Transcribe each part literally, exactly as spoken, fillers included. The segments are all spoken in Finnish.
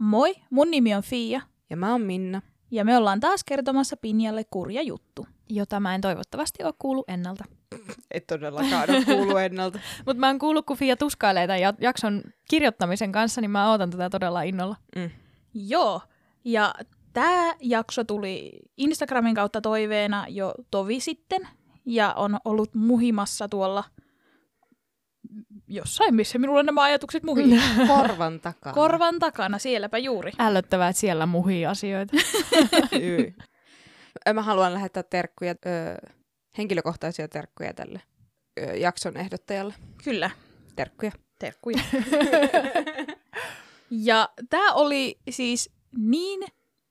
Moi, mun nimi on Fiia. Ja mä oon Minna. Ja me ollaan taas kertomassa Pinjalle kurja juttu, jota mä en toivottavasti ole kuullut ennalta. Et todellakaan ole kuullut ennalta. Mutta mä oon kuullut, kun Fiia tuskailee tämän jakson kirjoittamisen kanssa, niin mä ootan tätä todella innolla. Mm. Joo, ja tää jakso tuli Instagramin kautta toiveena jo tovi sitten, ja on ollut muhimassa tuolla jossain, missä minulla nämä ajatukset muhii. Korvan takana. Korvan takana, sielläpä juuri. Ällöttävää, että siellä muhii asioita. Mä haluan lähettää terkkuja, ö, henkilökohtaisia terkkuja tälle ö, jakson ehdottajalle. Kyllä. Terkkuja. Terkkuja. Ja tää oli siis niin,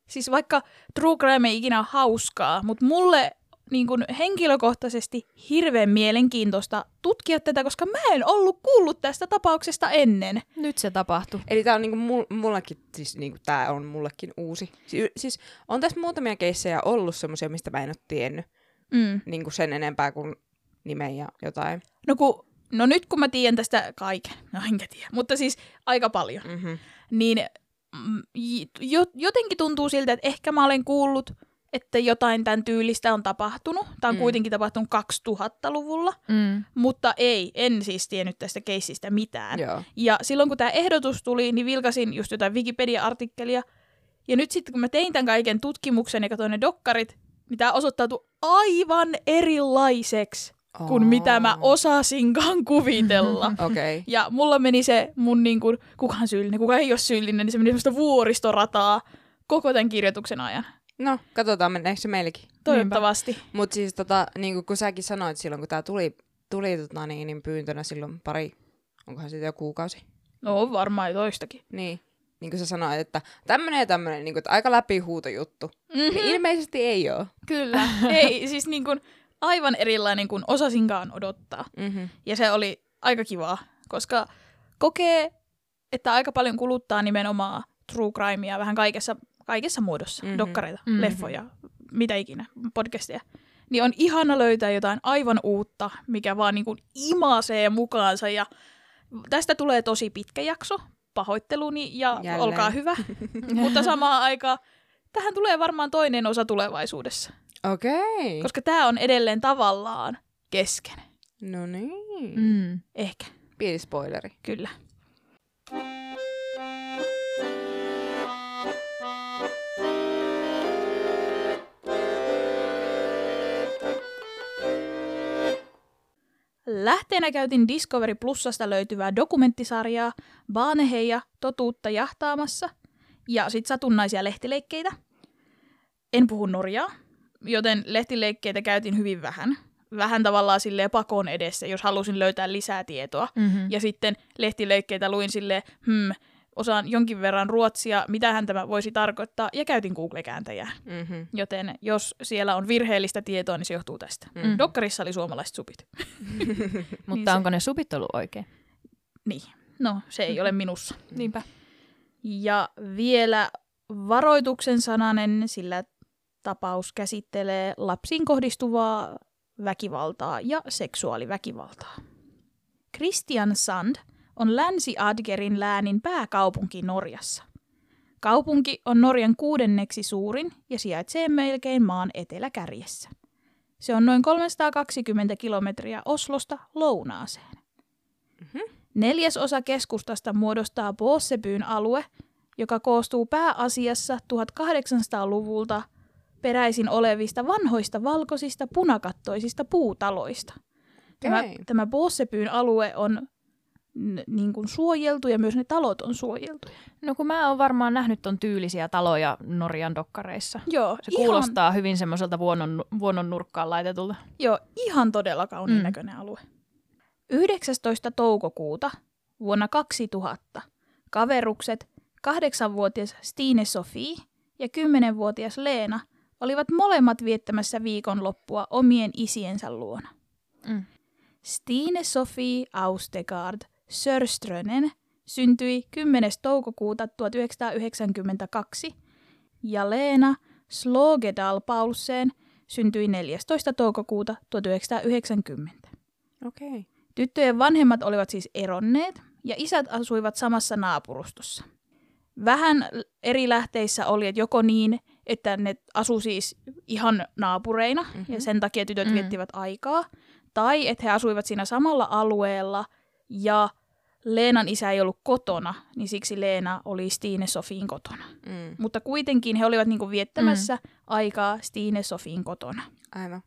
siis vaikka true crime ei ikinä ole hauskaa, mutta mulle niin kuin henkilökohtaisesti hirveän mielenkiintoista tutkia tätä, koska mä en ollut kuullut tästä tapauksesta ennen. Nyt se tapahtui. Eli tää on niinku mul- mullakin, siis niinku tää on mullekin uusi. Si- siis on tässä muutamia keissejä ollut semmoisia, mistä mä en ole tiennyt mm. niinku sen enempää kuin nimen ja jotain. No, ku, no nyt kun mä tiedän tästä kaiken, no enkä tiedä, mutta siis aika paljon, mm-hmm. niin jotenkin tuntuu siltä, että ehkä mä olen kuullut, että jotain tämän tyylistä on tapahtunut. Tämä on mm. kuitenkin tapahtunut kaksituhattaluvulla, mm. mutta ei, en siis tiennyt tästä keissistä mitään. Joo. Ja silloin kun tämä ehdotus tuli, niin vilkasin just jotain Wikipedia-artikkelia. Ja nyt sitten kun mä tein tämän kaiken tutkimuksen ja katsoin ne dokkarit, niin tämä osoittautui aivan erilaiseksi oh. kuin mitä mä osasinkaan kuvitella. Okay. Ja mulla meni se mun niin kuin, kukaan syyllinen, kukaan ei ole syyllinen, niin se meni semmoista vuoristorataa koko tämän kirjoituksen ajan. No, katsotaan, meneekö se meillekin? Toivottavasti. Mutta siis tota, niin kun säkin sanoit silloin, kun tää tuli, tuli tota, niin, niin pyyntönä silloin pari, onkohan siitä jo kuukausi? No, varmaan toistakin. Niin, niin kuin sä sanoit, että tämmönen ja tämmönen, niin kun, että aika läpihuutojuttu. Mm-hmm. Niin ilmeisesti ei oo. Kyllä, ei, siis niin kun, aivan erilainen kuin osasinkaan odottaa. Mm-hmm. Ja se oli aika kivaa, koska kokee, että aika paljon kuluttaa nimenomaan true crimea vähän kaikessa kaikessa muodossa, mm-hmm. dokkareita, mm-hmm. leffoja, mitä ikinä, podcasteja, niin on ihana löytää jotain aivan uutta, mikä vaan niin kuin imasee mukaansa. Ja tästä tulee tosi pitkä jakso, pahoitteluni ja jälleen. Olkaa hyvä. Mutta samaan aikaan, tähän tulee varmaan toinen osa tulevaisuudessa. Okei. Koska tämä on edelleen tavallaan kesken. No niin. Mm, ehkä. Pieni spoileri. Kyllä. Lähteenä käytin Discovery Plusasta löytyvää dokumenttisarjaa Baneheja totuutta jahtaamassa ja sit satunnaisia lehtileikkeitä. En puhu norjaa, joten lehtileikkeitä käytin hyvin vähän. Vähän tavallaan silleen pakon edessä, jos halusin löytää lisää tietoa. Mm-hmm. Ja sitten lehtileikkeitä luin silleen, hmm, osaan jonkin verran ruotsia, mitähän tämä voisi tarkoittaa, ja käytin Google-kääntäjää. Mm-hmm. Joten jos siellä on virheellistä tietoa, niin se johtuu tästä. Mm-hmm. Dokkarissa oli suomalaiset supit. Mutta niin onko se... ne supit ollut oikein? Niin. No, se ei ole minussa. Niinpä. Ja vielä varoituksen sananen, sillä tapaus käsittelee lapsiin kohdistuvaa väkivaltaa ja seksuaaliväkivaltaa. Kristiansand on Länsi-Adgerin läänin pääkaupunki Norjassa. Kaupunki on Norjan kuudenneksi suurin ja sijaitsee melkein maan eteläkärjessä. Se on noin kolmesataakaksikymmentä kilometriä Oslosta lounaaseen. Mm-hmm. Neljäsosa keskustasta muodostaa Båsebyn alue, joka koostuu pääasiassa tuhatkahdeksansataaluvulta peräisin olevista vanhoista valkoisista punakattoisista puutaloista. Tämä, tämä Båsebyn alue on... niin kuin suojeltu ja myös ne talot on suojeltu. No kun mä oon varmaan nähnyt ton tyylisiä taloja Norjan dokkareissa. Joo, se ihan... kuulostaa hyvin semmoiselta vuonon, vuonon nurkkaan laitetulta. Joo, ihan todella kauniin mm. näköinen alue. yhdeksästoista toukokuuta vuonna kaksituhatta kaverukset kahdeksanvuotias Stine Sofie ja kymmenenvuotias Leena olivat molemmat viettämässä viikonloppua omien isiensä luona. Mm. Stine Sofie Austegard Sörströnen syntyi kymmenes toukokuuta tuhatyhdeksänsataayhdeksänkymmentäkaksi ja Lena Slågedal Paulsen syntyi neljästoista toukokuuta tuhatyhdeksänsataayhdeksänkymmentä. Okay. Tyttöjen vanhemmat olivat siis eronneet ja isät asuivat samassa naapurustossa. Vähän eri lähteissä oli, että joko niin, että ne asu siis ihan naapureina mm-hmm. ja sen takia tytöt mm-hmm. viettivät aikaa, tai että he asuivat siinä samalla alueella ja Leenan isä ei ollut kotona, niin siksi Leena oli Stine Sofin kotona. Mm. Mutta kuitenkin he olivat niinku viettämässä mm. aikaa Stine Sofin kotona. Aivan.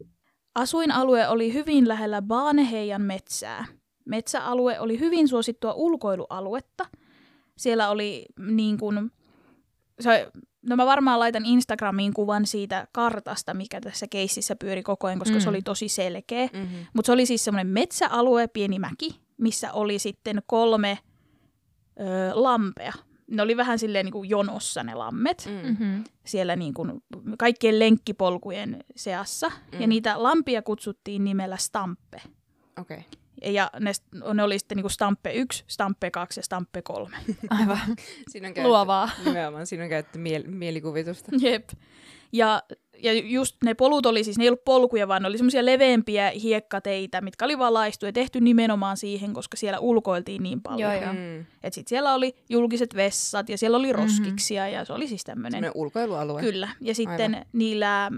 Asuinalue oli hyvin lähellä Baneheian metsää. Metsäalue oli hyvin suosittua ulkoilualuetta. Siellä oli niin kuin, se, no mä varmaan laitan Instagramiin kuvan siitä kartasta, mikä tässä keississä pyöri koko ajan, koska mm. se oli tosi selkeä. Mm-hmm. Mutta se oli siis semmoinen metsäalue, pieni mäki, missä oli sitten kolme ö, lampea. Ne oli vähän silleen niin kuin jonossa ne lammet, mm-hmm. siellä niin kuin kaikkien lenkkipolkujen seassa. Mm. Ja niitä lampia kutsuttiin nimellä Stampe. Okei. Okay. Ja ne, ne oli sitten niinku Stampe yksi, Stampe kaksi ja Stampe kolme. Aivan. Siinä on käytetty, luovaa. Nimenomaan, siinä on käytetty miel, mielikuvitusta. Jep. Ja, ja just ne polut oli siis, ne ei ollut polkuja, vaan ne oli semmoisia leveämpiä hiekkateitä, mitkä oli valaistu ja tehty nimenomaan siihen, koska siellä ulkoiltiin niin paljon. Joo, joo. Mm. Että sitten siellä oli julkiset vessat ja siellä oli roskiksia mm-hmm. ja se oli siis tämmöinen. Semmoinen ulkoilualue. Kyllä. Ja sitten aivan. niillä äh,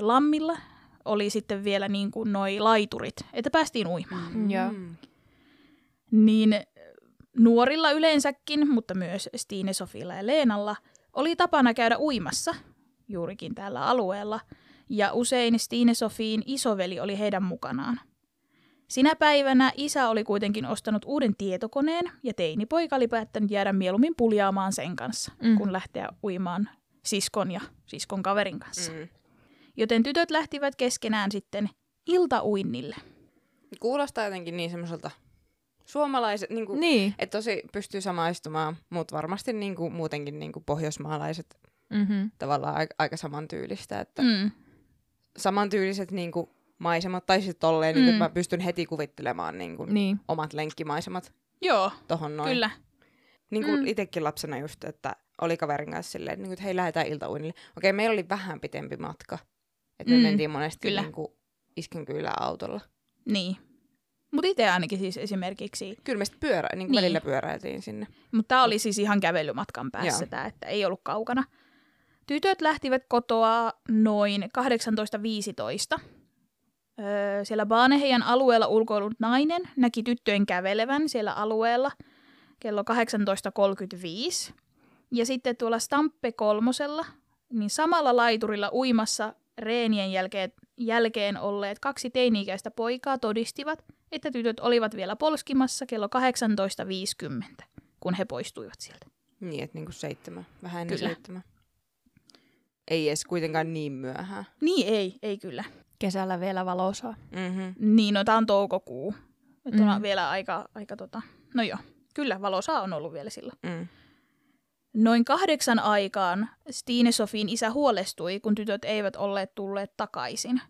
lammilla oli sitten vielä niin kuin noi laiturit, että päästiin uimaan. Mm. Niin nuorilla yleensäkin, mutta myös Stine Sofilla ja Leenalla, oli tapana käydä uimassa juurikin tällä alueella. Ja usein Stine Sofiin isoveli oli heidän mukanaan. Sinä päivänä isä oli kuitenkin ostanut uuden tietokoneen ja teinipoika oli päättänyt jäädä mieluummin puljaamaan sen kanssa, mm. kun lähteä uimaan siskon ja siskon kaverin kanssa. Mm. Joten tytöt lähtivät keskenään sitten iltauinnille. Kuulostaa jotenkin niin semmoiselta suomalaiset, niin kuin, niin. että tosi pystyy samaistumaan, mutta varmasti niin kuin, muutenkin niin kuin pohjoismaalaiset mm-hmm. tavallaan aika, aika samantyylistä. Että mm. samantyyliset niin kuin, maisemat, tai sitten tolleen, mm. niin, että mä pystyn heti kuvittelemaan niin kuin, niin. omat lenkkimaisemat. Joo, tohon noin. Kyllä. Niin kuin mm. itsekin lapsena just, että oli kaverin kanssa silleen, niin kuin, että hei, lähdetään iltauinnille. Okei, meillä oli vähän pitempi matka. Että me mm, mentiin monesti niinku Iskenkylään autolla. Niin. Mutta itse ainakin siis esimerkiksi. Kyllä me sitten pyörä, niin niin. välillä pyöräiltiin sinne. Mutta tämä oli siis ihan kävelymatkan päässä tämä, että ei ollut kaukana. Tytöt lähtivät kotoa noin kahdeksantoista viisitoista. Öö, siellä Baneheian alueella ulkoillut nainen näki tyttöjen kävelevän siellä alueella kello kahdeksantoista kolmekymmentäviisi. Ja sitten tuolla Stampe kolmosella, niin samalla laiturilla uimassa reenien jälkeen, jälkeen olleet kaksi teini-ikäistä poikaa todistivat, että tytöt olivat vielä polskimassa kello kahdeksantoista viisikymmentä, kun he poistuivat sieltä. Niin, että niinku seitsemän. Vähän ennen kyllä. seitsemän. Ei edes kuitenkaan niin myöhään. Niin, ei. Ei kyllä. Kesällä vielä valoisaa. Mm-hmm. Niin, no tää on toukokuu. Että mm-hmm. on vielä aika, aika tota... No joo, kyllä valoisaa on ollut vielä silloin. Mm. Noin kahdeksan aikaan Stine Sofin isä huolestui, kun tytöt eivät olleet tulleet takaisin.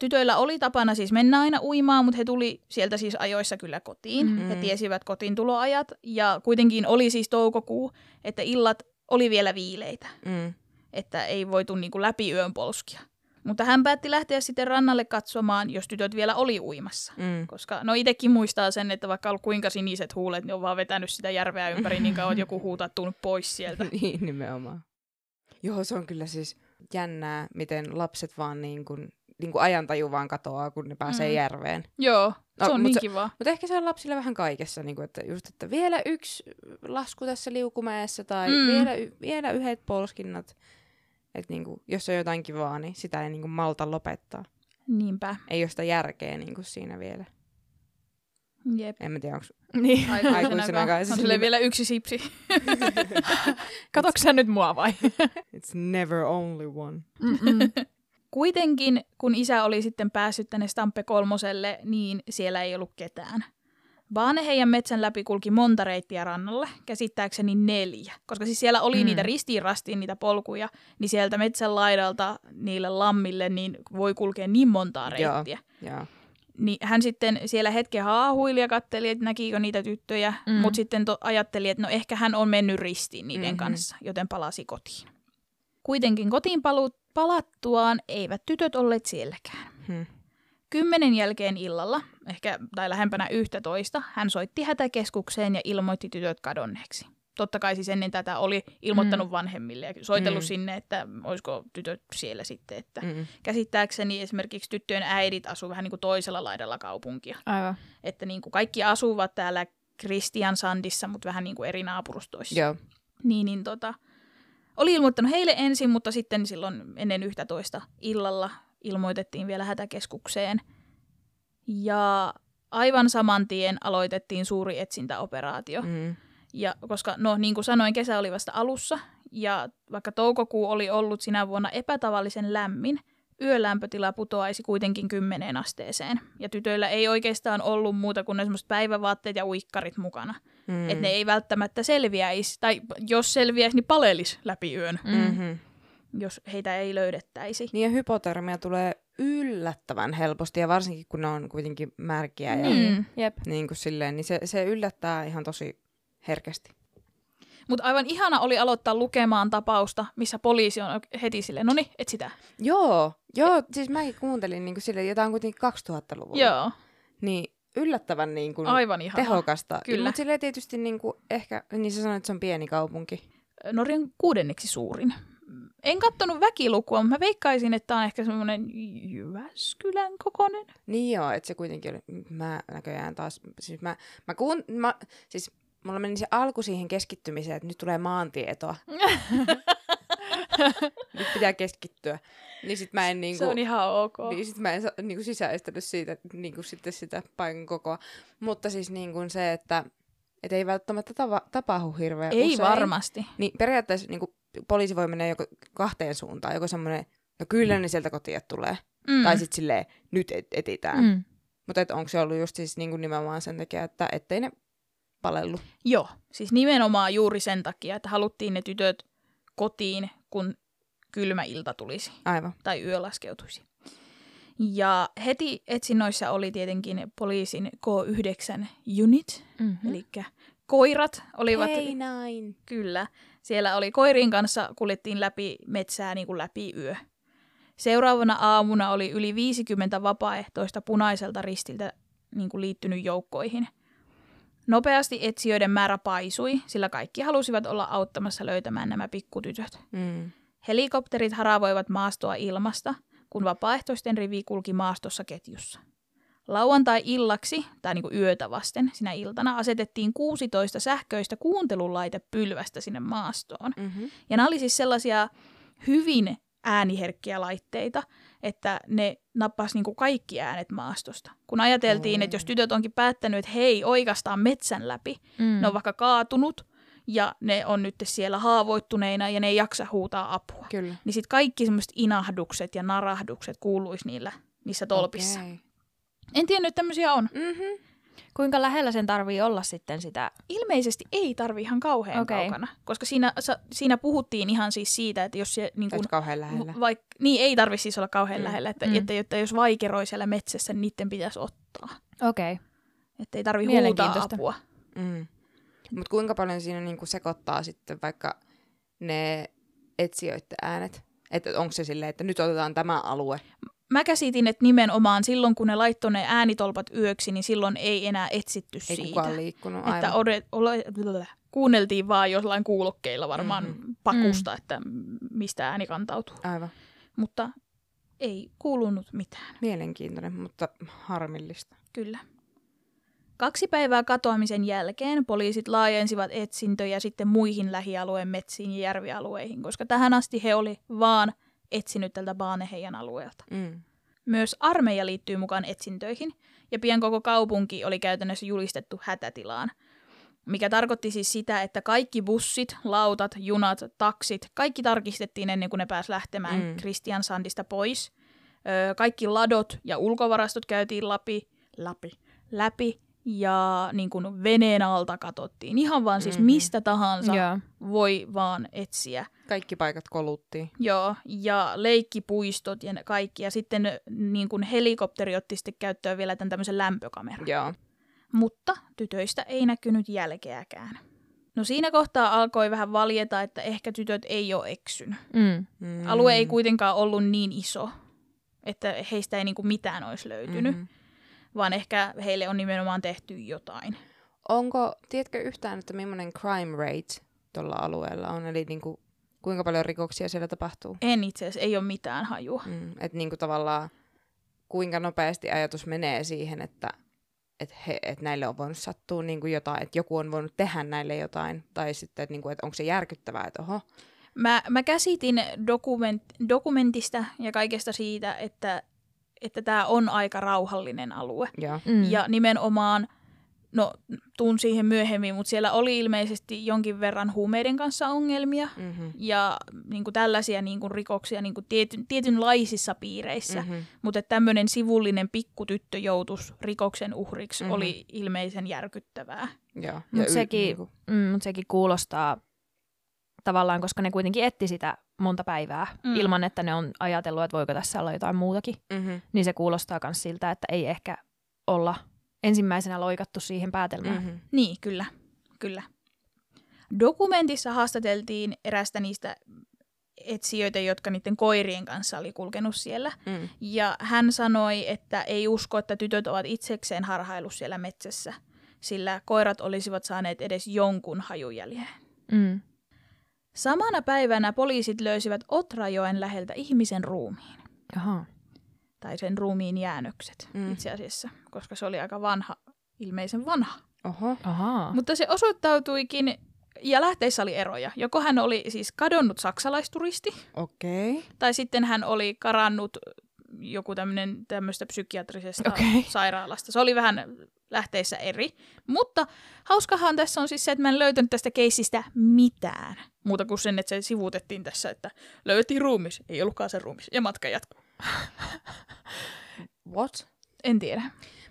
Tytöillä oli tapana siis mennä aina uimaan, mutta he tuli sieltä siis ajoissa kyllä kotiin. Mm-hmm. He tiesivät kotiin tuloajat ja kuitenkin oli siis toukokuu, että illat oli vielä viileitä. Mm. Että ei voitu niin kuin läpi yön polskia. Mutta hän päätti lähteä sitten rannalle katsomaan, jos tytöt vielä oli uimassa. Mm. Koska no itsekin muistaa sen, että vaikka on kuinka siniset huulet, niin on vaan vetänyt sitä järveä ympäri, niin kauan joku huutattunut pois sieltä. Niin, nimenomaan. Joo, se on kyllä siis jännää, miten lapset vaan niin kuin, niin kuin ajantaju vaan katoaa, kun ne pääsee mm. järveen. Joo, se on no, niin kivaa. Mutta ehkä se on lapsille vähän kaikessa, niin kuin, että, just, että vielä yksi lasku tässä liukumäessä tai mm. vielä, vielä yhdet polskinnat. Että niinku, jos on jotain kivaa, niin sitä ei niinku malta lopettaa. Niinpä. Ei ole sitä järkeä niinku siinä vielä. Jep. En mä tiedä, onko niin. aikuisenakaan. On sille vielä yksi sipsi. Katsoks sä nyt mua vai? It's never only one. Kuitenkin, kun isä oli sitten päässyt tänne Stampe kolmoselle, niin siellä ei ollut ketään. Baneheian metsän läpi kulki monta reittiä rannalle, käsittääkseni neljä. Koska siis siellä oli mm. niitä ristiin rastiin niitä polkuja, niin sieltä metsän laidalta niille lammille niin voi kulkea niin montaa reittiä. Joo, joo. Niin hän sitten siellä hetken haahuili ja katseli, että näkiikö niitä tyttöjä, mm. mutta sitten to- ajatteli, että no ehkä hän on mennyt ristiin niiden mm-hmm. kanssa, joten palasi kotiin. Kuitenkin kotiin palu- palattuaan eivät tytöt olleet sielläkään. Hmm. Kymmenen jälkeen illalla, ehkä tai lähempänä yhtä toista, hän soitti hätäkeskukseen ja ilmoitti tytöt kadonneeksi. totta kai siis ennen tätä oli ilmoittanut mm. vanhemmille ja soitellut mm. sinne, että olisiko tytöt siellä sitten. Että mm. käsittääkseni esimerkiksi tyttöjen äidit asuu vähän niin kuin toisella laidalla kaupunkia. Aivan. Että niin kuin kaikki asuvat täällä Kristiansandissa, mutta vähän niin kuin eri naapurustoissa. Joo. Niin, niin tota, oli ilmoittanut heille ensin, mutta sitten silloin ennen yksitoista illalla ilmoitettiin vielä hätäkeskukseen. Ja aivan saman tien aloitettiin suuri etsintäoperaatio. Mm. Ja koska, no niin kuin sanoin, kesä oli vasta alussa, ja vaikka toukokuu oli ollut sinä vuonna epätavallisen lämmin, yölämpötila putoaisi kuitenkin kymmeneen asteeseen. Ja tytöillä ei oikeastaan ollut muuta kuin ne semmoiset päivävaatteet ja uikkarit mukana. Mm. Että ne ei välttämättä selviäisi, tai jos selviäisi, niin palelisi läpi yön, mm-hmm. jos heitä ei löydettäisi. Niin ja hypotermia tulee yllättävän helposti, ja varsinkin kun ne on kuitenkin märkiä, ja mm. niin kuin silleen, niin se, se yllättää ihan tosi herkästi. Mutta aivan ihana oli aloittaa lukemaan tapausta, missä poliisi on heti silleen, no niin, et sitä. Joo, joo, siis mäkin kuuntelin niin kuin silleen, jotain kuitenkin kaksituhattaluvulla. Joo. Niin yllättävän niin kuin aivan ihana. Tehokasta. Kyllä. Mutta silleen tietysti niin kuin ehkä, niin sä sanoit, että se on pieni kaupunki. Norjan kuudenneksi suurin. En katsonut väkilukua, mutta mä veikkaisin, että tämä on ehkä semmoinen Jyväskylän kokoinen. Niin joo, että se kuitenkin oli, mä näköjään taas, siis mä, mä kuun, mä, siis... Mulla meni se alku siihen keskittymiseen, että nyt tulee maantietoa. Nyt pitää keskittyä. Niin sit mä en niinku, se on ihan ok. Niin sit mä en niinku sisäistänyt siitä niinku sitten sitä paikan kokoa. Mutta siis niinku se, että et ei välttämättä tava, tapahdu hirveän usein. Ei varmasti. Niin periaatteessa niinku, poliisi voi mennä joko kahteen suuntaan. Joko semmoinen, no kyllä ne sieltä kotiin tulee. Mm. Tai sit silleen, nyt et, etitään. Mm. Mutta et onko se ollut just siis niinku nimenomaan sen takia, että ettei ne... palellu. Joo, siis nimenomaan juuri sen takia, että haluttiin ne tytöt kotiin, kun kylmä ilta tulisi. Aivan. Tai yö laskeutuisi. Ja heti etsinnoissa oli tietenkin poliisin K yhdeksän unit, mm-hmm. eli koirat olivat... Hei näin! Kyllä. Siellä oli koirien kanssa, kuljettiin läpi metsää niin kuin läpi yö. Seuraavana aamuna oli yli viisikymmentä vapaaehtoista punaiselta ristiltä niin kuin liittynyt joukkoihin. Nopeasti etsijöiden määrä paisui, sillä kaikki halusivat olla auttamassa löytämään nämä pikkutytöt. Mm. Helikopterit haravoivat maastoa ilmasta, kun vapaaehtoisten rivi kulki maastossa ketjussa. Lauantai-illaksi, tai niin kuin yötä vasten, sinä iltana asetettiin kuusitoista sähköistä kuuntelulaitepylvästä sinne maastoon. Mm-hmm. Ja nämä oli siis sellaisia hyvin ääniherkkiä laitteita, että ne nappasi niin kuin kaikki äänet maastosta. Kun ajateltiin, mm. että jos tytöt onkin päättänyt, että hei, oikastaan metsän läpi, mm. ne on vaikka kaatunut ja ne on nyt siellä haavoittuneina ja ne ei jaksa huutaa apua. Kyllä. Niin sitten kaikki semmoiset inahdukset ja narahdukset kuuluisi niillä, niissä tolpissa. Okay. En tiennyt, että tämmöisiä on. Mm-hmm. Kuinka lähellä sen tarvii olla sitten sitä? Ilmeisesti ei tarvii ihan kauhean okay. kaukana, koska siinä, siinä puhuttiin ihan siis siitä, että jos se... Niin kuin, kauhean lähellä. Vaik, niin, ei tarvitse siis olla kauhean mm. lähellä, että, mm. että, että jos vaikeroi siellä metsässä, niin niiden pitäisi ottaa. Okei. Okay. Että ei tarvitse huutaa apua. Mm. Mutta kuinka paljon siinä niinku sekoittaa sitten vaikka ne etsijöiden äänet? Että onko se silleen, että nyt otetaan tämä alue? Mä käsitin, että nimenomaan silloin, kun ne laittoi ne äänitolpat yöksi, niin silloin ei enää etsitty ei siitä. Ei kukaan liikkunut, aivan. Että ode, ole, blä, kuunneltiin vaan jollain kuulokkeilla varmaan mm-hmm. pakusta, mm. että mistä ääni kantautuu. Aivan. Mutta ei kuulunut mitään. Mielenkiintoinen, mutta harmillista. Kyllä. Kaksi päivää katoamisen jälkeen poliisit laajensivat etsintöjä sitten muihin lähialueen metsiin ja järvialueihin, koska tähän asti he oli vaan... etsinyt tältä Baaneheijan alueelta. Mm. Myös armeija liittyy mukaan etsintöihin, ja pian koko kaupunki oli käytännössä julistettu hätätilaan, mikä tarkoitti siis sitä, että kaikki bussit, lautat, junat, taksit, kaikki tarkistettiin ennen kuin ne pääsi lähtemään mm. Kristiansandista pois. Öö, kaikki ladot ja ulkovarastot käytiin läpi, läpi, läpi ja niin kuin veneen alta katsottiin. Ihan vaan siis mm-hmm. mistä tahansa yeah. voi vaan etsiä. Kaikki paikat koluttiin. Joo, ja leikkipuistot ja kaikki. Ja sitten niin kuin helikopteri otti sitten käyttöön vielä tämän tämmöisen lämpökameran. Joo. Mutta tytöistä ei näkynyt jälkeäkään. No siinä kohtaa alkoi vähän valjeta, että ehkä tytöt ei ole eksynyt. Mm. Mm. Alue ei kuitenkaan ollut niin iso, että heistä ei niin kuin mitään olisi löytynyt. Mm-hmm. Vaan ehkä heille on nimenomaan tehty jotain. Onko, tiedätkö yhtään, että millainen crime rate tuolla alueella on? Eli niin kuin, kuinka paljon rikoksia siellä tapahtuu? En itse asiassa, ei ole mitään hajua. Mm, että niin kuin tavallaan kuinka nopeasti ajatus menee siihen, että et he, et näille on voinut sattua niin kuin jotain, että joku on voinut tehdä näille jotain, tai sitten, että niin kuin, et onko se järkyttävää, että oho. Mä, mä käsitin dokument, dokumentista ja kaikesta siitä, että että tämä on aika rauhallinen alue. Ja, mm. ja nimenomaan, no tuun siihen myöhemmin, mutta siellä oli ilmeisesti jonkin verran huumeiden kanssa ongelmia mm-hmm. ja niin kuin tällaisia niin kuin rikoksia niin kuin tiety, tietynlaisissa piireissä. Mm-hmm. Mutta tämmöinen sivullinen pikkutyttö joutuisi rikoksen uhriksi mm-hmm. oli ilmeisen järkyttävää. Mutta sekin, mm, mut sekin kuulostaa tavallaan, koska ne kuitenkin etti sitä monta päivää, mm. ilman että ne on ajatellut, että voiko tässä olla jotain muutakin, mm-hmm. niin se kuulostaa myös siltä, että ei ehkä olla ensimmäisenä loikattu siihen päätelmään. Mm-hmm. Niin, kyllä, kyllä. Dokumentissa haastateltiin erästä niistä etsijöitä, jotka niiden koirien kanssa oli kulkenut siellä, mm. ja hän sanoi, että ei usko, että tytöt ovat itsekseen harhaillut siellä metsässä, sillä koirat olisivat saaneet edes jonkun hajujäljen. Mm. Samana päivänä poliisit löysivät Otrajoen läheltä ihmisen ruumiin. Aha. Tai sen ruumiin jäännökset mm. itse asiassa, koska se oli aika vanha, ilmeisen vanha. Oho. Aha. Mutta se osoittautuikin, ja lähteissä oli eroja. Joko hän oli siis kadonnut saksalaisturisti, okay. tai sitten hän oli karannut joku tämmöinen tämmöistä psykiatrisesta okay. sairaalasta. Se oli vähän lähteissä eri. Mutta hauskahan tässä on siis se, että mä en löytänyt tästä keissistä mitään. Muuta kuin sen, että se sivuutettiin tässä, että löydettiin ruumis. Ei ollutkaan se ruumis. Ja matka jatkuu. What? En tiedä.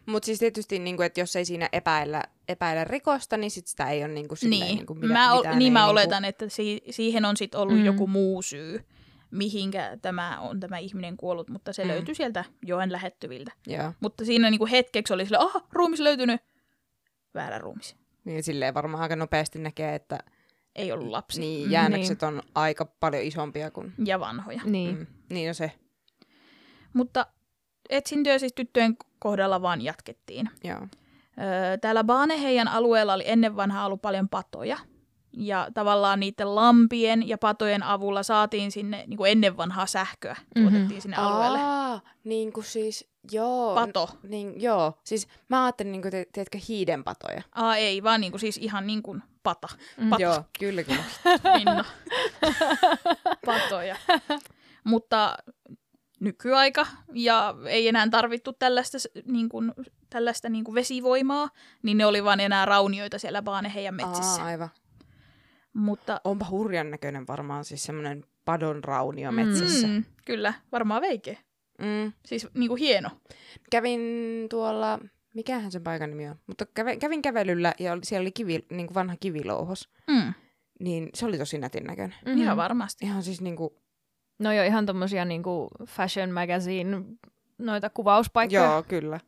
Mutta siis tietysti, niinku, että jos ei siinä epäillä, epäillä rikosta, niin sit sitä ei ole niinku, niin. niinku, mitä, mä ol, mitään. Niin mä oletan, niinku... että si- siihen on sit ollut mm. joku muu syy, mihinkä tämä on tämä ihminen kuollut, mutta se mm. löytyi sieltä joen lähettyviltä. Yeah. Mutta siinä niinku hetkeksi oli silleen, aha, ruumis löytynyt, väärä ruumis. Niin silleen varmaan aika nopeasti näkee, että ei ollut lapsi. Niin, jäännökset mm, niin. on aika paljon isompia kuin... Ja vanhoja. Niin. Mm, niin on se. Mutta etsintöä siis tyttöjen kohdalla vaan jatkettiin. Joo. Öö, täällä Baneheian alueella oli ennen vanhaa ollut paljon patoja. Ja tavallaan niiden lampien ja patojen avulla saatiin sinne niin kuin ennen vanhaa sähköä. Mm-hmm. Otettiin sinne alueelle. Aa, niin kuin siis, joo. Pato. N- niin, joo, siis mä ajattelin, niin kuin te, teetkö hiidenpatoja. Aa, ei, vaan niin kuin, siis ihan niin kuin pata. Mm. pata. Joo, kyllä kyllä. Minna. Patoja. Mutta nykyaika ja ei enää tarvittu tällaista, niin kuin, tällaista niin kuin vesivoimaa, niin ne oli vaan enää raunioita siellä Baneheian metsissä. Aa, aivan. Mutta... Onpa hurjan näköinen varmaan siis semmoinen padon raunio metsässä. Mm, kyllä, varmaan veikeä. Mm. Siis niinku hieno. Kävin tuolla, mikähän sen paikan nimi on, mutta kävin, kävin kävelyllä ja siellä oli kivi, niinku vanha kivilouhos. Mm. Niin se oli tosi nätin näköinen. Mm-hmm. Ihan varmasti. Ihan siis niinku... No joo, ihan tommosia niinku fashion magazine noita kuvauspaikkoja. Joo, kyllä.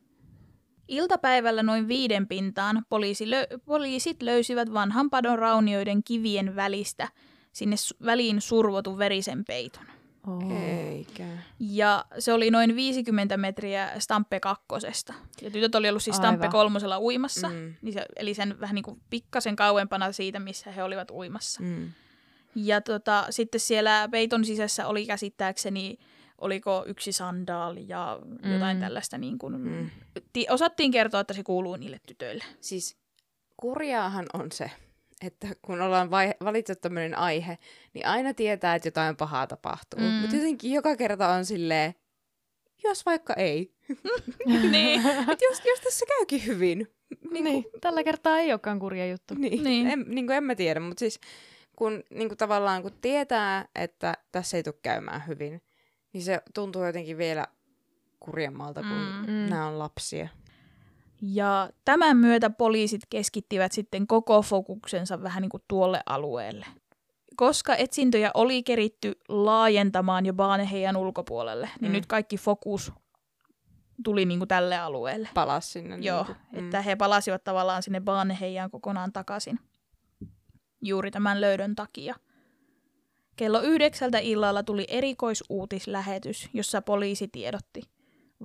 Iltapäivällä noin viiden pintaan poliisi lö- poliisit löysivät vanhan padon raunioiden kivien välistä sinne su- väliin survotun verisen peiton. Oh. Eikä. Ja se oli noin viisikymmentä metriä Stampe kakkosesta. Ja tytöt oli ollut siis Stampe kolmosella uimassa, mm. niin se, eli sen vähän niin kuin pikkasen kauempana siitä, missä he olivat uimassa. Mm. Ja tota, sitten siellä peiton sisässä oli käsittääkseni... Oliko yksi sandaali ja jotain mm. tällaista. Niin kuin, mm. ti- osattiin kertoa, että se kuuluu niille tytöille. Siis kurjaahan on se, että kun ollaan vai- valittu tämmöinen aihe, niin aina tietää, että jotain pahaa tapahtuu. Mm. Mutta jotenkin joka kerta on silleen, jos vaikka ei. niin. jos, jos tässä käykin hyvin. Niin niin. Kun... Tällä kertaa ei olekaan kurja juttu. Niin. Niin. En, niin kuin en mä tiedä, mutta siis kun, niin kuin tavallaan, kun tietää, että tässä ei tule käymään hyvin, niin se tuntuu jotenkin vielä kurjemmalta, kun mm-hmm. nämä on lapsia. Ja tämän myötä poliisit keskittivät sitten koko fokuksensa vähän niin kuin tuolle alueelle. Koska etsintöjä oli keritty laajentamaan jo Baneheian ulkopuolelle, mm. niin nyt kaikki fokus tuli niin kuin tälle alueelle. Palas sinne. Joo, niin kuin, että mm. he palasivat tavallaan sinne Baneheian kokonaan takaisin juuri tämän löydön takia. Kello yhdeksältä illalla tuli erikoisuutislähetys, jossa poliisi tiedotti.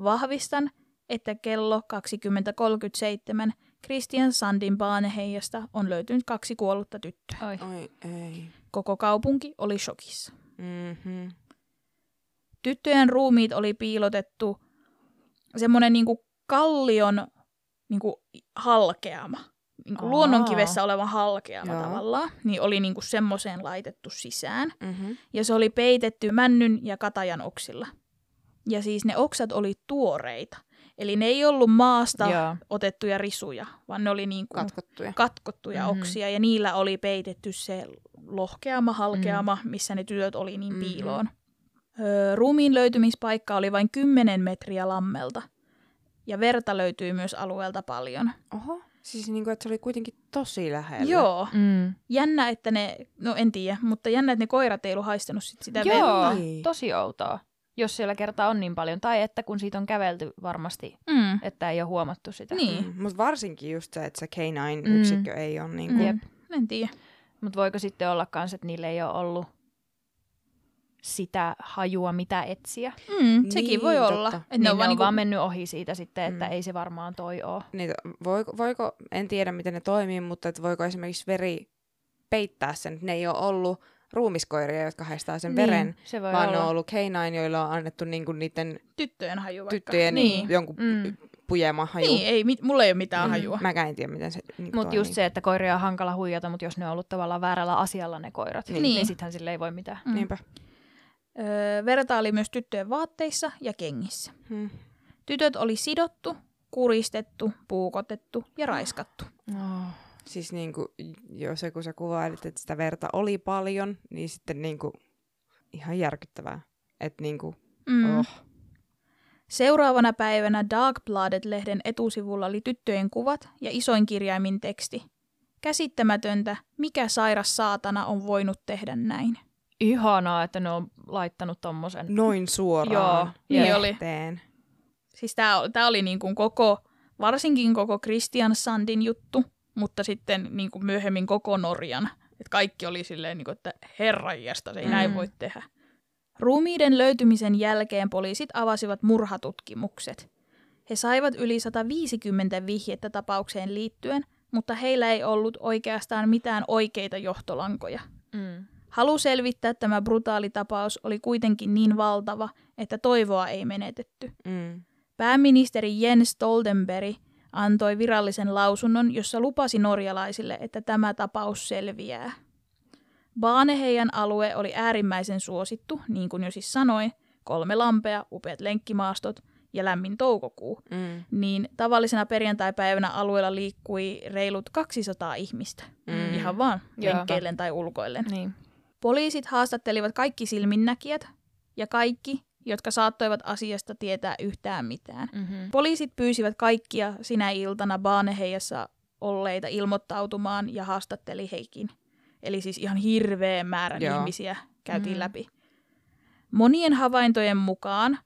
Vahvistan, että kello kaksikymmentä kolmekymmentäseitsemän Christian Sandin baaneheiasta on löytynyt kaksi kuollutta tyttöä. Oi. Oi, ei. Koko kaupunki oli shokissa. Mm-hmm. Tyttöjen ruumiit oli piilotettu semmoinen niinku kallion niinku halkeama, niinku luonnonkivessä oleva halkeama. Joo. Tavallaan, niin oli niinku semmoiseen laitettu sisään. Mm-hmm. Ja se oli peitetty männyn ja katajan oksilla. Ja siis ne oksat oli tuoreita. Eli ne ei ollut maasta Joo. otettuja risuja, vaan ne oli niinku katkottuja, katkottuja mm-hmm. oksia. Ja niillä oli peitetty se lohkeama, halkeama, mm-hmm. missä ne tytöt oli niin piiloon. Mm-hmm. Öö, ruumiin löytymispaikka oli vain kymmenen metriä lammelta. Ja verta löytyy myös alueelta paljon. Oho, siis niinku, että se oli kuitenkin tosi lähellä. Joo. Mm. Jännä, että ne, no en tiedä, mutta jännä, että ne koirat ei ollut haistanut sit sitä Joo. verta. Joo, tosi outoa. Jos siellä kertaa on niin paljon. Tai että kun siitä on kävelty varmasti, mm. että ei ole huomattu sitä. Niin. Mm. Mutta varsinkin just se, että se K yhdeksän-yksikkö mm. ei ole niin kuin... Jep. En tiedä. Mutta voiko sitten olla kans, että niillä ei ole ollut sitä hajua, mitä etsiä? Mm, sekin niin, voi olla. Että niin ne on, vaan, ne on niin kuin... vaan mennyt ohi siitä sitten, että mm. ei se varmaan toi ole. Niin, voiko, voiko, en tiedä miten ne toimii, mutta että voiko esimerkiksi veri peittää sen, että ne ei ole ollut... ruumiskoiria, jotka haistaa sen niin, veren, se vaan olla. On ollut K yhdeksän, joilla on annettu niinku niiden tyttöjen, haju tyttöjen niin. jonkun mm. pujema haju. Niin, ei, mulla ei ole mitään mm. hajua. Mäkään en tiedä, miten se niinku Mutta just niin. se, että koiria on hankala huijata, mutta jos ne on ollut tavallaan väärällä asialla ne koirat, niin, niin sittenhän sille ei voi mitään. Mm. Niinpä. Öö, verta oli myös tyttöjen vaatteissa ja kengissä. Hmm. Tytöt oli sidottu, kuristettu, puukotettu ja raiskattu. Oh. Siis niinku, jos kun sä kuvailit, että sitä verta oli paljon, niin sitten niinku, ihan järkyttävää. Että niinku, mm. oh. Seuraavana päivänä Dagbladet-lehden etusivulla oli tyttöjen kuvat ja isoin kirjaimin teksti. Käsittämätöntä, mikä sairas saatana on voinut tehdä näin. Ihanaa, että ne on laittanut tommosen. Noin suoraan. Joo, niin oli. Siis tää, tää oli niinku koko, varsinkin koko Christian Sandin juttu. Mutta sitten niin kuin myöhemmin koko Norjan. Että kaikki oli silleen, niin kuin, että herranjestas, se ei mm. näin voi tehdä. Ruumiiden löytymisen jälkeen poliisit avasivat murhatutkimukset. He saivat yli sata viisikymmentä vihjettä tapaukseen liittyen, mutta heillä ei ollut oikeastaan mitään oikeita johtolankoja. Mm. Halu selvittää tämä brutaali tapaus oli kuitenkin niin valtava, että toivoa ei menetetty. Mm. Pääministeri Jens Stoltenberg antoi virallisen lausunnon, jossa lupasi norjalaisille, että tämä tapaus selviää. Baaneheian alue oli äärimmäisen suosittu, niin kuin jo siis sanoi, kolme lampea, upeat lenkkimaastot ja lämmin toukokuu. Mm. Niin tavallisena perjantaipäivänä alueella liikkui reilut kaksisataa ihmistä, mm. ihan vaan lenkkeillen tai ulkoillen. Niin. Poliisit haastattelivat kaikki silminnäkijät ja kaikki, jotka saattoivat asiasta tietää yhtään mitään. Mm-hmm. Poliisit pyysivät kaikkia sinä iltana Baaneheiassa olleita ilmoittautumaan ja haastatteli heikin. Eli siis ihan hirveän määrän Joo. ihmisiä käytiin mm-hmm. läpi. Monien havaintojen mukaan,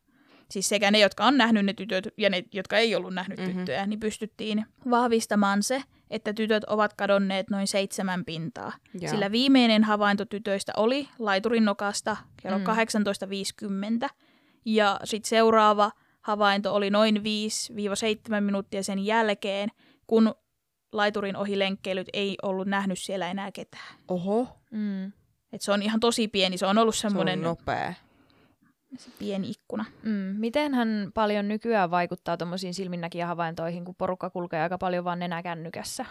siis sekä ne, jotka on nähnyt ne tytöt ja ne, jotka ei ollut nähnyt mm-hmm. tyttöjä, niin pystyttiin vahvistamaan se, että tytöt ovat kadonneet noin seitsemän pintaa. Joo. Sillä viimeinen havainto tytöistä oli laiturin nokasta kello mm. kahdeksantoista viisikymmentä. Ja sitten seuraava havainto oli noin viisi seitsemän minuuttia sen jälkeen, kun laiturin ohilenkkeilyt ei ollut nähnyt siellä enää ketään. Oho. Mm. Et se on ihan tosi pieni, se on ollut semmoinen... Se on nopea. Se pieni ikkuna. Mm. Mitenhän paljon nykyään vaikuttaa tuommoisiin silminnäkijähavaintoihin, kun porukka kulkee aika paljon vaan nenäkännykässä?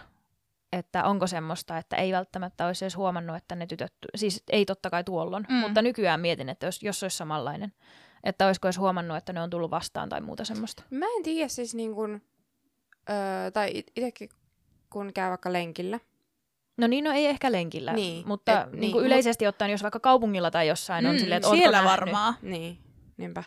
Että onko semmoista, että ei välttämättä olisi edes huomannut, että ne tytöt... Siis ei totta kai tuolloin, mm. mutta nykyään mietin, että jos, jos olisi samanlainen. Että olisiko edes huomannut, että ne on tullut vastaan tai muuta semmoista. Mä en tiedä siis niin kuin... Öö, tai it- itsekin kun käy vaikka lenkillä. No niin, no ei ehkä lenkillä, niin, mutta et, niin, niin, yleisesti mut... ottaen, jos vaikka kaupungilla tai jossain on mm, silleen, että siellä varmaan. Niin, niinpä.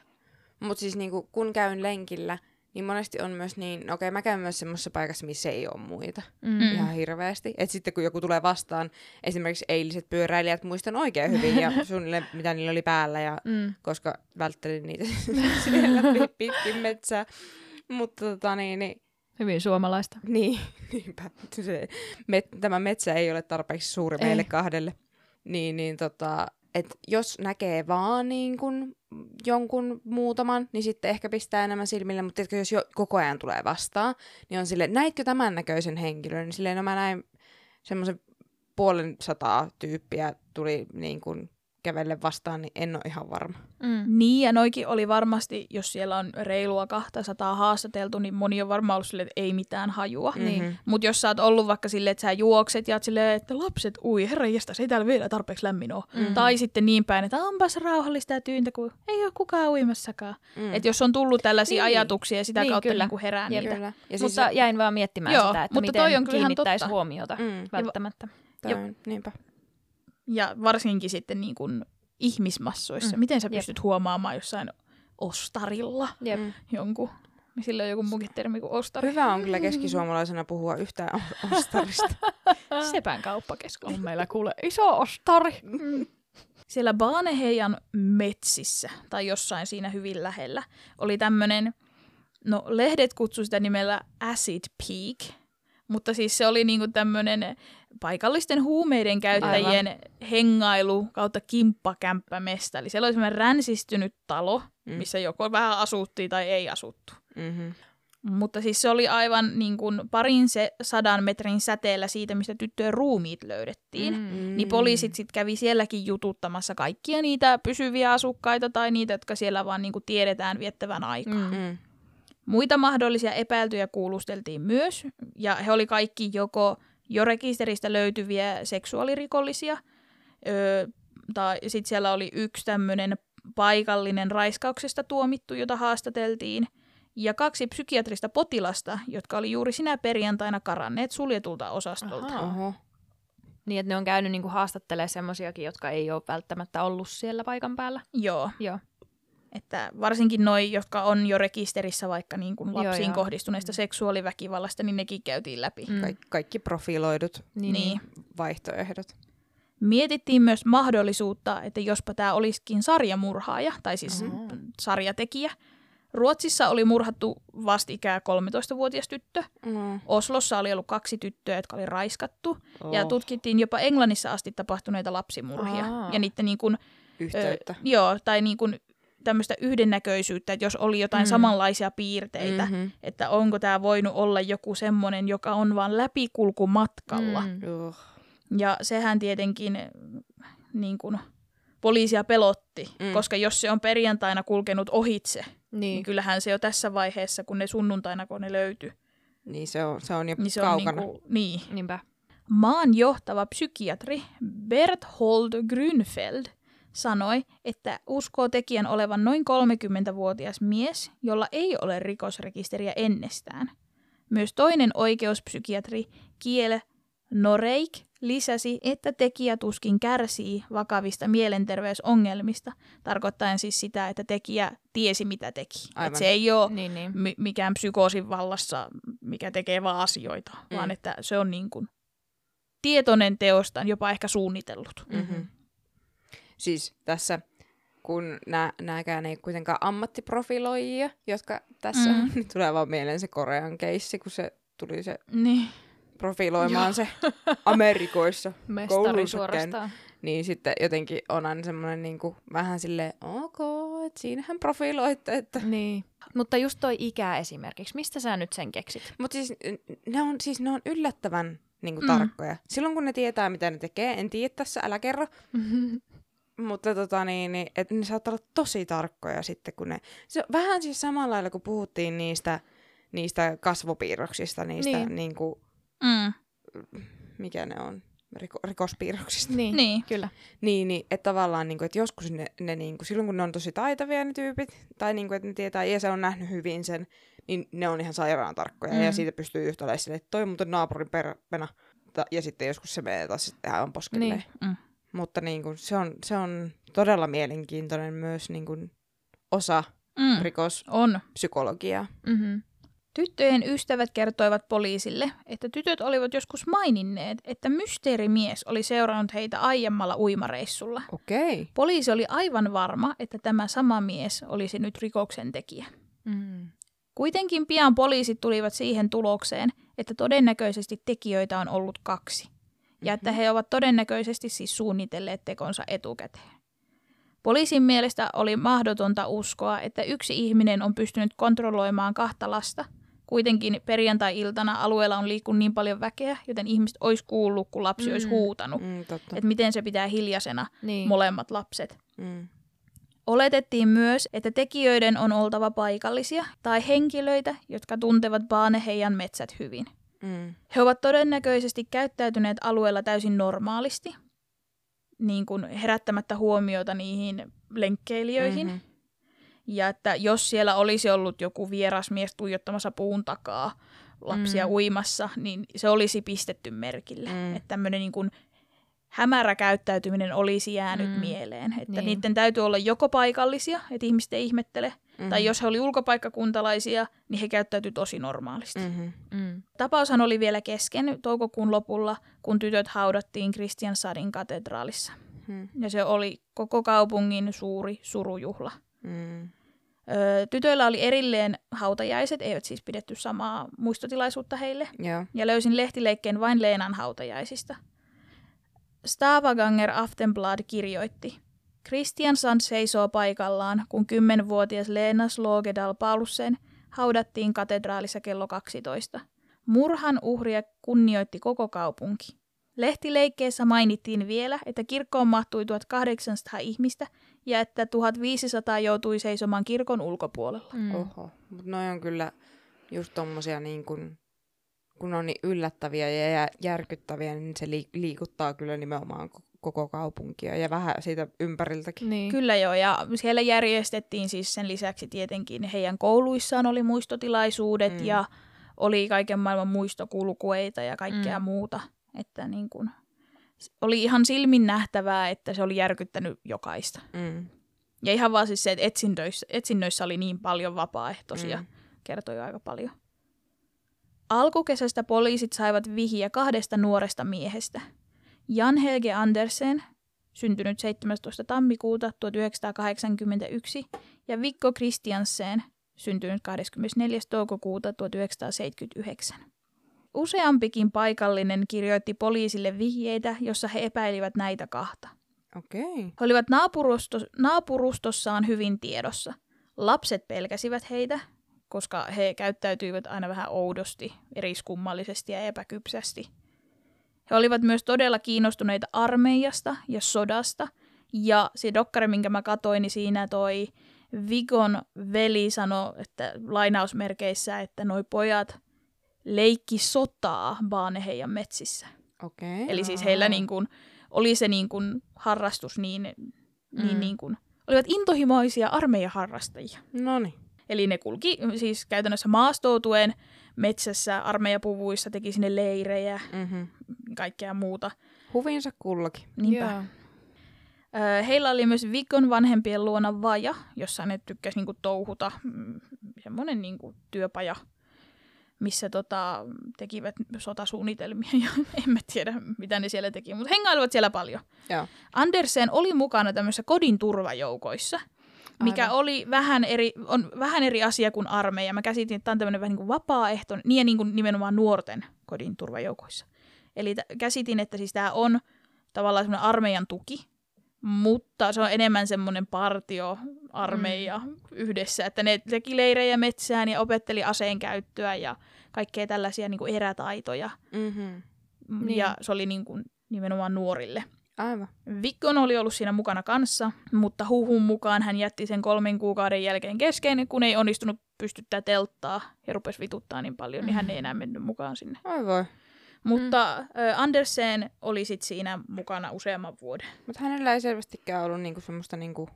Mutta siis niin kun, kun käyn lenkillä, niin monesti on myös niin, okei okay, mä käyn myös semmoisessa paikassa, missä ei ole muita mm. ihan hirveästi. Että sitten kun joku tulee vastaan, esimerkiksi eiliset pyöräilijät muistan oikein hyvin ja suunnilleen mitä niillä oli päällä, ja, mm. koska välttelin niitä siellä pitkin metsää. Mutta tota niin... niin hyvin suomalaista. Niin, niinpä. Se, met, tämä metsä ei ole tarpeeksi suuri ei. Meille kahdelle. Niin, niin tota, et jos näkee vaan niin kun jonkun muutaman, niin sitten ehkä pistää enemmän silmille, mutta tiedätkö, jos jo koko ajan tulee vastaan, niin on silleen, näitkö tämän näköisen henkilön, niin silleen, no mä näin semmoisen puolen sataa tyyppiä tuli niin kuin kävelle vastaan, niin en ole ihan varma. Mm. Niin, ja noikin oli varmasti, jos siellä on reilua kaksisataa haastateltu, niin moni on varmaan ollut silleen, että ei mitään hajua. Mm-hmm. Mutta jos sä oot ollut vaikka silleen, että sä juokset ja oot silleen, että lapset, ui herranjestas, ei täällä vielä tarpeeksi lämmin ole. Mm-hmm. Tai sitten niin päin, että onpas rauhallista ja tyyntä, kun ei ole kukaan uimassakaan. Mm. Että jos on tullut tällaisia niin, ajatuksia ja sitä niin, kautta kyllä. Kun herää ja niitä. Kyllä. Ja siis mutta se... jäin vaan miettimään joo, sitä, että miten kiinnittäisi huomiota mm. välttämättä. Tämä on, niinpä. Ja varsinkin sitten niin kuin ihmismassoissa. Mm. Miten sä pystyt Jep. huomaamaan jossain ostarilla Jep. jonkun? Sillä on joku muukin termi kuin ostari. Hyvä on kyllä keskisuomalaisena puhua yhtään ostarista. Sepän kauppakeskus. On meillä kuule iso ostari. Mm. Siellä Baneheian metsissä tai jossain siinä hyvin lähellä oli tämmönen, no lehdet kutsui sitä nimellä Acid Peak. Mutta siis se oli niinku tämmönen paikallisten huumeiden käyttäjien Aivan. hengailu kautta kimppakämppämestä. Eli siellä oli semmoinen ränsistynyt talo, mm. missä joko vähän asuttiin tai ei asuttu. Mm-hmm. Mutta siis se oli aivan niin kuin parin se sadan metrin säteellä siitä, mistä tyttöjen ruumiit löydettiin. Mm-hmm. Niin poliisit sitten kävi sielläkin jututtamassa kaikkia niitä pysyviä asukkaita tai niitä, jotka siellä vaan niin kuin tiedetään viettävän aikaa. Mm-hmm. Muita mahdollisia epäiltyjä kuulusteltiin myös, ja he oli kaikki joko jo rekisteristä löytyviä seksuaalirikollisia, öö, tai sitten siellä oli yksi tämmöinen paikallinen raiskauksesta tuomittu, jota haastateltiin, ja kaksi psykiatrista potilasta, jotka oli juuri sinä perjantaina karanneet suljetulta osastolta. Aha. Niin, että ne on käynyt niinku haastattelemaan semmoisiakin, jotka ei ole välttämättä ollut siellä paikan päällä. Joo. Joo. Että varsinkin noi, jotka on jo rekisterissä vaikka niin kuin lapsiin joo, joo. kohdistuneesta seksuaaliväkivallasta, niin nekin käytiin läpi. Mm. Kaik- kaikki profiloidut niin. Niin vaihtoehdot. Mietittiin myös mahdollisuutta, että jospa tämä olisikin sarjamurhaaja, tai siis mm. sarjatekijä. Ruotsissa oli murhattu vastikään kolmetoistavuotias tyttö. Mm. Oslossa oli ollut kaksi tyttöä, jotka oli raiskattu. Oh. Ja tutkittiin jopa Englannissa asti tapahtuneita lapsimurhia. Ah. Ja niiden niin kuin, yhteyttä. Ö, joo, tai niin kuin... tämmöistä yhdennäköisyyttä, että jos oli jotain mm. samanlaisia piirteitä, mm-hmm. että onko tämä voinut olla joku semmoinen, joka on vaan läpikulkumatkalla. Mm. Ja sehän tietenkin niin kun, poliisia pelotti, mm. koska jos se on perjantaina kulkenut ohitse, niin. niin kyllähän se jo tässä vaiheessa, kun ne sunnuntaina, kun ne löytyi. Niin se on, se on jo niin se kaukana. On niin kuin, niin. Niinpä. Maan johtava psykiatri Berthold Grünfeld sanoi, että uskoo tekijän olevan noin kolmekymmentävuotias mies, jolla ei ole rikosrekisteriä ennestään. Myös toinen oikeuspsykiatri Kiel Noreik lisäsi, että tekijä tuskin kärsii vakavista mielenterveysongelmista, tarkoittaen siis sitä, että tekijä tiesi mitä teki. Että se ei ole niin, niin. mikään psykoosin vallassa, mikä tekee vaan asioita, mm. vaan että se on niin kuin tietoinen teostaan, jopa ehkä suunnitellut. Mm-hmm. Siis tässä, kun nääkään ei kuitenkaan ammattiprofiloijia, jotka tässä mm. on, niin tulee vaan mieleen se Korean keissi, kun se tuli se niin. profiloimaan Joo. se Amerikoissa kouluun suorastaan. Niin sitten jotenkin on aina semmoinen niin kuin, vähän silleen, ok, että siinähän profiloitte. Että... Niin. Mutta just toi ikä esimerkiksi, mistä sä nyt sen keksit? Mutta siis, siis ne on yllättävän niin kuin, mm. tarkkoja. Silloin kun ne tietää, mitä ne tekee, en tiedä tässä, älä kerro. Mm-hmm. Mutta tota niin, niin että ne saattaa olla tosi tarkkoja sitten, kun ne... Se, vähän siis samalla lailla, kun puhuttiin niistä, niistä kasvopiirroksista, niistä niin. niin kuin, mm. mikä ne on, Riko, rikospiirroksista. Niin, niin, kyllä. Niin, niin että tavallaan, niin kuin, että joskus ne, ne niin kuin, silloin kun ne on tosi taitavia ne tyypit, tai niin kuin, että ne tietää, ja se on nähnyt hyvin sen, niin ne on ihan sairaan tarkkoja, mm. ja siitä pystyy yhtä lailla silleen, että toi on muuten naapurin perpena, ja sitten joskus se menee taas sitten aivan poskelleen. Niin, mm. Mutta niin kuin, se, on, se on todella mielenkiintoinen myös niin kuin, osa mm, rikospsykologiaa. Mm-hmm. Tyttöjen ystävät kertoivat poliisille, että tytöt olivat joskus maininneet, että mysteerimies oli seurannut heitä aiemmalla uimareissulla. Okay. Poliisi oli aivan varma, että tämä sama mies olisi nyt rikoksen tekijä. Mm. Kuitenkin pian poliisit tulivat siihen tulokseen, että todennäköisesti tekijöitä on ollut kaksi. Ja että he ovat todennäköisesti siis suunnitelleet tekonsa etukäteen. Poliisin mielestä oli mahdotonta uskoa, että yksi ihminen on pystynyt kontrolloimaan kahta lasta. Kuitenkin perjantai-iltana alueella on liikkunut niin paljon väkeä, joten ihmiset olisi kuullut, kun lapsi mm. olisi huutanut. Mm, että miten se pitää hiljaisena niin. molemmat lapset. Mm. Oletettiin myös, että tekijöiden on oltava paikallisia tai henkilöitä, jotka tuntevat Baneheian metsät hyvin. Mm. He ovat todennäköisesti käyttäytyneet alueella täysin normaalisti, niin kuin herättämättä huomiota niihin lenkkeilijöihin. Mm-hmm. Ja että jos siellä olisi ollut joku vieras mies tuijottamassa puun takaa lapsia mm. uimassa, niin se olisi pistetty merkille. Mm. Että tämmöinen niin kuin hämärä käyttäytyminen olisi jäänyt mm. mieleen. Että niin. niiden täytyy olla joko paikallisia, että ihmiset ei ihmettele, mm-hmm. tai jos he oli ulkopaikkakuntalaisia, niin he käyttäytyi tosi normaalisti. Mm-hmm. Mm. Tapaushan oli vielä kesken toukokuun lopulla, kun tytöt haudattiin Kristianstadin katedraalissa. Mm. Ja se oli koko kaupungin suuri surujuhla. Mm. Öö, tytöillä oli erilleen hautajaiset, eivät siis pidetty samaa muistotilaisuutta heille. Yeah. Ja löysin lehtileikkeen vain Leenan hautajaisista. Stavanger Aftenblad kirjoitti: Kristiansand seisoo paikallaan, kun kymmenvuotias Lena Slågedal Paulsen haudattiin katedraalissa kello kaksitoista. Murhan uhria kunnioitti koko kaupunki. Lehtileikkeessä mainittiin vielä, että kirkkoon mahtui tuhatkahdeksansataa ihmistä ja että tuhatviisisataa joutui seisomaan kirkon ulkopuolella. Mm. Oho, mutta noi on kyllä just tommosia niin kun, kun on niin yllättäviä ja järkyttäviä, niin se liikuttaa kyllä nimenomaan koko kaupunkia ja vähän siitä ympäriltäkin. Niin. Kyllä joo, ja siellä järjestettiin siis sen lisäksi tietenkin heidän kouluissaan oli muistotilaisuudet mm. ja oli kaiken maailman muistokulkueita ja kaikkea mm. muuta. Että niin kun, oli ihan silmin nähtävää, että se oli järkyttänyt jokaista. Mm. Ja ihan vaan siis se, että etsinnöissä, etsinnöissä oli niin paljon vapaaehtoisia, mm. kertoi aika paljon. Alkukesästä poliisit saivat vihiä kahdesta nuoresta miehestä. Jan Helge Andersen, syntynyt seitsemästoista tammikuuta tuhatyhdeksänsataakahdeksankymmentäyksi, ja Viggo Kristiansen, syntynyt kahdeskymmenesneljäs toukokuuta tuhatyhdeksänsataaseitsemänkymmentäyhdeksän. Useampikin paikallinen kirjoitti poliisille vihjeitä, jossa he epäilivät näitä kahta. Okay. He olivat naapurusto- naapurustossaan hyvin tiedossa. Lapset pelkäsivät heitä, koska he käyttäytyivät aina vähän oudosti, eriskummallisesti ja epäkypsästi. He olivat myös todella kiinnostuneita armeijasta ja sodasta. Ja se dokkari, minkä mä katoin, niin siinä toi Vigon veli sanoi, että lainausmerkeissä, että noi pojat leikki sotaa Baneheian metsissä. Okay, eli siis heillä niin kun, oli se niin kun, harrastus niin, niin, mm. niin kun, olivat intohimoisia armeijaharrastajia. Noniin. Eli ne kulki siis käytännössä maastoutuen metsässä, armeijapuvuissa, teki sinne leirejä, mm-hmm. kaikkea muuta. Huviinsa kullakin. Niinpä. Yeah. Heillä oli myös Vigon vanhempien luona vaja, jossa ne tykkäsi niin kun, touhuta, semmoinen niin kun, työpaja, missä tota, tekivät sotasuunnitelmia ja en mä tiedä, mitä ne siellä teki, mutta hengailivat siellä paljon. Joo. Andersen oli mukana tämmöisissä kodin turvajoukoissa, mikä Aivan. oli vähän eri, on vähän eri asia kuin armeija. Mä käsitin, että tämä on tämmöinen vähän niin kuin vapaaehtoinen, niin ja niin kuin nimenomaan nuorten kodin turvajoukoissa. Eli t- käsitin, että siis tämä on tavallaan semmoinen armeijan tuki, mutta se on enemmän semmoinen partioarmeija mm. yhdessä, että ne teki leirejä metsään ja opetteli aseen käyttöä ja kaikkea tällaisia niin kuin erätaitoja. Mm-hmm. Niin. Ja se oli niin kuin nimenomaan nuorille. Aivan. Vigon oli ollut siinä mukana kanssa, mutta huhun mukaan hän jätti sen kolmen kuukauden jälkeen kesken, kun ei onnistunut pystyttää telttaa ja rupesi vituttaa niin paljon, mm-hmm. niin hän ei enää mennyt mukaan sinne. Aivan. Mutta mm. Andersen oli sit siinä mukana useamman vuoden. Mutta hänellä ei selvästikään ollut niinku semmoista niinku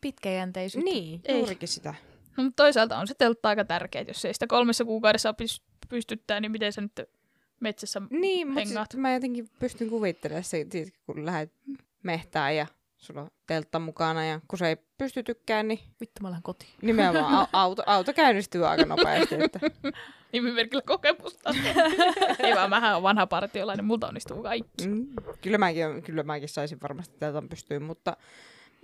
pitkäjänteisyyttä. Niin, juurikin sitä. No, mutta toisaalta on se teltta aika tärkeä, jos ei sitä kolmessa kuukaudessa pystyttää, niin miten sä nyt metsässä niin, hengaat? Niin, mä jotenkin pystyn kuvittelemaan se, kun lähdet mehtään ja sulla on teltta mukana ja kun se ei pystytykään, niin... Vittu, mä lähden kotiin. Nimenomaan auto, auto käynnistyy aika nopeasti, että... Nimimerkillä kokemusta. Ei vaan, mähän on vanha partiolainen, multa onnistuu kaikki. Mm, kyllä, mäkin, kyllä mäkin saisin varmasti tätä pystyyn, mutta,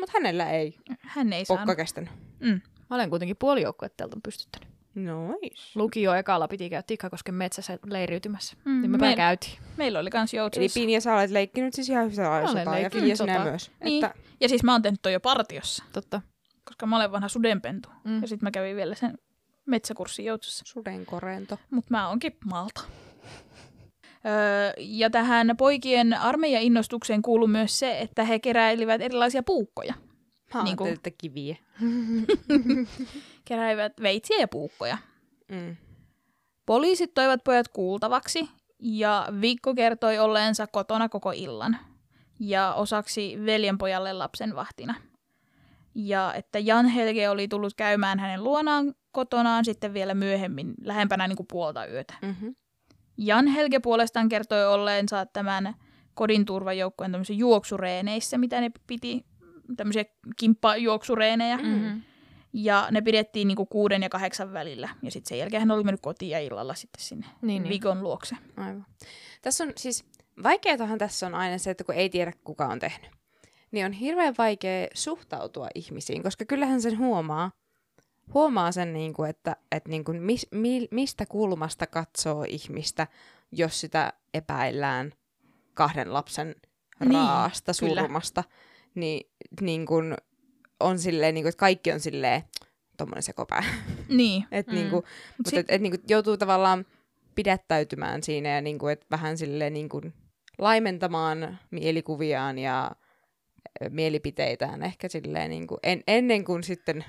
mutta hänellä ei. Hän ei saanut. Pokka kestänyt. Mm. Mä olen kuitenkin puolijoukkuettelta pystyttänyt. Nois. Lukio ekalla piti käydä Tikkakosken metsässä leiriytymässä. Mm. Niin me Meil... käytiin. Meillä oli kans Joutsassa. Eli Pinja, sä olet leikkinyt siis ihan hyvää ajosotaa ja Pinja sinä myös. Niin. Että... Ja siis mä oon tehnyt toi jo partiossa. Totta. Koska mä olen vanha sudenpentu. Mm. Ja sit mä kävin vielä sen metsäkurssin Joutsassa. Sudenkorento. Mut mä oonkin maalta. Öö, ja tähän poikien armeijan innostukseen kuului myös se, että he keräilivät erilaisia puukkoja. Mä niin kuin... kiviä. Keräivät veitsiä ja puukkoja. Mm. Poliisit toivat pojat kuultavaksi ja Vikko kertoi olleensa kotona koko illan. Ja osaksi veljenpojalle lapsen vahtina. Ja että Jan Helge oli tullut käymään hänen luonaan kotonaan sitten vielä myöhemmin, lähempänä niin kuin puolta yötä. Mm-hmm. Jan Helge puolestaan kertoi olleensa tämän kodin turvajoukkojen tämmöisissä juoksureeneissä, mitä ne piti, tämmöisiä kimppajuoksureenejä. Mm-hmm. Ja ne pidettiin niinku kuuden ja kahdeksan välillä. Ja sitten sen jälkeen hän oli mennyt kotiin ja illalla sitten sinne niin, Vikon niin. luokse. Aivan. Tässä on siis, vaikeatahan tässä on aina se, että kun ei tiedä kuka on tehnyt, niin on hirveän vaikea suhtautua ihmisiin, koska kyllähän sen huomaa. Huomaa sen, niin kuin, että, että niin kuin mis, mi, mistä kulmasta katsoo ihmistä, jos sitä epäillään kahden lapsen niin, raasta surmasta. Niin, niin kuin on silleen, niin kuin, että kaikki on silleen tommonen sekopää. Niin. Et mm. niin kuin, mutta sit... et, et, niin kuin, joutuu tavallaan pidättäytymään siinä ja niin kuin, et vähän silleen niin kuin, laimentamaan mielikuviaan ja mielipiteitään ehkä silleen niin kuin, en, ennen kuin sitten...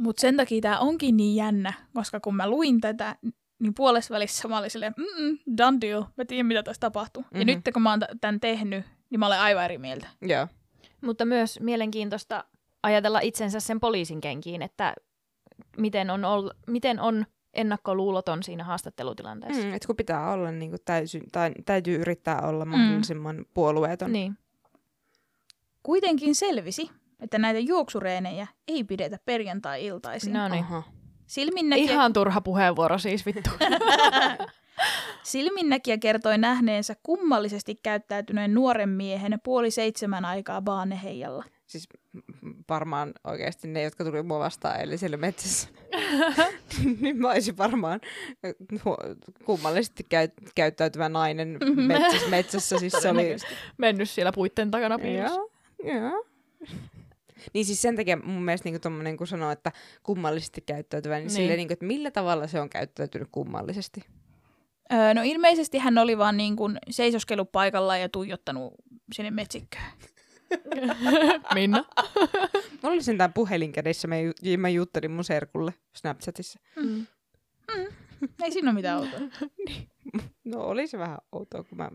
Mutta sen takia tämä onkin niin jännä, koska kun mä luin tätä, niin puolessa välissä mä olin silleen, done deal, mä tiedän mitä tässä tapahtuu. Mm-hmm. Ja nyt kun mä oon tämän tehnyt, niin mä olen aivan eri mieltä. Joo. Mutta myös mielenkiintoista ajatella itsensä sen poliisin kenkiin, että miten on, ol- miten on ennakkoluuloton siinä haastattelutilanteessa. Mm, että kun pitää olla, niin kun täysin, tai, täytyy yrittää olla mahdollisimman mm. puolueeton. Niin. Kuitenkin selvisi, että näitä juoksureenejä ei pidetä perjantai-iltaisin. No niin. Silminnäkijä... Ihan turha puheenvuoro siis vittu. Silminnäkijä kertoi nähneensä kummallisesti käyttäytyneen nuoren miehen puoli seitsemän aikaa Baaneheialla. Siis varmaan oikeasti ne, jotka tuli mua vastaan, eli siellä metsässä. Niin mä olisin varmaan kummallisesti käy, käyttäytyvä nainen metsässä. metsässä siis se oli... Mennyt siellä puitten takana piilossa. Joo, joo. Niin siis sen takia mun mielestä niin tommonen, kun sanoo, että kummallisesti käyttäytyvä, niin, niin. Silleen, niin kuin, että millä tavalla se on käyttäytynyt kummallisesti? Öö, no ilmeisesti hän oli vaan niin kuin seisoskellut paikallaan ja tuijottanut sinne metsikköön. Minna? Mä olisin tämän puhelin kädessä, mä juttelin mun serkulle Snapchatissa. Mm. Mm. Ei siinä ole mitään outoa. No oli se vähän outoa, kun mä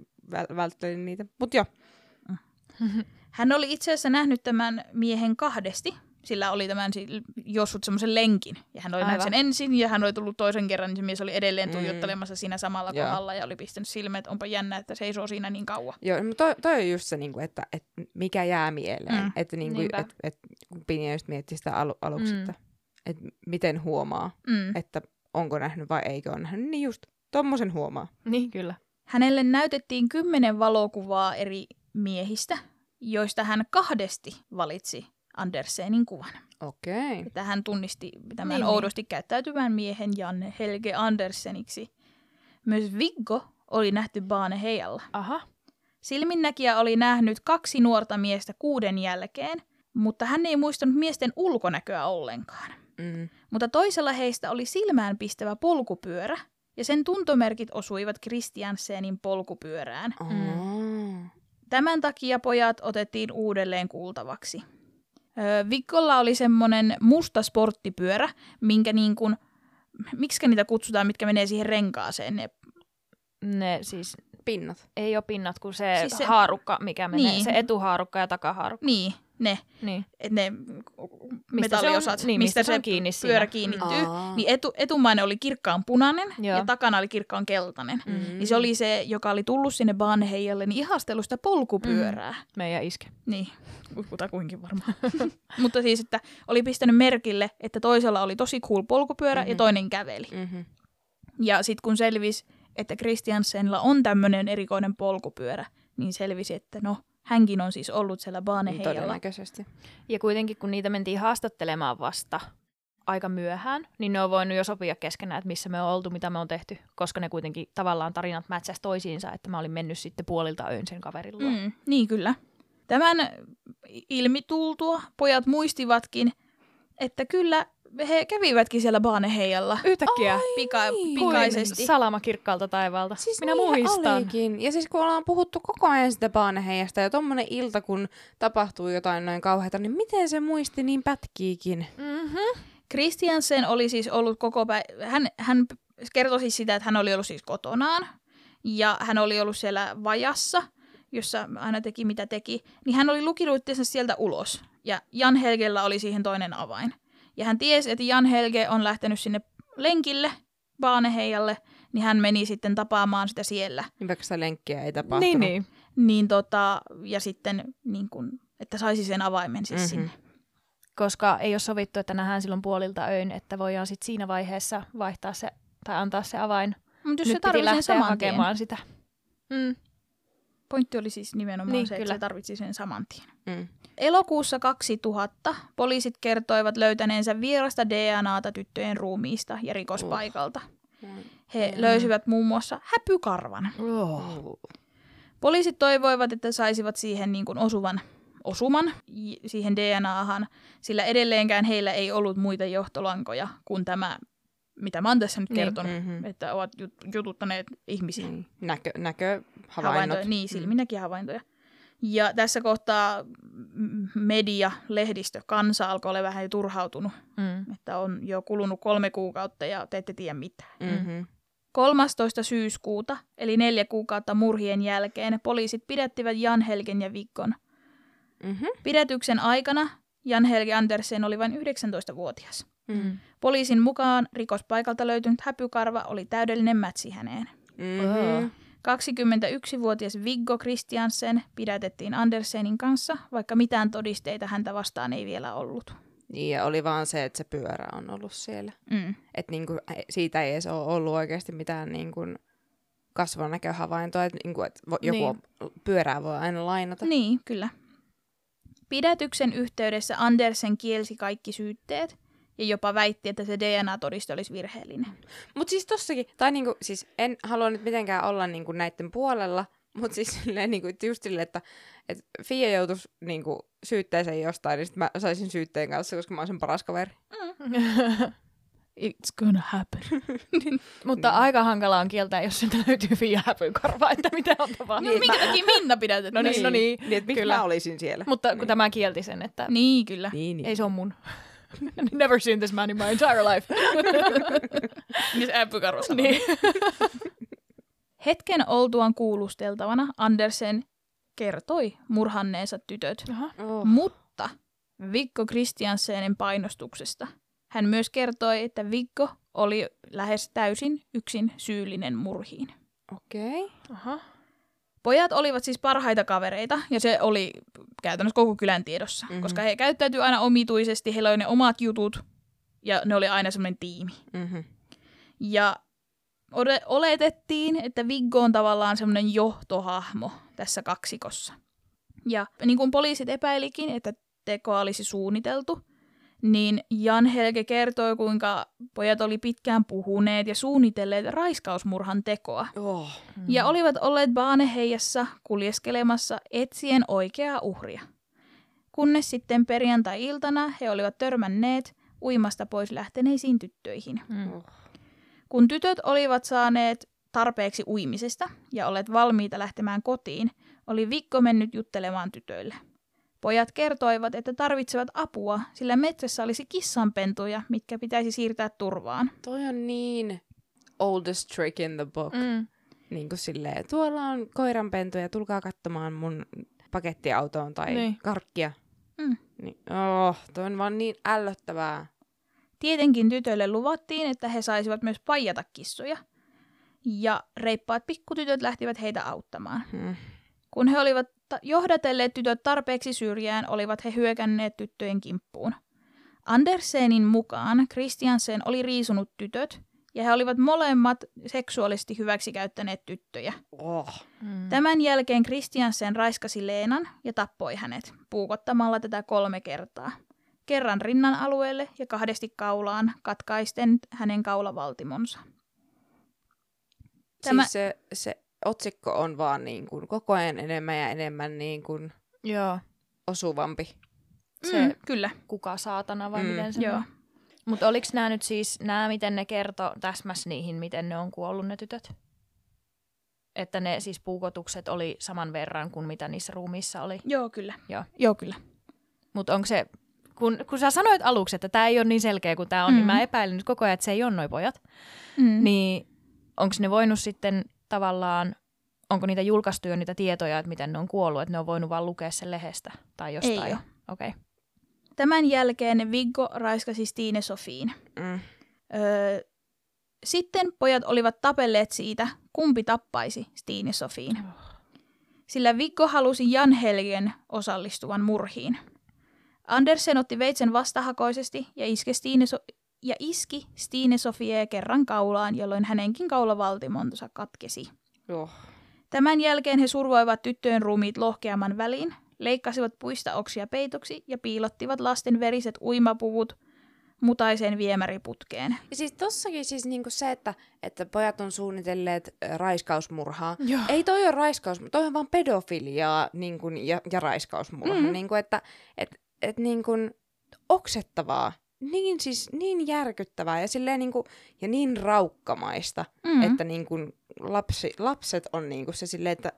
välttelin niitä, mut joo. Hän oli itse asiassa nähnyt tämän miehen kahdesti, sillä oli tämän jossut semmoisen lenkin. Ja hän oli nähnyt sen ensin ja hän oli tullut toisen kerran, niin se mies oli edelleen tuijottelemassa mm. siinä samalla Joo. kohdalla ja oli pistänyt silmät, onpa jännä, että seisoo siinä niin kauan. Joo, mutta toi, toi on just se, että, että mikä jää mieleen. Mm. Että niin kuin, et, et, kun Pinja just mietti sitä alu, aluksi, mm. että, että miten huomaa, mm. että onko nähnyt vai eikö ole nähnyt, niin just tommosen huomaa. Niin, kyllä. Hänelle näytettiin kymmenen valokuvaa eri miehistä, joista hän kahdesti valitsi Andersenin kuvan. Okei. Että hän tunnisti tämän niin, oudosti niin. käyttäytyvän miehen Jan Helge Anderseniksi. Myös Viggo oli nähty Baaneheialla. Aha. Silminnäkijä oli nähnyt kaksi nuorta miestä kuuden jälkeen, mutta hän ei muistanut miesten ulkonäköä ollenkaan. Mm. Mutta toisella heistä oli silmäänpistävä polkupyörä, ja sen tuntomerkit osuivat Kristiansenin polkupyörään. Oh. Mm. Tämän takia pojat otettiin uudelleen kuultavaksi. Öö, Vikolla oli semmoinen musta sporttipyörä, minkä niin kuin, miksikä niitä kutsutaan, mitkä menee siihen renkaaseen? Ne, ne siis pinnat. Ei ole pinnat, kun se, siis se haarukka, mikä menee, niin. se etuhaarukka ja takahaarukka. Niin, ne, niin. Et ne metalliosat, mistä se, on, niin, mistä mistä se, se kiinni pyörä siinä. Kiinnittyy. Aa. Niin etu, etumainen oli kirkkaan punainen Joo. ja takana oli kirkkaan keltainen. Mm-hmm. Niin se oli se, joka oli tullut sinne Baaneheijalle, niin ihastellut sitä polkupyörää. Mm. Meidän iske. Niin, kutakuinkin varmaan. Mutta siis, että oli pistänyt merkille, että toisella oli tosi cool polkupyörä mm-hmm. ja toinen käveli. Mm-hmm. Ja sitten kun selvisi, että Kristiansenilla on tämmöinen erikoinen polkupyörä, niin selvisi, että no, hänkin on siis ollut siellä Baaneheialla. Todennäköisesti. Ja kuitenkin kun niitä mentiin haastattelemaan vasta aika myöhään, niin ne on voinut jo sopia keskenään, että missä me on oltu, mitä me on tehty, koska ne kuitenkin tavallaan tarinat mätsäs toisiinsa, että mä olin mennyt sitten puolilta öön sen kaverilla. Mm, niin kyllä. Tämän ilmi tultua pojat muistivatkin, että kyllä he kävivätkin siellä Baneheijalla. Yhtäkkiä. Pika, pikaisesti. Salama kirkkaalta taivaalta. Siis minä muistan. Olikin. Ja siis kun ollaan puhuttu koko ajan sitä Baneheijasta ja tommonen ilta, kun tapahtuu jotain noin kauheata, niin miten se muisti niin pätkiikin? Mhm. Kristiansen oli siis ollut koko päivä, hän, hän kertoi siis sitä, että hän oli ollut siis kotonaan ja hän oli ollut siellä vajassa, jossa aina teki mitä teki, niin hän oli lukinut itseänsä sieltä ulos ja Jan Helgellä oli siihen toinen avain. Ja hän tiesi, että Jan Helge on lähtenyt sinne lenkille, Baneheijalle, niin hän meni sitten tapaamaan sitä siellä. Niin vaikka sitä lenkkiä ei tapahtunut. Niin, niin. niin tota, ja sitten niin kun, että saisi sen avaimen siis mm-hmm. sinne. Koska ei ole sovittu, että nähdään silloin puolilta öin, että voidaan sitten siinä vaiheessa vaihtaa se tai antaa se avain. Mutta jos nyt se tarvitsee lähteä hakemaan sitä. Mm. Pointti oli siis nimenomaan niin, se, kyllä. Että se tarvitsi sen saman tien. Mm. Elokuussa kaksituhatta poliisit kertoivat löytäneensä vierasta D N A:ta tyttöjen ruumiista ja rikospaikalta. Oh. He mm. löysivät muun muassa häpykarvan. Oh. Poliisit toivoivat, että saisivat siihen niin kuin osuvan osuman siihen D N A:han, sillä edelleenkään heillä ei ollut muita johtolankoja kuin tämä, mitä mä oon tässä nyt kertonut, niin, mm-hmm. että ovat jututtaneet ihmisiä. Niin. Näkö, näkö, havainnot. Niin, silminäkin mm. havaintoja. Ja tässä kohtaa media, lehdistö, kansa alkoi olla vähän jo turhautunut, mm. että on jo kulunut kolme kuukautta ja te ette tiedä mitään. Mm-hmm. kolmastoista syyskuuta, eli neljä kuukautta murhien jälkeen, poliisit pidättivät Jan Helgen ja Vikkon. Mm-hmm. Pidätyksen aikana Jan Helge Andersen oli vain yhdeksäntoistavuotias. Mm-hmm. Poliisin mukaan rikospaikalta löytynyt häpykarva oli täydellinen mätsi häneen. Mm-hmm. kaksikymmentäyksivuotias Viggo Kristiansen pidätettiin Andersenin kanssa, vaikka mitään todisteita häntä vastaan ei vielä ollut. Ja oli vaan se, että se pyörä on ollut siellä. Mm. Et niinku, siitä ei edes ole ollut oikeasti mitään niinku kasvonäköhavaintoa, että niinku, et joku niin. pyörää voi aina lainata. Niin, kyllä. Pidätyksen yhteydessä Andersen kielsi kaikki syytteet ja jopa väitti, että se D N A-todiste olisi virheellinen. Mutta siis tossakin, tai niinku, siis en halua nyt mitenkään olla niinku näiden puolella, mutta siis silleen, niinku, just silleen, että et Fia joutuisi niinku syytteeseen jostain, niin sit mä saisin syytteen kanssa, koska mä oon sen paras kaveri. Mm. It's gonna happen. Mutta niin. aika hankala on kieltää, jos sieltä löytyy Fia häpykarvaa, että mitä on tapahtunut. No minkä takia Minna pidätetään? No niin, no niin. niin että kyllä. Mä olisin siellä. Mutta niin. kun tämä kielti sen, että niin, kyllä. Niin, niin. ei se on mun. Never seen this man in my entire life. Niin se häpykarva sanoi. Niin. Hetken oltuaan kuulusteltavana Andersen kertoi murhanneensa tytöt, oh. mutta Viggo Kristiansenin painostuksesta. Hän myös kertoi, että Viggo oli lähes täysin yksin syyllinen murhiin. Okei. Okay. Pojat olivat siis parhaita kavereita, ja se oli käytännössä koko kylän tiedossa, mm-hmm. koska he käyttäytyi aina omituisesti, heillä oli ne omat jutut, ja ne oli aina semmoinen tiimi. Mm-hmm. Ja oletettiin, että Viggo on tavallaan semmoinen johtohahmo tässä kaksikossa. Ja niin kuin poliisit epäilikin, että tekoa olisi suunniteltu, niin Jan Helge kertoi, kuinka pojat oli pitkään puhuneet ja suunnitelleet raiskausmurhan tekoa. Oh, mm. Ja olivat olleet Baneheijassa kuljeskelemassa etsien oikeaa uhria. Kunnes sitten perjantai-iltana he olivat törmänneet uimasta pois lähteneisiin tyttöihin. Mm. Kun tytöt olivat saaneet tarpeeksi uimisesta ja olleet valmiita lähtemään kotiin, oli Viggo mennyt juttelemaan tytöille. Pojat kertoivat, että tarvitsevat apua, sillä metsässä olisi kissanpentuja, mitkä pitäisi siirtää turvaan. Toi on niin oldest trick in the book. Mm. Niin kuin silleen, tuolla on koiranpentuja, tulkaa katsomaan mun pakettiautoon tai niin. karkkia. Mm. Niin, oh, toi on vaan niin ällöttävää. Tietenkin tytöille luvattiin, että he saisivat myös paijata kissoja. Ja reippaat pikkutytöt lähtivät heitä auttamaan. Mm. Kun he olivat johdatelleet tytöt tarpeeksi syrjään, olivat he hyökänneet tyttöjen kimppuun. Andersenin mukaan Kristiansen oli riisunut tytöt, ja he olivat molemmat seksuaalisesti hyväksikäyttäneet tyttöjä. Oh. Mm. Tämän jälkeen Kristiansen raiskasi Leenan ja tappoi hänet, puukottamalla tätä kolme kertaa. kerran rinnan alueelle ja kahdesti kaulaan, katkaisten hänen kaulavaltimonsa. Tämä... Siis se, se otsikko on vaan niin kuin koko ajan enemmän ja enemmän niin kuin joo. osuvampi. Se, mm, kyllä. Kuka saatana vai mm. miten se joo. on. Mutta oliko nämä nyt siis, nämä miten ne kertoi täsmäs niihin, miten ne on kuollut ne tytöt? Että ne siis puukotukset oli saman verran kuin mitä niissä ruumiissa oli? Joo, kyllä. Joo, Joo kyllä. Mutta onko se, kun, kun sä sanoit aluksi, että tämä ei ole niin selkeä kuin tämä on, mm. niin mä epäilin nyt koko ajan, että se ei ole noi pojat. Mm. Niin onko ne voinut sitten tavallaan, onko niitä julkaistu jo niitä tietoja, että miten ne on kuollut, että ne on voinut vaan lukea sen lehdestä tai jostain? Ei jo. Okei. Okay. Tämän jälkeen Viggo raiskasi Stine Sofiin. Mm. Öö, sitten pojat olivat tapelleet siitä, kumpi tappaisi Stine Sofiin. Sillä Viggo halusi Jan Helgen osallistuvan murhiin. Andersen otti veitsen vastahakoisesti ja iski Stine, so- ja iski Stine Sofie kerran kaulaan, jolloin hänenkin kaulavaltimonsa katkesi. Oh. Tämän jälkeen he survoivat tyttöjen ruumiit lohkeamman väliin, leikkasivat puista oksia peitoksi ja piilottivat lasten veriset uimapuvut mutaiseen viemäriputkeen. Ja siis tossakin siis niinku se, että, että pojat on suunnitelleet raiskausmurhaa. Joo. Ei toi ole raiskausmurhaa, toi on vaan pedofiliaa niinku, ja, ja raiskausmurhaa. Mm-hmm. Niinku, että et, et, niinku, oksettavaa, niin, siis, niin järkyttävää ja, silleen, niinku, ja niin raukkamaista, mm-hmm. että niinku, lapsi, lapset on niinku, se silleen, että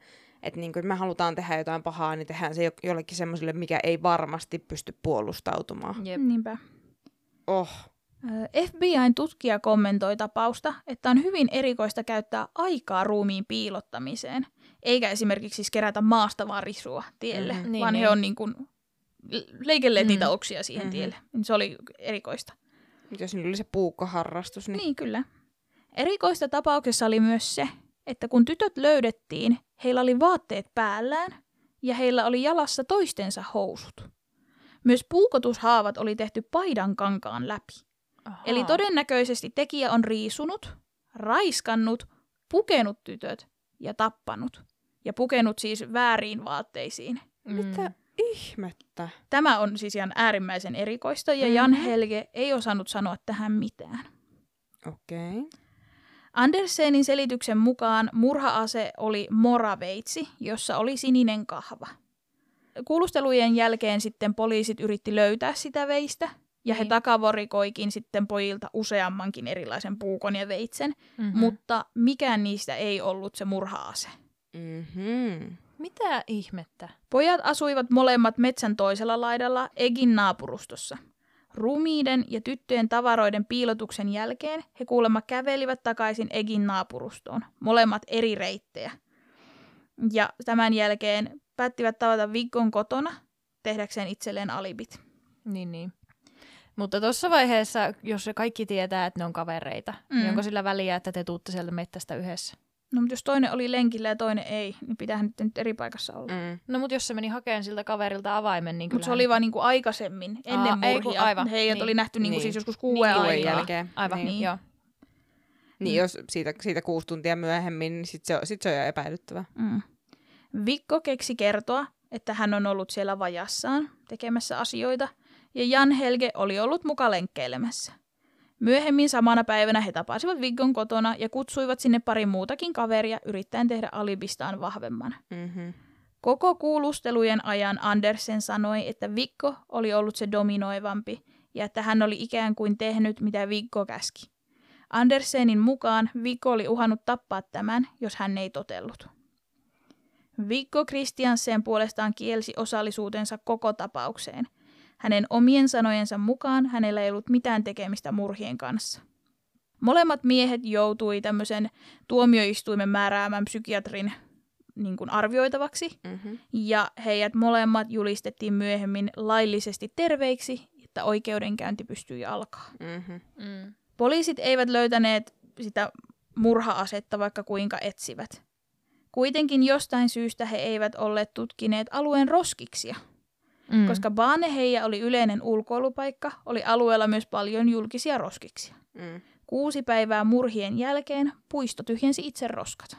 että niin kun me halutaan tehdä jotain pahaa, niin tehdään se jollekin semmoiselle, mikä ei varmasti pysty puolustautumaan. Jep. Niinpä. Oh. F B I:n tutkija kommentoi tapausta, että on hyvin erikoista käyttää aikaa ruumiin piilottamiseen, eikä esimerkiksi siis kerätä maasta vaan risua tielle, mm-hmm. niin, vaan niin. he on niin kun leikelleet mm-hmm. niitä oksia siihen mm-hmm. tielle. Se oli erikoista. Jos niillä oli se puukkoharrastus. Niin... niin kyllä. Erikoista tapauksessa oli myös se, että kun tytöt löydettiin, heillä oli vaatteet päällään ja heillä oli jalassa toistensa housut. Myös puukotushaavat oli tehty paidan kankaan läpi. Aha. Eli todennäköisesti tekijä on riisunut, raiskannut, pukenut tytöt ja tappanut. Ja pukenut siis vääriin vaatteisiin. Mm. Mitä ihmettä? Tämä on siis ihan äärimmäisen erikoista ja Jan Helge ei osannut sanoa tähän mitään. Okei. Okay. Andersenin selityksen mukaan murha-ase oli moraveitsi, jossa oli sininen kahva. Kuulustelujen jälkeen sitten poliisit yritti löytää sitä veistä, ja he niin. takavarikoikin sitten pojilta useammankin erilaisen puukon ja veitsen, mm-hmm. mutta mikään niistä ei ollut se murha-ase. Mm-hmm. Mitä ihmettä? Pojat asuivat molemmat metsän toisella laidalla Egin naapurustossa. Ruumiiden ja tyttöjen tavaroiden piilotuksen jälkeen he kuulemma kävelivät takaisin Egin naapurustoon, molemmat eri reittejä. Ja tämän jälkeen päättivät tavata Viggon kotona tehdäkseen itselleen alibit. Niin, niin. Mutta tuossa vaiheessa, jos kaikki tietää, että ne on kavereita, mm. niin onko sillä väliä, että te tuutte sieltä mettästä yhdessä? No, mutta jos toinen oli lenkillä ja toinen ei, niin pitäähän nyt, nyt eri paikassa olla. Mm. No, mutta jos se meni hakemaan siltä kaverilta avaimen, niin kyllähän... Mutta se oli vaan niinku aikaisemmin, ennen Aa, murhia. Ei, aivan. Heidät niin. oli nähty niinku niin. siis joskus kuuden niin. aikaa. Jälkeen. Aivan, niin. Niin. joo. Niin, mm. jos siitä, siitä kuusi tuntia myöhemmin, niin sit se, sit se on jo epäilyttävää. Mm. Viggo keksi kertoa, että hän on ollut siellä vajassaan tekemässä asioita, ja Jan Helge oli ollut muka lenkkeilemässä. Myöhemmin samana päivänä he tapasivat Viggon kotona ja kutsuivat sinne pari muutakin kaveria yrittäen tehdä alibistaan vahvemman. Mm-hmm. Koko kuulustelujen ajan Andersen sanoi, että Viggo oli ollut se dominoivampi ja että hän oli ikään kuin tehnyt, mitä Viggo käski. Andersenin mukaan Viggo oli uhannut tappaa tämän, jos hän ei totellut. Viggo Kristiansen puolestaan kielsi osallisuutensa koko tapaukseen. Hänen omien sanojensa mukaan hänellä ei ollut mitään tekemistä murhien kanssa. Molemmat miehet joutui tämmöisen tuomioistuimen määräämän psykiatrin niin kuin arvioitavaksi, mm-hmm. ja heidät molemmat julistettiin myöhemmin laillisesti terveiksi, että oikeudenkäynti pystyi alkaa. Mm-hmm. Mm. Poliisit eivät löytäneet sitä murha-asetta vaikka kuinka etsivät. Kuitenkin jostain syystä he eivät olleet tutkineet alueen roskiksia. Mm. Koska Baneheia oli yleinen ulkoilupaikka, oli alueella myös paljon julkisia roskiksia. Mm. Kuusi päivää murhien jälkeen puisto tyhjensi itse roskat.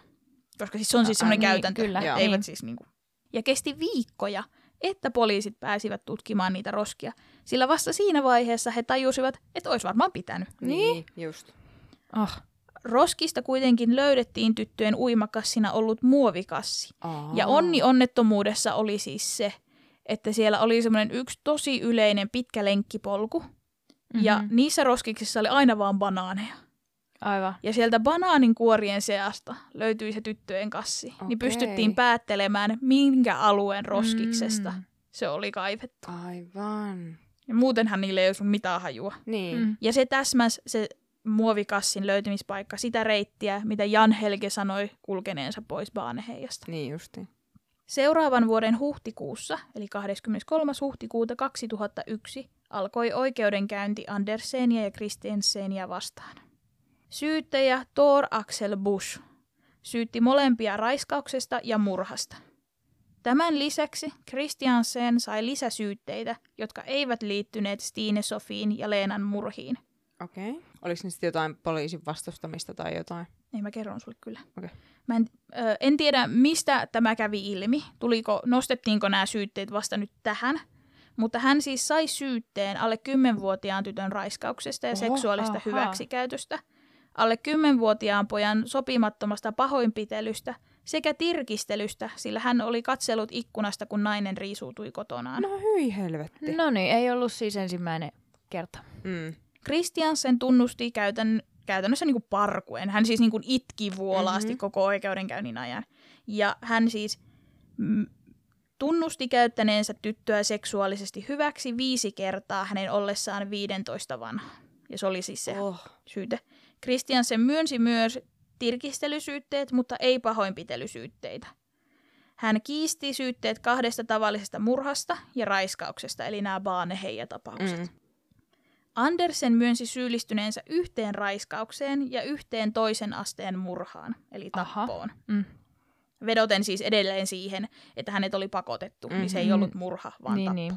Koska siis se on siis semmoinen käytäntö. Kyllä, eivät niin. siis niinku. Ja kesti viikkoja että poliisit pääsivät tutkimaan niitä roskia, sillä vasta siinä vaiheessa he tajusivat, että olisi varmaan pitänyt. Niin, just. Ah. Roskista kuitenkin löydettiin tyttöjen uimakassina ollut muovikassi. Aa. Ja onni onnettomuudessa oli siis se, että siellä oli semmoinen yksi tosi yleinen pitkä lenkkipolku. Mm-hmm. Ja niissä roskiksissa oli aina vaan banaaneja. Aivan. Ja sieltä banaanin kuorien seasta löytyi se tyttöjen kassi. Okay. Niin pystyttiin päättelemään, minkä alueen roskiksesta mm. se oli kaivettu. Aivan. Ja muutenhan niille ei olisi mitään hajua. Niin. Mm. Ja se täsmäs se muovikassin löytymispaikka sitä reittiä, mitä Jan Helge sanoi kulkeneensa pois Baneheijasta. Niin justiin. Seuraavan vuoden huhtikuussa, eli kahdeskymmeneskolmas huhtikuuta kaksituhattayksi, alkoi oikeudenkäynti Andersenia ja Christensenia vastaan. Syyttäjä Thor Axel Busch syytti molempia raiskauksesta ja murhasta. Tämän lisäksi Christiansen sai lisäsyytteitä, jotka eivät liittyneet Stine Sofiin ja Leenan murhiin. Okei. Okay. Oliko ne sitten jotain poliisin vastustamista tai jotain? Ei, mä kerron sulle kyllä. Okay. Mä en, ö, en tiedä, mistä tämä kävi ilmi. Tuliko, nostettiinko nämä syytteet vasta nyt tähän? Mutta hän siis sai syytteen alle kymmenvuotiaan tytön raiskauksesta ja Oho, seksuaalista aha. hyväksikäytöstä, alle kymmenvuotiaan pojan sopimattomasta pahoinpitelystä sekä tirkistelystä, sillä hän oli katsellut ikkunasta, kun nainen riisuutui kotonaan. No hyi helvetti. No niin, ei ollut siis ensimmäinen kerta. Mm. Christiansen tunnusti käytän, käytännössä niin kuin parkuen. Hän siis niin kuin itki vuolaasti mm-hmm. koko oikeudenkäynnin ajan. Ja hän siis m- tunnusti käyttäneensä tyttöä seksuaalisesti hyväksi viisi kertaa hänen ollessaan viisitoista vanha. Ja se oli siis se oh. syyte. Christiansen myönsi myös tirkistelysyytteet, mutta ei pahoinpitelysyytteitä. Hän kiisti syytteet kahdesta tavallisesta murhasta ja raiskauksesta, eli nämä Baneheija-tapaukset. Mm. Andersen myönsi syyllistyneensä yhteen raiskaukseen ja yhteen toisen asteen murhaan, eli tappoon. Mm. Vedoten siis edelleen siihen, että hänet oli pakotettu, mm-hmm. niin se ei ollut murha, vaan niin, tappo. Niin.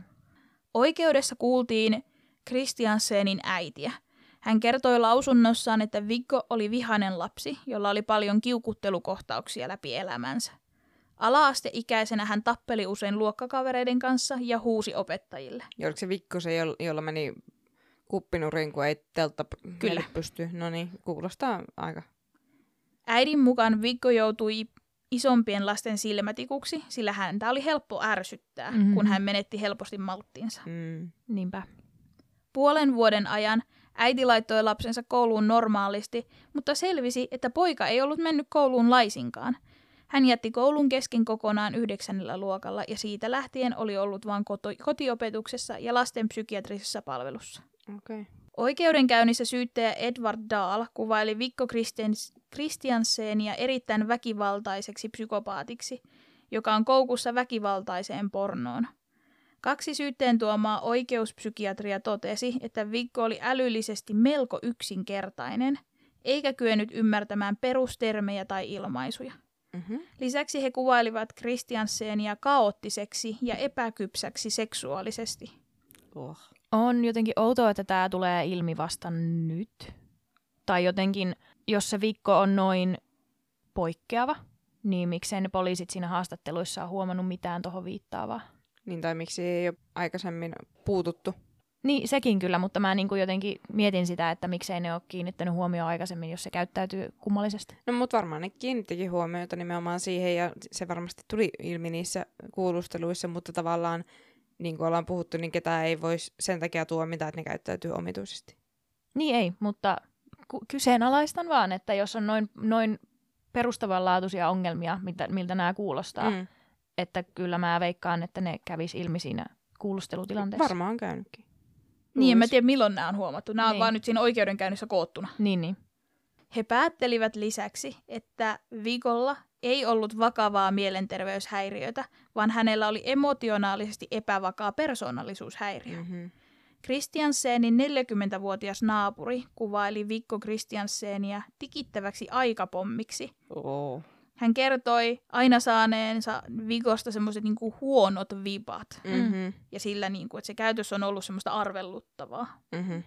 Oikeudessa kuultiin Christiansenin äitiä. Hän kertoi lausunnossaan, että Viggo oli vihainen lapsi, jolla oli paljon kiukuttelukohtauksia läpi elämänsä. Ala-asteikäisenä hän tappeli usein luokkakavereiden kanssa ja huusi opettajille. Ja oliko se Viggo se, jolla meni kuppinurin, kun ei teltta kyllä pysty? No niin, kuulostaa aika. Äidin mukaan Viggo joutui isompien lasten silmätikuksi, sillä häntä oli helppo ärsyttää, mm-hmm. kun hän menetti helposti malttinsa. Mm. Niinpä. Puolen vuoden ajan äiti laittoi lapsensa kouluun normaalisti, mutta selvisi, että poika ei ollut mennyt kouluun laisinkaan. Hän jätti koulun kesken kokonaan yhdeksännellä luokalla ja siitä lähtien oli ollut vain koto- kotiopetuksessa ja lasten psykiatrisessa palvelussa. Okay. Oikeudenkäynnissä syyttäjä Edward Dahl kuvaili Viggo Christiansenia erittäin väkivaltaiseksi psykopaatiksi, joka on koukussa väkivaltaiseen pornoon. Kaksi syytteen tuomaa oikeuspsykiatria totesi, että Viggo oli älyllisesti melko yksinkertainen, eikä kyennyt ymmärtämään perustermejä tai ilmaisuja. Mm-hmm. Lisäksi he kuvailivat Christiansenia kaoottiseksi ja epäkypsäksi seksuaalisesti. Oh. On jotenkin outoa, että tämä tulee ilmi vasta nyt. Tai jotenkin, jos se Viggo on noin poikkeava, niin miksei ne poliisit siinä haastatteluissa ole huomannut mitään tuohon viittaavaa. Niin, tai miksi ei ole aikaisemmin puututtu. Niin, sekin kyllä, mutta mä niin kuin jotenkin mietin sitä, että miksei ne ole kiinnittänyt huomioon aikaisemmin, jos se käyttäytyy kummallisesti. No, mutta varmaan ne kiinnittikin huomiota nimenomaan siihen, ja se varmasti tuli ilmi niissä kuulusteluissa, mutta tavallaan, niin kuin ollaan puhuttu, niin ketään ei voisi sen takia tuomita, että ne käyttäytyy omituisesti. Niin ei, mutta ku- kyseenalaistan vaan, että jos on noin, noin perustavanlaatuisia ongelmia, mitä, miltä nämä kuulostaa, mm. että kyllä mä veikkaan, että ne kävisi ilmi siinä kuulustelutilanteessa. Varmaan on käynytkin. Luulis. Niin, en mä tiedä milloin nämä on huomattu. Nämä niin. on vaan nyt siinä oikeudenkäynnissä koottuna. Niin, niin. He päättelivät lisäksi, että Vigolla ei ollut vakavaa mielenterveyshäiriötä, vaan hänellä oli emotionaalisesti epävakaa persoonallisuushäiriö. Mm-hmm. Christiansenin neljäkymmentävuotias naapuri kuvaili Viggo Christiansenia tikittäväksi aikapommiksi. Oh. Hän kertoi aina saaneensa Vigosta semmoiset niinku huonot vibat. Mm-hmm. Ja sillä, niinku, että se käytös on ollut semmoista arvelluttavaa. Mm-hmm.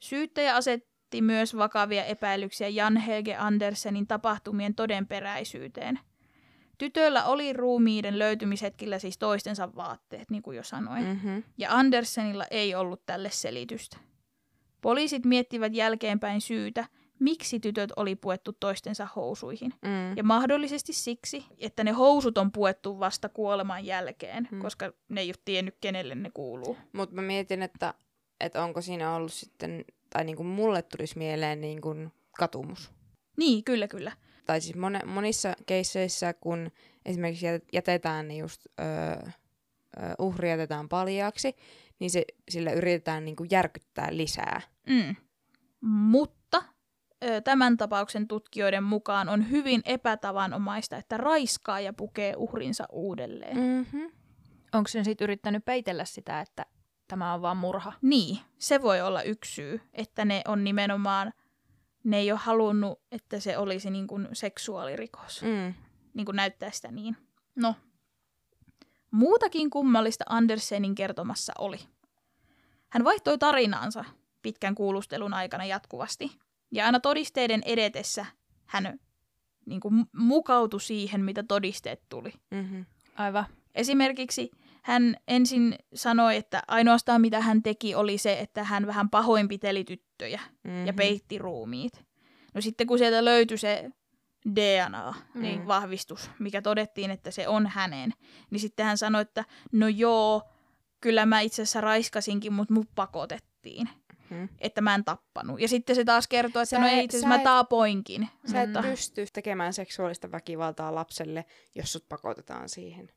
Syyttäjä asetti myös vakavia epäilyksiä Jan Helge Andersenin tapahtumien todenperäisyyteen. Tytöllä oli ruumiiden löytymishetkillä siis toistensa vaatteet, niin kuin jo sanoin. Mm-hmm. Ja Andersenilla ei ollut tälle selitystä. Poliisit miettivät jälkeenpäin syytä, miksi tytöt oli puettu toistensa housuihin. Mm. Ja mahdollisesti siksi, että ne housut on puettu vasta kuoleman jälkeen, mm. koska ne ei ole tiennyt, kenelle ne kuuluu. Mutta mä mietin, että, että onko siinä ollut sitten, tai niin kuin mulle tulisi mieleen niin kuin katumus. Niin, kyllä, kyllä. Tai siis mon- monissa keisseissä, kun esimerkiksi jätetään niin just öö, uhri jätetään paljaaksi, niin se, sillä yritetään niin kuin järkyttää lisää. Mm. Mutta ö, tämän tapauksen tutkijoiden mukaan on hyvin epätavanomaista, että raiskaaja pukee uhrinsa uudelleen. Mm-hmm. Onko se sitten yrittänyt peitellä sitä, että tämä on vaan murha? Niin, se voi olla yksi syy, että ne on nimenomaan... Ne ei ole halunnut, että se olisi niin kuin seksuaalirikos. Mm. Niin kuin näyttää sitä niin. No. Muutakin kummallista Andersenin kertomassa oli. Hän vaihtoi tarinaansa pitkän kuulustelun aikana jatkuvasti. Ja aina todisteiden edetessä hän niin kuin mukautui siihen, mitä todisteet tuli. Mm-hmm. Aivan. Esimerkiksi hän ensin sanoi, että ainoastaan mitä hän teki oli se, että hän vähän pahoinpiteli tyttöjä mm-hmm. ja peitti ruumiit. No sitten kun sieltä löytyi se D N A-vahvistus, mm. mikä todettiin, että se on hänen, niin sitten hän sanoi, että no joo, kyllä mä itse asiassa raiskasinkin, mutta mut pakotettiin, mm-hmm. että mä en tappanut. Ja sitten se taas kertoo, että sä no ei, itse asiassa mä et, taapoinkin. Sä et mm-hmm. pysty tekemään seksuaalista väkivaltaa lapselle, jos sut pakotetaan siihen.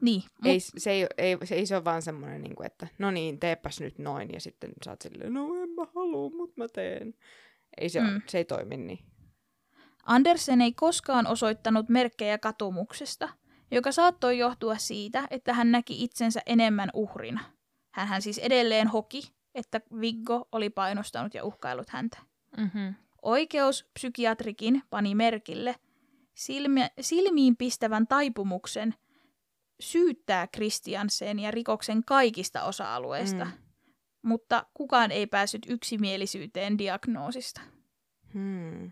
Niin, mut... ei, se, ei, ei, se ei se ole vaan semmoinen, niin kuin, että no niin, teepäs nyt noin, ja sitten sä oot silleen, no en mä haluu, mut mä teen. Ei se, mm. ole, se ei toimi niin. Andersen ei koskaan osoittanut merkkejä katumuksesta, joka saattoi johtua siitä, että hän näki itsensä enemmän uhrina. Hänhän siis edelleen hoki, että Viggo oli painostanut ja uhkaillut häntä. Mm-hmm. Oikeuspsykiatrikin pani merkille silmi- silmiin pistävän taipumuksen syyttää Kristiansenia rikoksen kaikista osa-alueista, mm. mutta kukaan ei päässyt yksimielisyyteen diagnoosista. Mm.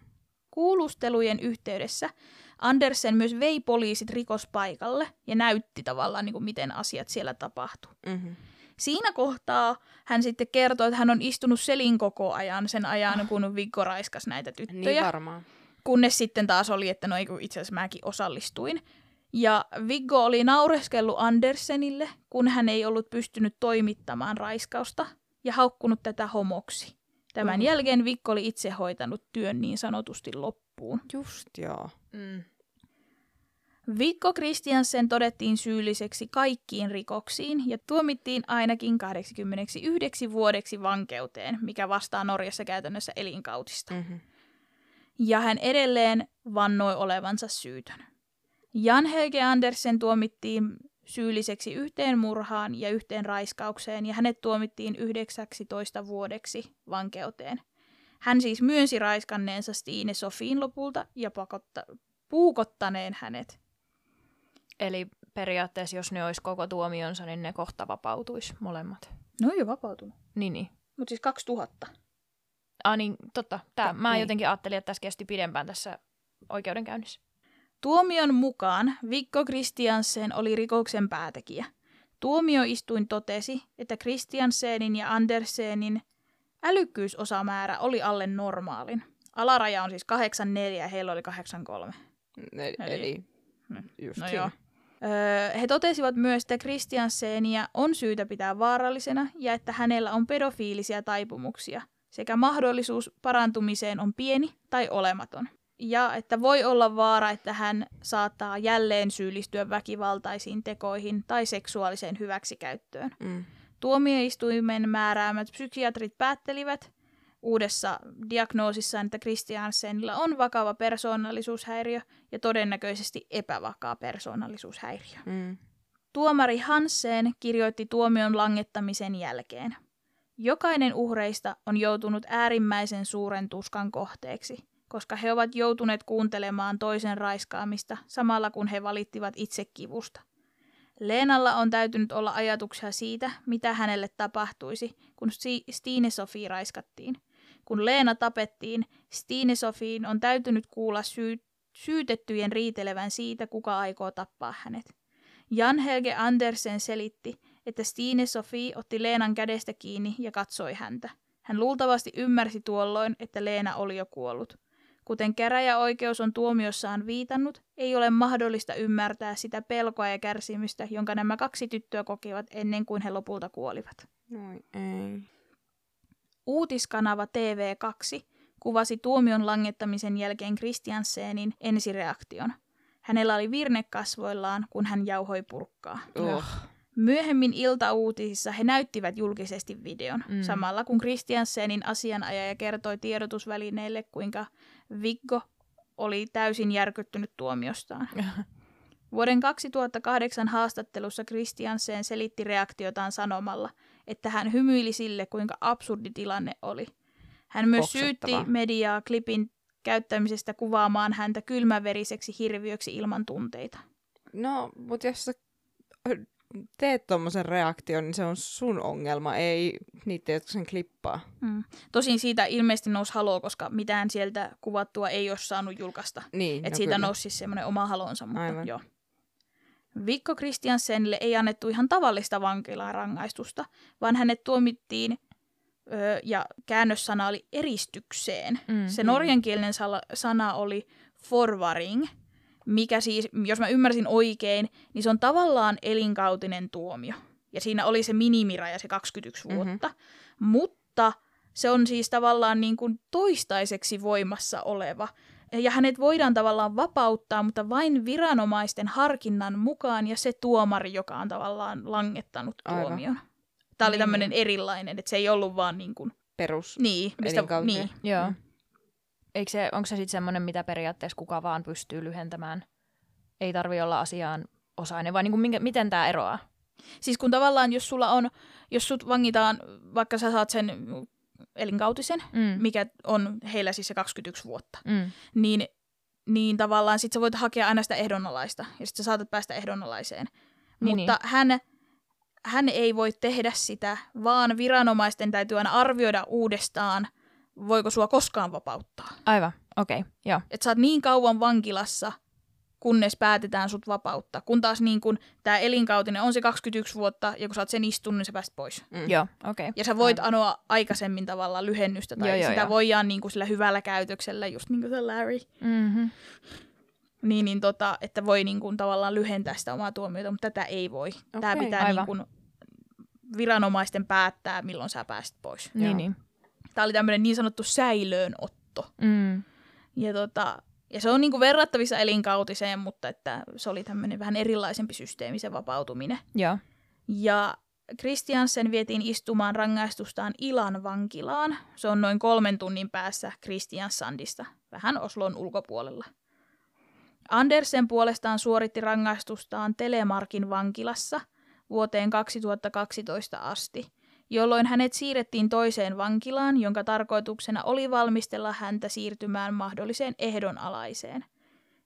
Kuulustelujen yhteydessä Andersen myös vei poliisit rikospaikalle ja näytti tavallaan, niin kuin miten asiat siellä tapahtui. Mm-hmm. Siinä kohtaa hän sitten kertoi, että hän on istunut selin koko ajan sen ajan, kun Viggo raiskasi näitä tyttöjä. Niin varmaan. Kunnes sitten taas oli, että no ei kun itse asiassa mäkin osallistuin. Ja Viggo oli naureskellut Andersenille, kun hän ei ollut pystynyt toimittamaan raiskausta ja haukkunut tätä homoksi. Tämän mm. jälkeen Viggo oli itse hoitanut työn niin sanotusti loppuun. Just joo. Mm. Viggo Kristiansen todettiin syylliseksi kaikkiin rikoksiin ja tuomittiin ainakin kahdeksankymmentäyhdeksi vuodeksi vankeuteen, mikä vastaa Norjassa käytännössä elinkautista. Mm-hmm. Ja hän edelleen vannoi olevansa syytön. Jan Helge Andersen tuomittiin syylliseksi yhteen murhaan ja yhteen raiskaukseen, ja hänet tuomittiin yhdeksäntoista vuodeksi vankeuteen. Hän siis myönsi raiskanneensa Stine Sofiin lopulta ja pakotta- puukottaneen hänet. Eli periaatteessa, jos ne olisi koko tuomionsa, niin ne kohta vapautuisi molemmat. No ei ole vapautunut. Niin, niin. Mutta siis kaksituhatta. Ah niin, totta. Tää, mä niin. jotenkin ajattelin, että tässä kesti pidempään tässä oikeudenkäynnissä. Tuomion mukaan Viggo Kristiansen oli rikoksen päätekijä. Tuomioistuin totesi, että Kristiansenin ja Andersenin älykkyysosamäärä oli alle normaalin. Alaraja on siis kahdeksankymmentäneljä ja heillä oli kahdeksankymmentäkolme. Eli, eli just no joo. Öö, he totesivat myös, että Kristiansenia on syytä pitää vaarallisena ja että hänellä on pedofiilisia taipumuksia. Sekä mahdollisuus parantumiseen on pieni tai olematon. Ja että voi olla vaara, että hän saattaa jälleen syyllistyä väkivaltaisiin tekoihin tai seksuaaliseen hyväksikäyttöön. Mm. Tuomioistuimen määräämät psykiatrit päättelivät uudessa diagnoosissaan, että Kristiansenilla on vakava persoonallisuushäiriö ja todennäköisesti epävakaa persoonallisuushäiriö. Mm. Tuomari Hansen kirjoitti tuomion langettamisen jälkeen. Jokainen uhreista on joutunut äärimmäisen suuren tuskan kohteeksi, koska he ovat joutuneet kuuntelemaan toisen raiskaamista samalla kun he valittivat itse kivusta. Leenalla on täytynyt olla ajatuksia siitä, mitä hänelle tapahtuisi, kun Stine Sofie raiskattiin. Kun Leena tapettiin, Stine Sofiin on täytynyt kuulla syy- syytettyjen riitelevän siitä, kuka aikoo tappaa hänet. Jan Helge Andersen selitti, että Stine Sofie otti Leenan kädestä kiinni ja katsoi häntä. Hän luultavasti ymmärsi tuolloin, että Leena oli jo kuollut. Kuten käräjäoikeus on tuomiossaan viitannut, ei ole mahdollista ymmärtää sitä pelkoa ja kärsimystä, jonka nämä kaksi tyttöä kokivat ennen kuin he lopulta kuolivat. Noin, ei. Uutiskanava T V kaksi kuvasi tuomion langettamisen jälkeen Kristiansenin ensireaktion. Hänellä oli virne kasvoillaan, kun hän jauhoi purkkaa. Oh. Myöhemmin iltauutisissa he näyttivät julkisesti videon, mm. samalla kun Kristiansenin asianajaja kertoi tiedotusvälineille, kuinka Viggo oli täysin järkyttynyt tuomiostaan. Vuoden kaksituhattakahdeksan haastattelussa Kristiansen selitti reaktiotaan sanomalla, että hän hymyili sille, kuinka absurdi tilanne oli. Hän myös Oksettava. syytti mediaa klipin käyttämisestä kuvaamaan häntä kylmäveriseksi hirviöksi ilman tunteita. No, mutta jos sä teet tommosen reaktion, niin se on sun ongelma, ei niitä, jotka sen klippaa. Mm. Tosin siitä ilmeisesti nousi haloo, koska mitään sieltä kuvattua ei ole saanut julkaista. Niin, Et no siitä kyllä. nousi siis semmoinen oma halonsa, mutta Aivan. joo. Viggo Kristiansenille ei annettu ihan tavallista vankilarangaistusta, vaan hänet tuomittiin, öö, ja käännössana oli eristykseen. Mm, se mm. norjankielinen sala- sana oli forvaring, mikä siis, jos mä ymmärsin oikein, niin se on tavallaan elinkautinen tuomio. Ja siinä oli se minimiraja, se kaksikymmentäyksi vuotta. Mm-hmm. Mutta se on siis tavallaan niin kuin toistaiseksi voimassa oleva. Ja hänet voidaan tavallaan vapauttaa, mutta vain viranomaisten harkinnan mukaan ja se tuomari, joka on tavallaan langettanut tuomion. Aivan. Tämä oli tämmöinen erilainen, että se ei ollut vaan niin kuin perus niin, mistä, niin. Joo. Mm. Eikö se, onko se sitten semmoinen, mitä periaatteessa kuka vaan pystyy lyhentämään? Ei tarvitse olla asiaan osainen, vaan niin kuin minkä, miten tämä eroaa? Siis kun tavallaan, jos sulla on, jos sut vangitaan, vaikka sä saat sen elinkautisen, mm. mikä on heillä siis se kaksikymmentäyksi vuotta, mm. niin, niin tavallaan sit sä voit hakea aina sitä ehdonalaista, ja sit sä saatat päästä ehdonalaiseen. Niin, Mutta niin. hän... Hän ei voi tehdä sitä, vaan viranomaisten täytyy aina arvioida uudestaan, voiko sua koskaan vapauttaa. Aivan, okei, okay, joo. Että sä oot niin kauan vankilassa, kunnes päätetään sut vapauttaa. Kun taas niin kun tää elinkautinen on se kaksikymmentäyksi vuotta, ja kun sä oot sen istun, niin sä pääst pois. Mm. Joo, okei. Okay. Ja sä voit Aivan. anoa aikaisemmin tavallaan lyhennystä, tai joo, sitä joo. voidaan niin kun sillä hyvällä käytöksellä, just niin kuin se Larry. Mm-hmm. Niin, niin tota, että voi niin kuin tavallaan lyhentää sitä omaa tuomiota, mutta tätä ei voi. Okay, Tämä pitää niin kuin viranomaisten päättää, milloin sä pääset pois. Niin, niin. Tämä oli tämmöinen niin sanottu säilöönotto. Mm. Ja, tota, ja se on niin kuin verrattavissa elinkautiseen, mutta että se oli tämmöinen vähän erilaisempi systeemi, se vapautuminen. Ja, ja Kristiansen vietiin istumaan rangaistustaan Ilan vankilaan. Se on noin kolmen tunnin päässä Kristiansandista, vähän Oslon ulkopuolella. Andersen puolestaan suoritti rangaistustaan Telemarkin vankilassa vuoteen kaksituhattakaksitoista asti, jolloin hänet siirrettiin toiseen vankilaan, jonka tarkoituksena oli valmistella häntä siirtymään mahdolliseen ehdonalaiseen.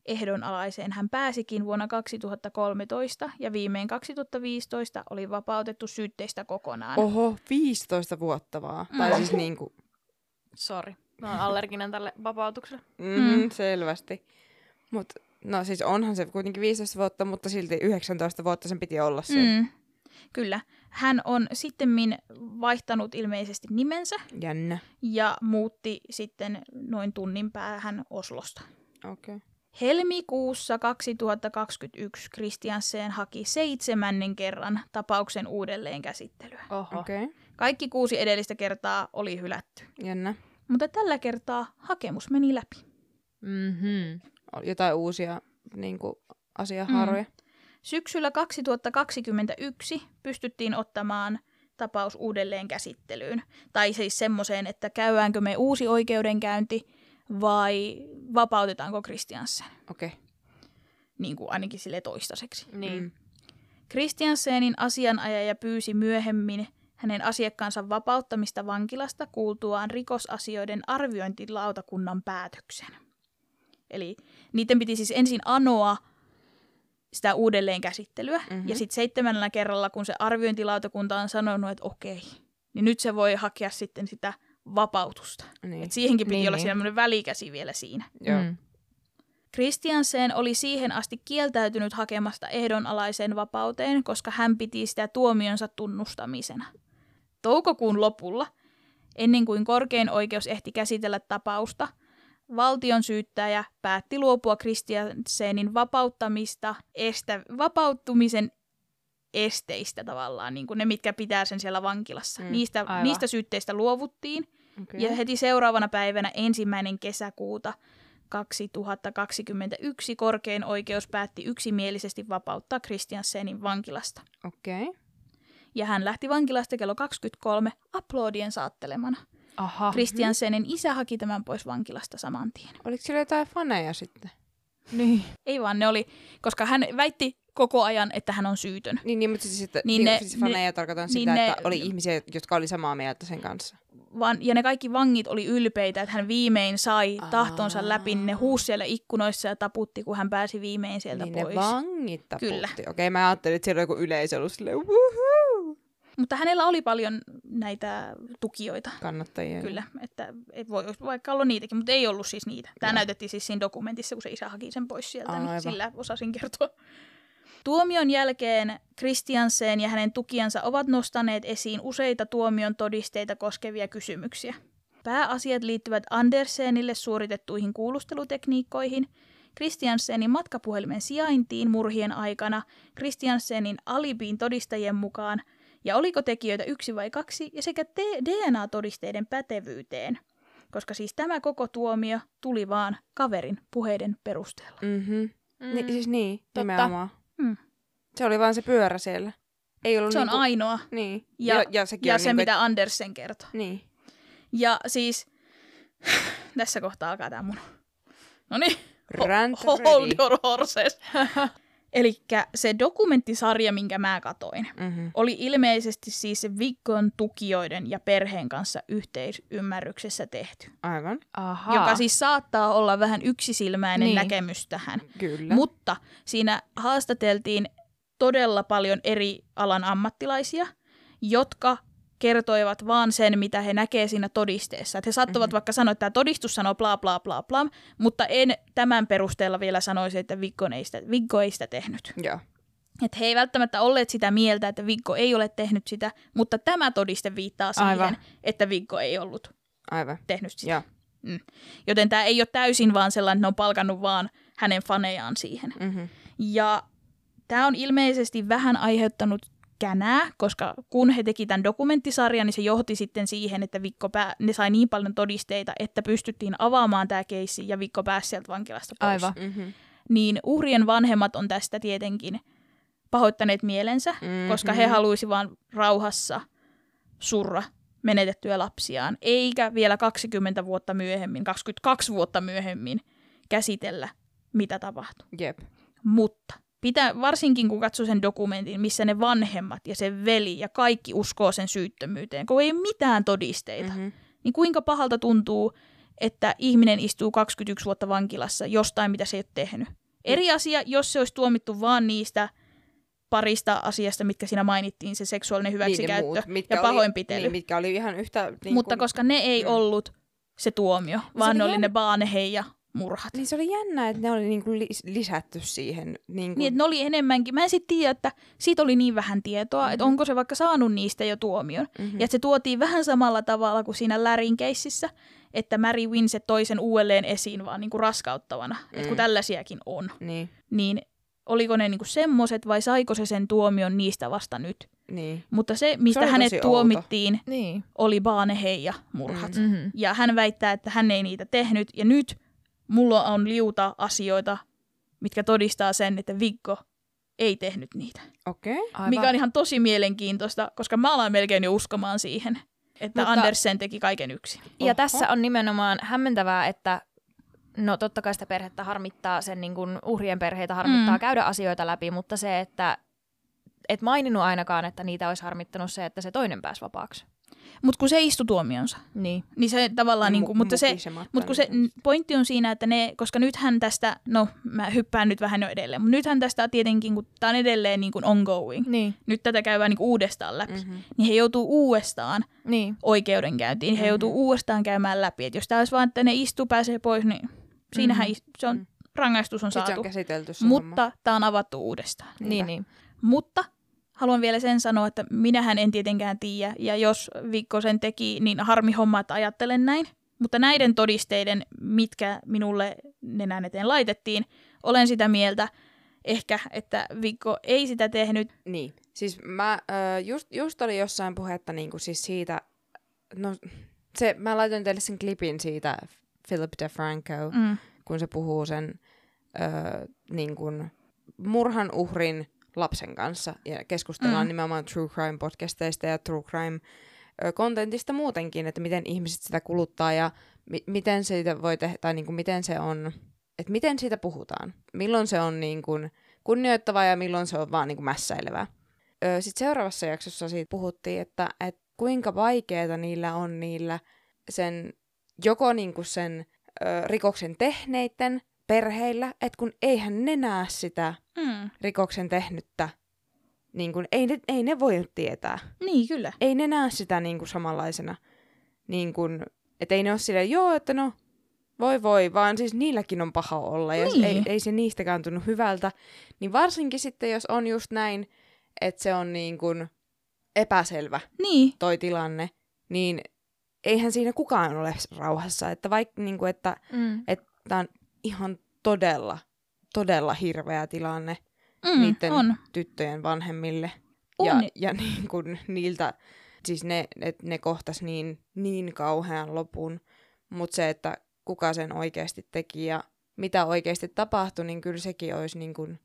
Ehdonalaiseen hän pääsikin vuonna kaksituhattakolmetoista ja viimein kaksituhattaviisitoista oli vapautettu syytteistä kokonaan. Oho, viisitoista vuotta vaan. Mm. Tai siis niinku... Sori, mä oon allerginen tälle vapautukselle. Mm, selvästi. Mut, no siis onhan se kuitenkin viisitoista vuotta, mutta silti yhdeksäntoista vuotta sen piti olla se. Mm, kyllä. Hän on sittemmin vaihtanut ilmeisesti nimensä. Jännä. Ja muutti sitten noin tunnin päähän Oslosta. Okei. Okay. Helmikuussa kaksituhattakaksikymmentäyksi Kristiansen haki seitsemännen kerran tapauksen uudelleen käsittelyä. Oho. Okay. Kaikki kuusi edellistä kertaa oli hylätty. Jännä. Mutta tällä kertaa hakemus meni läpi. Mhm. Jotain uusia niin kuin, asiahaaroja. Mm. Syksyllä kaksituhattakaksikymmentäyksi pystyttiin ottamaan tapaus uudelleen käsittelyyn. Tai siis semmoiseen, että käydäänkö me uusi oikeudenkäynti vai vapautetaanko Kristiansen. Okei. Okay. Niin kuin ainakin sille toistaiseksi. Niin. Kristiansenin asianajaja pyysi myöhemmin hänen asiakkaansa vapauttamista vankilasta kuultuaan rikosasioiden arviointilautakunnan päätöksen. Eli niiden piti siis ensin anoa sitä uudelleen käsittelyä, mm-hmm. ja sitten seitsemännellä kerralla, kun se arviointilautakunta on sanonut, että okei, niin nyt se voi hakea sitten sitä vapautusta. Niin. Et siihenkin piti niin, olla niin. sellainen välikäsi vielä siinä. Mm. Christiansen oli siihen asti kieltäytynyt hakemasta ehdonalaiseen vapauteen, koska hän piti sitä tuomionsa tunnustamisena. Toukokuun lopulla, ennen kuin korkein oikeus ehti käsitellä tapausta, valtion syyttäjä päätti luopua Christiansenin vapauttamista estä, vapauttumisen esteistä tavallaan, niin kuin ne mitkä pitää sen siellä vankilassa. Mm, niistä, niistä syytteistä luovuttiin okay. ja heti seuraavana päivänä ensimmäinen kesäkuuta kaksituhattakaksikymmentäyksi korkein oikeus päätti yksimielisesti vapauttaa Christiansenin vankilasta. Okei. Okay. Ja hän lähti vankilasta kello kaksikymmentäkolme aplodien saattelemana. Aha. Christiansenin isä haki tämän pois vankilasta saman tien. Oliko siellä jotain faneja sitten? Niin. Ei vaan ne oli, koska hän väitti koko ajan, että hän on syytön. Niin, niin mutta siis, että, niin ne, siis faneja ne, tarkoitan niin sitä, ne, että oli ihmisiä, jotka oli samaa mieltä sen kanssa. Vaan, ja ne kaikki vangit oli ylpeitä, että hän viimein sai Aa. tahtonsa läpi. Ne huusi siellä ikkunoissa ja taputti, kun hän pääsi viimein sieltä niin pois. Niin ne vangit taputti. Kyllä. Okei, okay, mä ajattelin, että siellä on joku yleisö ollut silleen, wuhuu. Mutta hänellä oli paljon näitä tukijoita. Kannattajia. Kyllä, että voi vaikka olla niitäkin, mutta ei ollut siis niitä. Tämä Joo. näytettiin siis siinä dokumentissa, kun se isä haki sen pois sieltä, Aivan. niin sillä osasin kertoa. Tuomion jälkeen Christiansen ja hänen tukijansa ovat nostaneet esiin useita tuomion todisteita koskevia kysymyksiä. Pääasiat liittyvät Andersenille suoritettuihin kuulustelutekniikkoihin, Christiansenin matkapuhelimen sijaintiin murhien aikana, Christiansenin alibiin todistajien mukaan, ja oliko tekijöitä yksi vai kaksi, ja sekä D N A-todisteiden pätevyyteen, koska siis tämä koko tuomio tuli vaan kaverin puheiden perusteella. Mm-hmm. Mm. Ni- siis niin, Totta. nimenomaan. Hmm. Se oli vaan se pyörä siellä. Ei ollut se niinku... on ainoa. Niin. Ja, ja, ja, ja se, niinku... mitä Andersen kertoi. Niin. Ja siis, tässä kohtaa alkaa tää mun. Noniin. Ho- hold your horses. Elikkä se dokumenttisarja, minkä mä katoin, mm-hmm. oli ilmeisesti siis Vigon tukijoiden ja perheen kanssa yhteisymmärryksessä tehty. Aivan. Aha. Joka siis saattaa olla vähän yksisilmäinen niin. näkemys tähän. Kyllä. Mutta siinä haastateltiin todella paljon eri alan ammattilaisia, jotka kertoivat vaan sen, mitä he näkee siinä todisteessa. Että he saattavat mm-hmm. vaikka sanoa, että tämä todistus sanoo bla bla bla bla, mutta en tämän perusteella vielä sanoisi, että Viggo ei sitä, Viggo ei sitä tehnyt. Joo. Että he ei välttämättä olleet sitä mieltä, että Viggo ei ole tehnyt sitä, mutta tämä todiste viittaa siihen, Aivan. että Viggo ei ollut Aivan. tehnyt sitä. Mm. Joten tämä ei ole täysin vaan sellainen, että ne on palkannut vaan hänen fanejaan siihen. Mm-hmm. Ja tämä on ilmeisesti vähän aiheuttanut Känää, koska kun he teki tämän dokumenttisarjan, niin se johti sitten siihen, että Viggo pää- ne sai niin paljon todisteita, että pystyttiin avaamaan tämä keissi ja Viggo pääsi sieltä vankilasta pois. Aivan. Mm-hmm. Niin uhrien vanhemmat on tästä tietenkin pahoittaneet mielensä, mm-hmm. koska he haluaisivat vaan rauhassa surra menetettyä lapsiaan, eikä vielä kaksikymmentä vuotta myöhemmin, kaksikymmentäkaksi vuotta myöhemmin käsitellä, mitä tapahtui. Jep. Mutta Pitää, varsinkin kun katsoo sen dokumentin, missä ne vanhemmat ja sen veli ja kaikki uskoo sen syyttömyyteen, kun ei ole mitään todisteita, mm-hmm. niin kuinka pahalta tuntuu, että ihminen istuu kaksikymmentäyksi vuotta vankilassa jostain, mitä se ei ole tehnyt. Mm. Eri asia, jos se olisi tuomittu vaan niistä parista asiasta, mitkä siinä mainittiin, se seksuaalinen hyväksikäyttö niin, muut, ja pahoinpitely. Oli, niin, mitkä oli ihan yhtä, niin Mutta kun... koska ne ei mm. ollut se tuomio, vaan ne oli jä... ne baanehei ja murhat. Niin se oli jännä, että ne oli niinku lisätty siihen. Niinku... Niin, että ne oli enemmänkin. Mä en sitten tiedä, että siitä oli niin vähän tietoa, mm-hmm. että onko se vaikka saanut niistä jo tuomion. Mm-hmm. Ja että se tuotiin vähän samalla tavalla kuin siinä Lärin keississä, että Mary Winset toi sen uudelleen esiin vaan niinku raskauttavana, mm. että kun tällaisiakin on. Niin, niin oliko ne niinku semmoiset vai saiko se sen tuomion niistä vasta nyt? Niin. Mutta se, mistä se hänet tuomittiin, niin. oli baanehei ja murhat. Mm-hmm. Ja hän väittää, että hän ei niitä tehnyt ja nyt mulla on liuta asioita, mitkä todistaa sen, että Viggo ei tehnyt niitä. Okei. Okay. Mikä on ihan tosi mielenkiintoista, koska mä alan melkein jo uskomaan siihen, että Mutta... Andersen teki kaiken yksin. Ja Oho. tässä on nimenomaan hämmentävää, että no totta kai sitä perhettä harmittaa, sen niin kuin uhrien perheitä harmittaa mm. käydä asioita läpi, mutta se, että et maininnut ainakaan, että niitä olisi harmittanut se, että se toinen pääsi vapaaksi. Mutta kun se istui tuomionsa. Niin. Niin se tavallaan, niin kuin, M- mutta se, mut kun se pointti on siinä, että ne, koska nythän tästä, no mä hyppään nyt vähän jo edelleen, mutta nythän tästä tietenkin, kun tää on edelleen niin kuin ongoing, niin. nyt tätä käydään niin kuin uudestaan läpi, mm-hmm. niin he joutuu uudestaan niin. oikeudenkäyntiin, he mm-hmm. joutuu uudestaan käymään läpi. Et jos tää olisi vaan, että ne istuu, pääsee pois, niin siinähän mm-hmm. istu, se on mm-hmm. rangaistus on saatu. Se on käsitelty. Mutta tämä on avattu uudestaan. Niin, niin. Mutta haluan vielä sen sanoa, että minähän en tietenkään tiedä. Ja jos Vikko sen teki, niin harmi homma, että ajattelen näin. Mutta näiden todisteiden, mitkä minulle nenän eteen laitettiin, olen sitä mieltä ehkä, että Vikko ei sitä tehnyt. Niin. Siis mä just, just oli jossain puhetta niinku siis siitä, no se, mä laitoin teille sen klipin siitä Philip DeFranco, mm. kun se puhuu sen ö, niin kun murhan uhrin lapsen kanssa ja keskustellaan mm. nimenomaan True Crime podcasteista ja True Crime kontentista muutenkin, että miten ihmiset sitä kuluttaa ja mi- miten siitä voi tehdä, tai niin kuin miten se on, että miten siitä puhutaan. Milloin se on niin kuin kunnioittavaa ja milloin se on vaan niin kuin mässäilevää. Öö, sitten seuraavassa jaksossa siitä puhuttiin, että et kuinka vaikeaa niillä on niillä sen, joko niin kuin sen öö, rikoksen tehneiden perheillä, että kun eihän ne näe sitä mm. rikoksen tehnyttä. Niin kun, ei, ne, ei ne voi tietää. Niin, kyllä. Ei ne näe sitä niin kun, samanlaisena. Niin kun, et ei ne ole silleen, joo, että no, voi voi, vaan siis niilläkin on paha olla. Ja niin. ei, ei se niistäkään tunnu hyvältä. Niin varsinkin sitten, jos on just näin, että se on niin kun, epäselvä niin. toi tilanne, niin eihän siinä kukaan ole rauhassa. Että vaikka, niin kun, että mm. tämä on ihan todella, todella hirveä tilanne. Mm, niiden on. Tyttöjen vanhemmille. On. Ja, ja niin kuin niiltä, siis ne, et ne kohtas niin, niin kauhean lopun. Mutta se, että kuka sen oikeasti teki ja mitä oikeasti tapahtui, niin kyllä sekin olisi niin kuin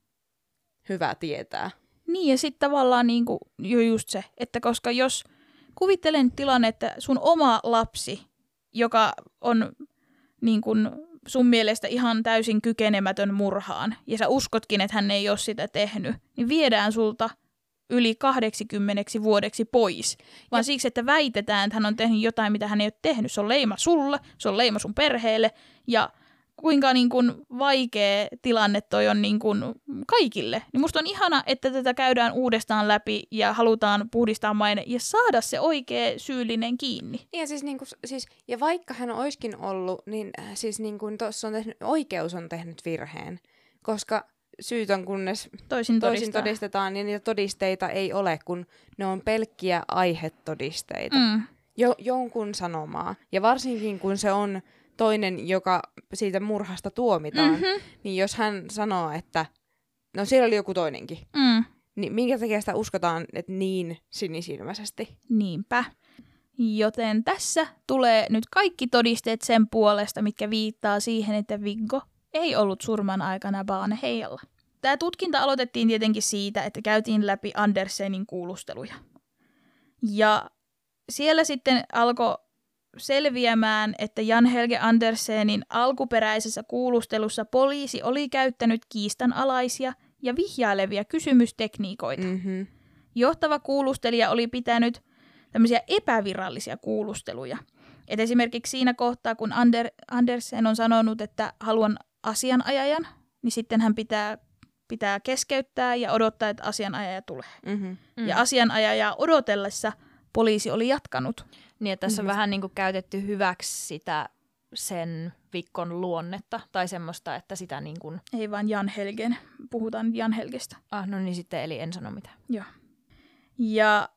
hyvä tietää. Niin ja sitten tavallaan niin kuin, jo just se, että koska jos kuvittelen tilanne, että sun oma lapsi, joka on niin kuin sun mielestä ihan täysin kykenemätön murhaan, ja sä uskotkin, että hän ei ole sitä tehnyt, niin viedään sulta yli kahdeksankymmentä vuodeksi pois. Vaan ja siksi, että väitetään, että hän on tehnyt jotain, mitä hän ei ole tehnyt. Se on leima sulle, se on leima sun perheelle, ja kuinka niin kun vaikea tilanne toi on niin kun kaikille. Niin musta on ihana, että tätä käydään uudestaan läpi, ja halutaan puhdistaa maine, ja saada se oikea syyllinen kiinni. Ja, siis niin kun, siis, ja vaikka hän olisikin ollut, niin, siis niin kun tossa on tehnyt, oikeus on tehnyt virheen, koska syyt on kunnes toisin, toisin todistetaan, ja niitä todisteita ei ole, kun ne on pelkkiä aihetodisteita. Mm. Jo, jonkun sanomaa. Ja varsinkin, kun se on toinen, joka siitä murhasta tuomitaan, mm-hmm. niin jos hän sanoo, että no siellä oli joku toinenkin, mm. niin minkä takia sitä uskotaan, että niin sinisilmäisesti? Niinpä. Joten tässä tulee nyt kaikki todisteet sen puolesta, mitkä viittaa siihen, että Viggo ei ollut surman aikana vaan heijalla. Tämä tutkinta aloitettiin tietenkin siitä, että käytiin läpi Andersenin kuulusteluja. Ja siellä sitten alkoi selviämään, että Jan Helge Andersenin alkuperäisessä kuulustelussa poliisi oli käyttänyt kiistanalaisia ja vihjailevia kysymystekniikoita. Mm-hmm. Johtava kuulustelija oli pitänyt tämmöisiä epävirallisia kuulusteluja. Et esimerkiksi siinä kohtaa, kun Ander- Andersen on sanonut, että haluan asianajajan, niin sitten hän pitää, pitää keskeyttää ja odottaa, että asianajaja tulee. Mm-hmm. Mm-hmm. Ja asianajajaa odotellessa poliisi oli jatkanut. Niin, että tässä on mm-hmm. vähän niin kuin käytetty hyväksi sitä sen Vikkon luonnetta, tai semmoista, että sitä niin kuin... Ei vaan Jan Helgen, puhutaan Jan Helgestä. Ah, no niin sitten, eli en sano mitään. Joo. Ja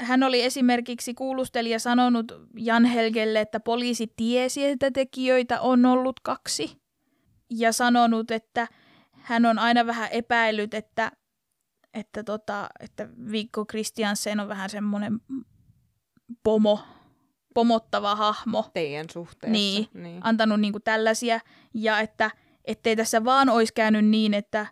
hän oli esimerkiksi kuulustelija sanonut Jan Helgelle, että poliisi tiesi, että tekijöitä on ollut kaksi, ja sanonut, että hän on aina vähän epäillyt, että, että, tota, että Viggo Kristiansen on vähän semmoinen... pomo, pomottava hahmo. Teidän suhteessa. Niin, niin. Antanut niinku tällaisia. Ja että ettei tässä vaan olisi käynyt niin, että,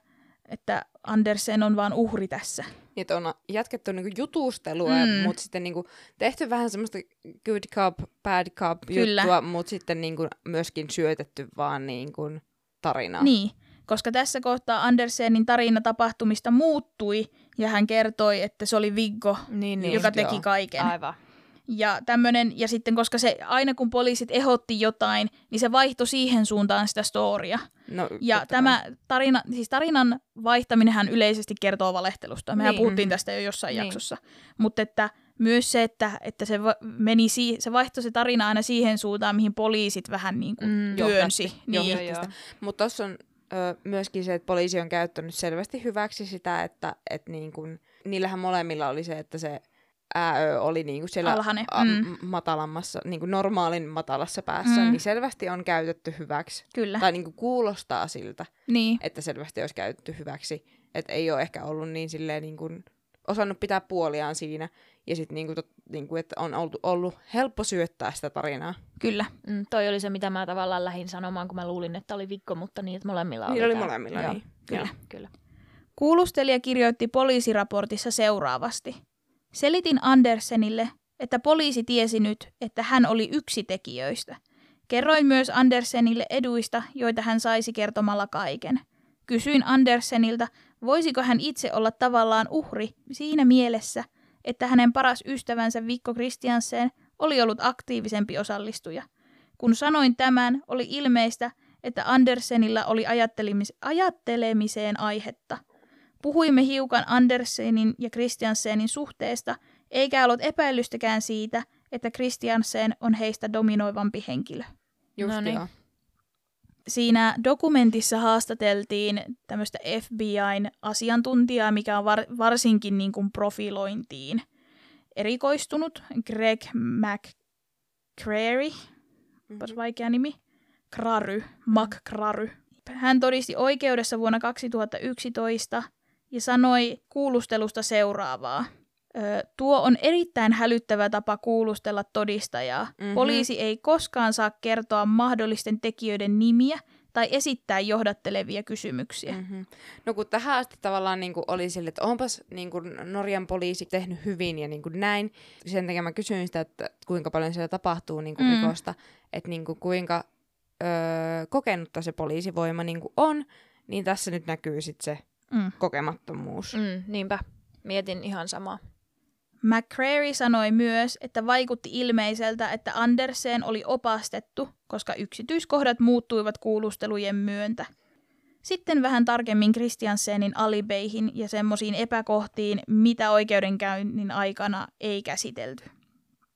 että Andersen on vaan uhri tässä. Niin, että on jatkettu niinku jutustelua, mm. mutta sitten niinku tehty vähän semmoista good cup, bad cup Kyllä. juttua, mutta sitten niinku myöskin syötetty vaan niinku tarinaa. Niin, koska tässä kohtaa Andersenin tarina tapahtumista muuttui ja hän kertoi, että se oli Viggo, niin, niin, joka teki joo. kaiken. Aivan. Ja, tämmönen, ja sitten, koska se, aina kun poliisit ehotti jotain, niin se vaihtoi siihen suuntaan sitä storia. No, ja tämä tarina, siis tarinan vaihtaminenhän yleisesti kertoo valehtelusta. Mehän niin. puhuttiin tästä jo jossain niin. jaksossa. Mutta että myös se, että, että se, meni si- se vaihtoi se tarina aina siihen suuntaan, mihin poliisit vähän niin kuin mm, työnsi. Niin. Mutta tuossa on myöskin se, että poliisi on käyttänyt selvästi hyväksi sitä, että et niin kun, niillähän molemmilla oli se, että se ääö oli niin kun siellä a- mm. matalammassa, niin kun normaalin matalassa päässä, mm. niin selvästi on käytetty hyväksi. Kyllä. Tai niin kun kuulostaa siltä, niin. että selvästi olisi käytetty hyväksi. Että ei ole ehkä ollut niin silleen niin kun osannut pitää puoliaan siinä. Ja sitten niinku, niinku, että on ollut, ollut helppo syöttää sitä tarinaa. Kyllä. Mm, toi oli se, mitä mä tavallaan lähdin sanomaan, kun mä luulin, että oli Vikko, mutta niin, että molemmilla oli. Niin oli molemmilla, Joo. niin. Kyllä, kyllä. Kuulustelija kirjoitti poliisiraportissa seuraavasti. Selitin Andersenille, että poliisi tiesi nyt, että hän oli yksi tekijöistä. Kerroin myös Andersenille eduista, joita hän saisi kertomalla kaiken. Kysyin Andersenilta, voisiko hän itse olla tavallaan uhri siinä mielessä, että hänen paras ystävänsä Vikko Kristiansen oli ollut aktiivisempi osallistuja. Kun sanoin tämän, oli ilmeistä, että Andersenilla oli ajattelemis- ajattelemiseen aihetta. Puhuimme hiukan Andersenin ja Kristiansenin suhteesta, eikä ollut epäilystäkään siitä, että Kristiansen on heistä dominoivampi henkilö. Just Noniin. Joo. Siinä dokumentissa haastateltiin tämmöistä F B I:n asiantuntijaa, mikä on var- varsinkin niin kuin profilointiin erikoistunut. Greg McCrary, mm-hmm. vaikea nimi, Crary, McCrary. Hän todisti oikeudessa vuonna kaksituhattayksitoista ja sanoi kuulustelusta seuraavaa. Öö, tuo on erittäin hälyttävä tapa kuulustella todistajaa. Mm-hmm. Poliisi ei koskaan saa kertoa mahdollisten tekijöiden nimiä tai esittää johdattelevia kysymyksiä. Mm-hmm. No kun tähän asti tavallaan niin kuin oli sille, että onpas niin kuin Norjan poliisi tehnyt hyvin ja niin kuin näin. Sen takia mä kysyin sitä, että kuinka paljon siellä tapahtuu niin kuin mm. rikosta, että niin kuin kuinka öö, kokenutta se poliisivoima niin kuin on, niin tässä nyt näkyy sitten se mm. kokemattomuus. Mm, niinpä, mietin ihan samaa. McCrary sanoi myös, että vaikutti ilmeiseltä, että Andersen oli opastettu, koska yksityiskohdat muuttuivat kuulustelujen myöntä. Sitten vähän tarkemmin Kristiansenin alibeihin ja semmoisiin epäkohtiin, mitä oikeudenkäynnin aikana ei käsitelty.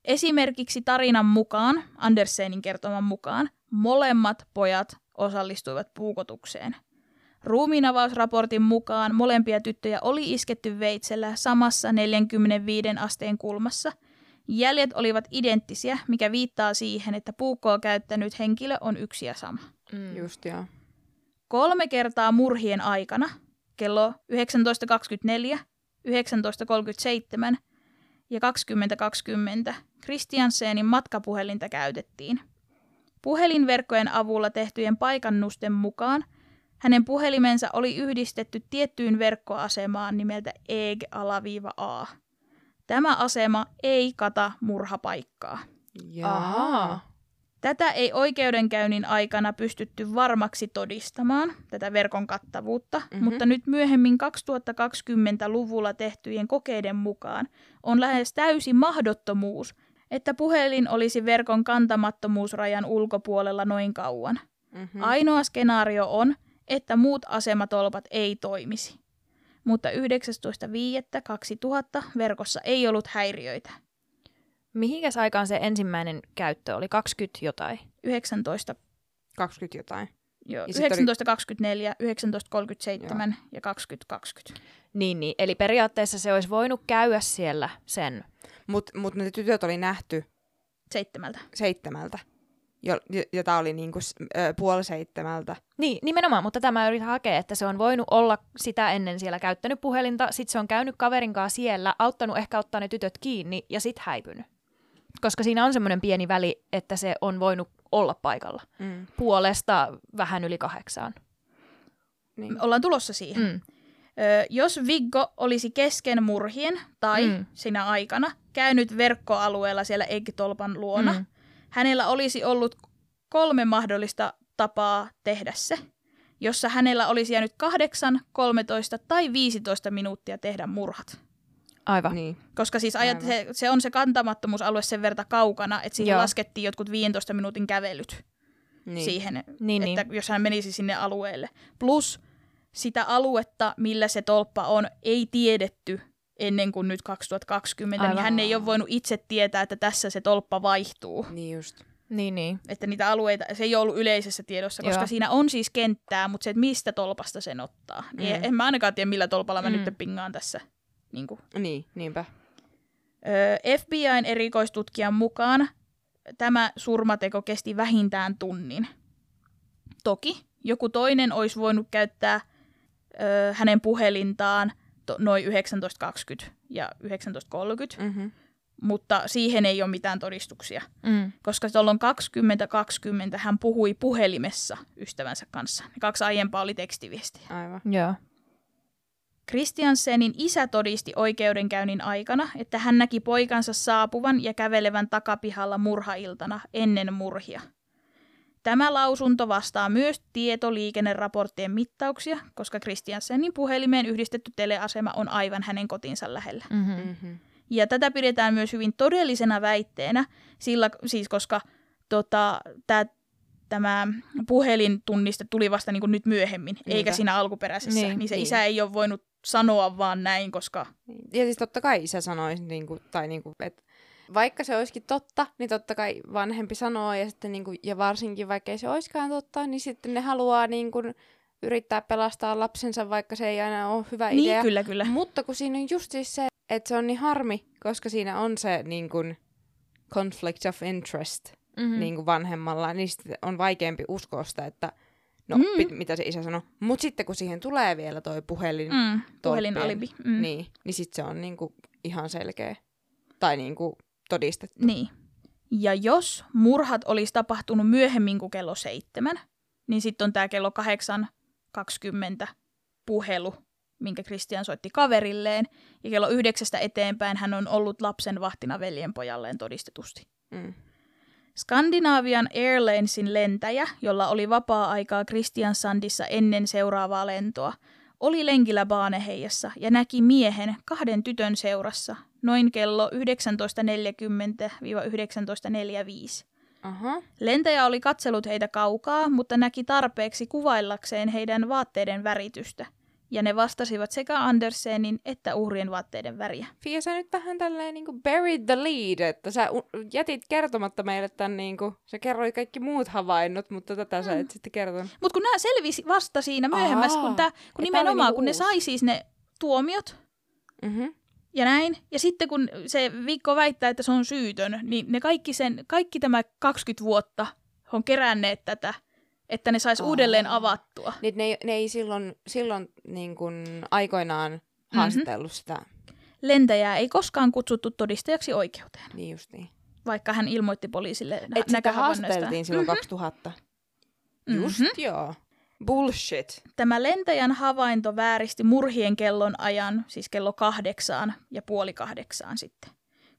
Esimerkiksi tarinan mukaan, Andersenin kertoman mukaan, molemmat pojat osallistuivat puukotukseen. Ruumiinavausraportin mukaan molempia tyttöjä oli isketty veitsellä samassa neljänkymmenenviiden asteen kulmassa. Jäljet olivat identtisiä, mikä viittaa siihen, että puukkoa käyttänyt henkilö on yksi ja sama. Mm. Just joo. Kolme kertaa murhien aikana, kello yhdeksäntoista kaksikymmentäneljä, yhdeksäntoista kolmekymmentäseitsemän ja kaksikymmentä kaksikymmentä, Kristiansenin matkapuhelinta käytettiin. Puhelinverkkojen avulla tehtyjen paikannusten mukaan hänen puhelimensa oli yhdistetty tiettyyn verkkoasemaan nimeltä E G A. Tämä asema ei kata murhapaikkaa. Jaa. Tätä ei oikeudenkäynnin aikana pystytty varmaksi todistamaan, tätä verkon kattavuutta, mm-hmm. mutta nyt myöhemmin kaksituhattakaksikymmentäluvulla tehtyjen kokeiden mukaan on lähes täysi mahdottomuus, että puhelin olisi verkon kantamattomuusrajan ulkopuolella noin kauan. Mm-hmm. Ainoa skenaario on, että muut asematolpat ei toimisi. Mutta yhdeksästoista viidettä kaksituhatta verkossa ei ollut häiriöitä. Mihinkäs aikaan se ensimmäinen käyttö oli? kaksikymmentä jotain? yhdeksäntoista. kaksikymmentä jotain. Joo, yhdeksäntoista kaksikymmentäneljä, oli... yhdeksäntoista kolmekymmentäseitsemän ja kaksikymmentä kaksikymmentä. Niin, niin, eli periaatteessa se olisi voinut käydä siellä sen. Mutta mut ne tytöt oli nähty... Seitsemältä. Seitsemältä. Jota oli niin kuin puoli seitsemältä. Niin, nimenomaan, mutta tämä yritän hakea, että se on voinut olla sitä ennen siellä käyttänyt puhelinta, sitten se on käynyt kaverinkaan siellä, auttanut ehkä ottaa ne tytöt kiinni ja sitten häipynyt. Koska siinä on semmoinen pieni väli, että se on voinut olla paikalla. Mm. Puolesta vähän yli kahdeksaan. Niin. Ollaan tulossa siihen. Mm. Ö, jos Viggo olisi kesken murhien tai mm. sinä aikana käynyt verkkoalueella siellä Egg-tolpan luona, mm. hänellä olisi ollut kolme mahdollista tapaa tehdä se, jossa hänellä olisi jäänyt kahdeksan, kolmetoista tai viisitoista minuuttia tehdä murhat. Aivan. Niin. Koska siis ajat, Aivan. Se, se on se kantamattomuusalue sen verta kaukana, että siihen Joo. laskettiin jotkut viidentoista minuutin kävelyt niin. siihen, niin, että niin. jos hän menisi sinne alueelle. Plus sitä aluetta, millä se tolppa on, ei tiedetty ennen kuin nyt kaksituhattakaksikymmentä, Aivan. niin hän ei ole voinut itse tietää, että tässä se tolppa vaihtuu. Niin just. Niin, niin. Että niitä alueita, se ei ollut yleisessä tiedossa, koska joo. siinä on siis kenttää, mutta se, että mistä tolpasta sen ottaa. Mm. En mä ainakaan tiedä, millä tolpalla mä mm. nyt pingaan tässä. Niin, niin niinpä. F B I:n erikoistutkijan mukaan tämä surmateko kesti vähintään tunnin. Toki joku toinen olisi voinut käyttää ö, hänen puhelintaan to, noin yhdeksäntoista kaksikymmentä ja yhdeksäntoista kolmekymmentä, mm-hmm. mutta siihen ei ole mitään todistuksia. Mm. Koska tuolloin kaksikymmentä kaksikymmentä hän puhui puhelimessa ystävänsä kanssa. Ne kaksi aiempaa oli tekstiviestiä. Aivan. Joo. Christiansenin isä todisti oikeudenkäynnin aikana, että hän näki poikansa saapuvan ja kävelevän takapihalla murhailtana ennen murhia. Tämä lausunto vastaa myös tietoliikenneraporttien mittauksia, koska Christiansenin puhelimeen yhdistetty teleasema on aivan hänen kotinsa lähellä. Mm-hmm. Ja tätä pidetään myös hyvin todellisena väitteenä, sillä, siis koska tota, tää, tämä puhelintunniste tuli vasta niin kuin nyt myöhemmin, niinpä. Eikä siinä alkuperäisessä. Niin, niin se niin. isä ei ole voinut sanoa vaan näin, koska... Ja siis totta kai isä sanoisi, niin kuin, tai niin kuin, että... Vaikka se olisikin totta, niin totta kai vanhempi sanoo, ja, sitten niinku, ja varsinkin vaikka ei se olisikaan totta, niin sitten ne haluaa niinku yrittää pelastaa lapsensa, vaikka se ei aina ole hyvä niin, idea. Kyllä, kyllä. Mutta kun siinä on just siis se, että se on niin harmi, koska siinä on se niinku conflict of interest mm-hmm. niinku vanhemmalla, niin sitten on vaikeampi uskoa sitä, että no, mm. pit, mitä se isä sanoi. Mutta sitten kun siihen tulee vielä toi puhelin, mm, puhelin alibi, mm. niin, niin sitten se on niinku ihan selkeä. Tai niinku... todistettu. Niin. Ja jos murhat olisi tapahtunut myöhemmin kuin kello seitsemän, niin sitten on tämä kello kahdeksan kaksikymmentä puhelu, minkä Christian soitti kaverilleen. Ja kello yhdeksästä eteenpäin hän on ollut lapsen vahtina veljenpojalleen todistetusti. Mm. Skandinavian Airlinesin lentäjä, jolla oli vapaa-aikaa Kristiansandissa ennen seuraavaa lentoa, oli lenkillä Baneheijassa ja näki miehen kahden tytön seurassa noin kello yhdeksäntoista neljäkymmentä yhdeksäntoista neljäkymmentäviisi. Aha. Lentäjä oli katsellut heitä kaukaa, mutta näki tarpeeksi kuvaillakseen heidän vaatteiden väritystä. Ja ne vastasivat sekä Andersenin että uhrien vaatteiden väriä. Fia, sä nyt vähän tälleen niinku buried the lead, että sä jätit kertomatta meille tämän niinku, sä kerroit kaikki muut havainnot, mutta tätä mm. sä et sitten kertonut. Mut kun nää selvisi vasta siinä myöhemmässä, Aa, kun, tää, kun nimenomaan, niinku kun ne sai siis ne tuomiot mm-hmm. ja näin, ja sitten kun se Viikko väittää, että se on syytön, niin ne kaikki, sen, kaikki tämä kaksikymmentä vuotta on keränneet tätä. Että ne sais oh. uudelleen avattua. Niin ne, ne ei silloin, silloin niin kuin aikoinaan haastatellut mm-hmm. sitä. Lentäjää ei koskaan kutsuttu todistajaksi oikeuteen. Niin just niin. Vaikka hän ilmoitti poliisille näköhavainnoista. Että sitä haasteltiin silloin mm-hmm. kaksituhatta. Just mm-hmm. joo. Bullshit. Tämä lentäjän havainto vääristi murhien kellon ajan, siis kello kahdeksaan ja puoli kahdeksaan sitten.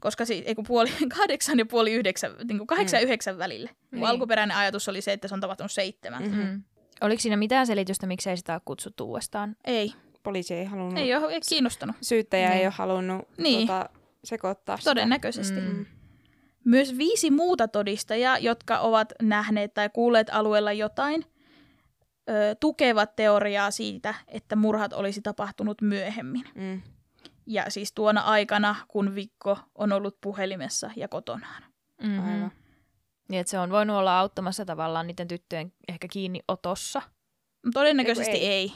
Koska si- ei kun puoli, kahdeksan ja puoli yhdeksän, niin kuin kahdeksan mm. ja yhdeksän välillä. Niin. Alkuperäinen ajatus oli se, että se on tapahtunut seitsemän. Mm-hmm. Oliko siinä mitään selitystä, miksi ei sitä ole kutsuttu uudestaan? Ei. Poliisi ei halunnut. Ei ole ei kiinnostanut. Syyttäjä niin. ei ole halunnut niin. tuota, sekoittaa sitä. Todennäköisesti. Mm. Myös viisi muuta todistajaa, jotka ovat nähneet tai kuulleet alueella jotain, ö, tukevat teoriaa siitä, että murhat olisi tapahtunut myöhemmin. Mm. Ja siis tuona aikana, kun Vikko on ollut puhelimessa ja kotonaan. Mm-hmm. Aivan. Niin, että se on voinut olla auttamassa tavallaan niiden tyttöjen ehkä kiinni otossa. Todennäköisesti ei, ei.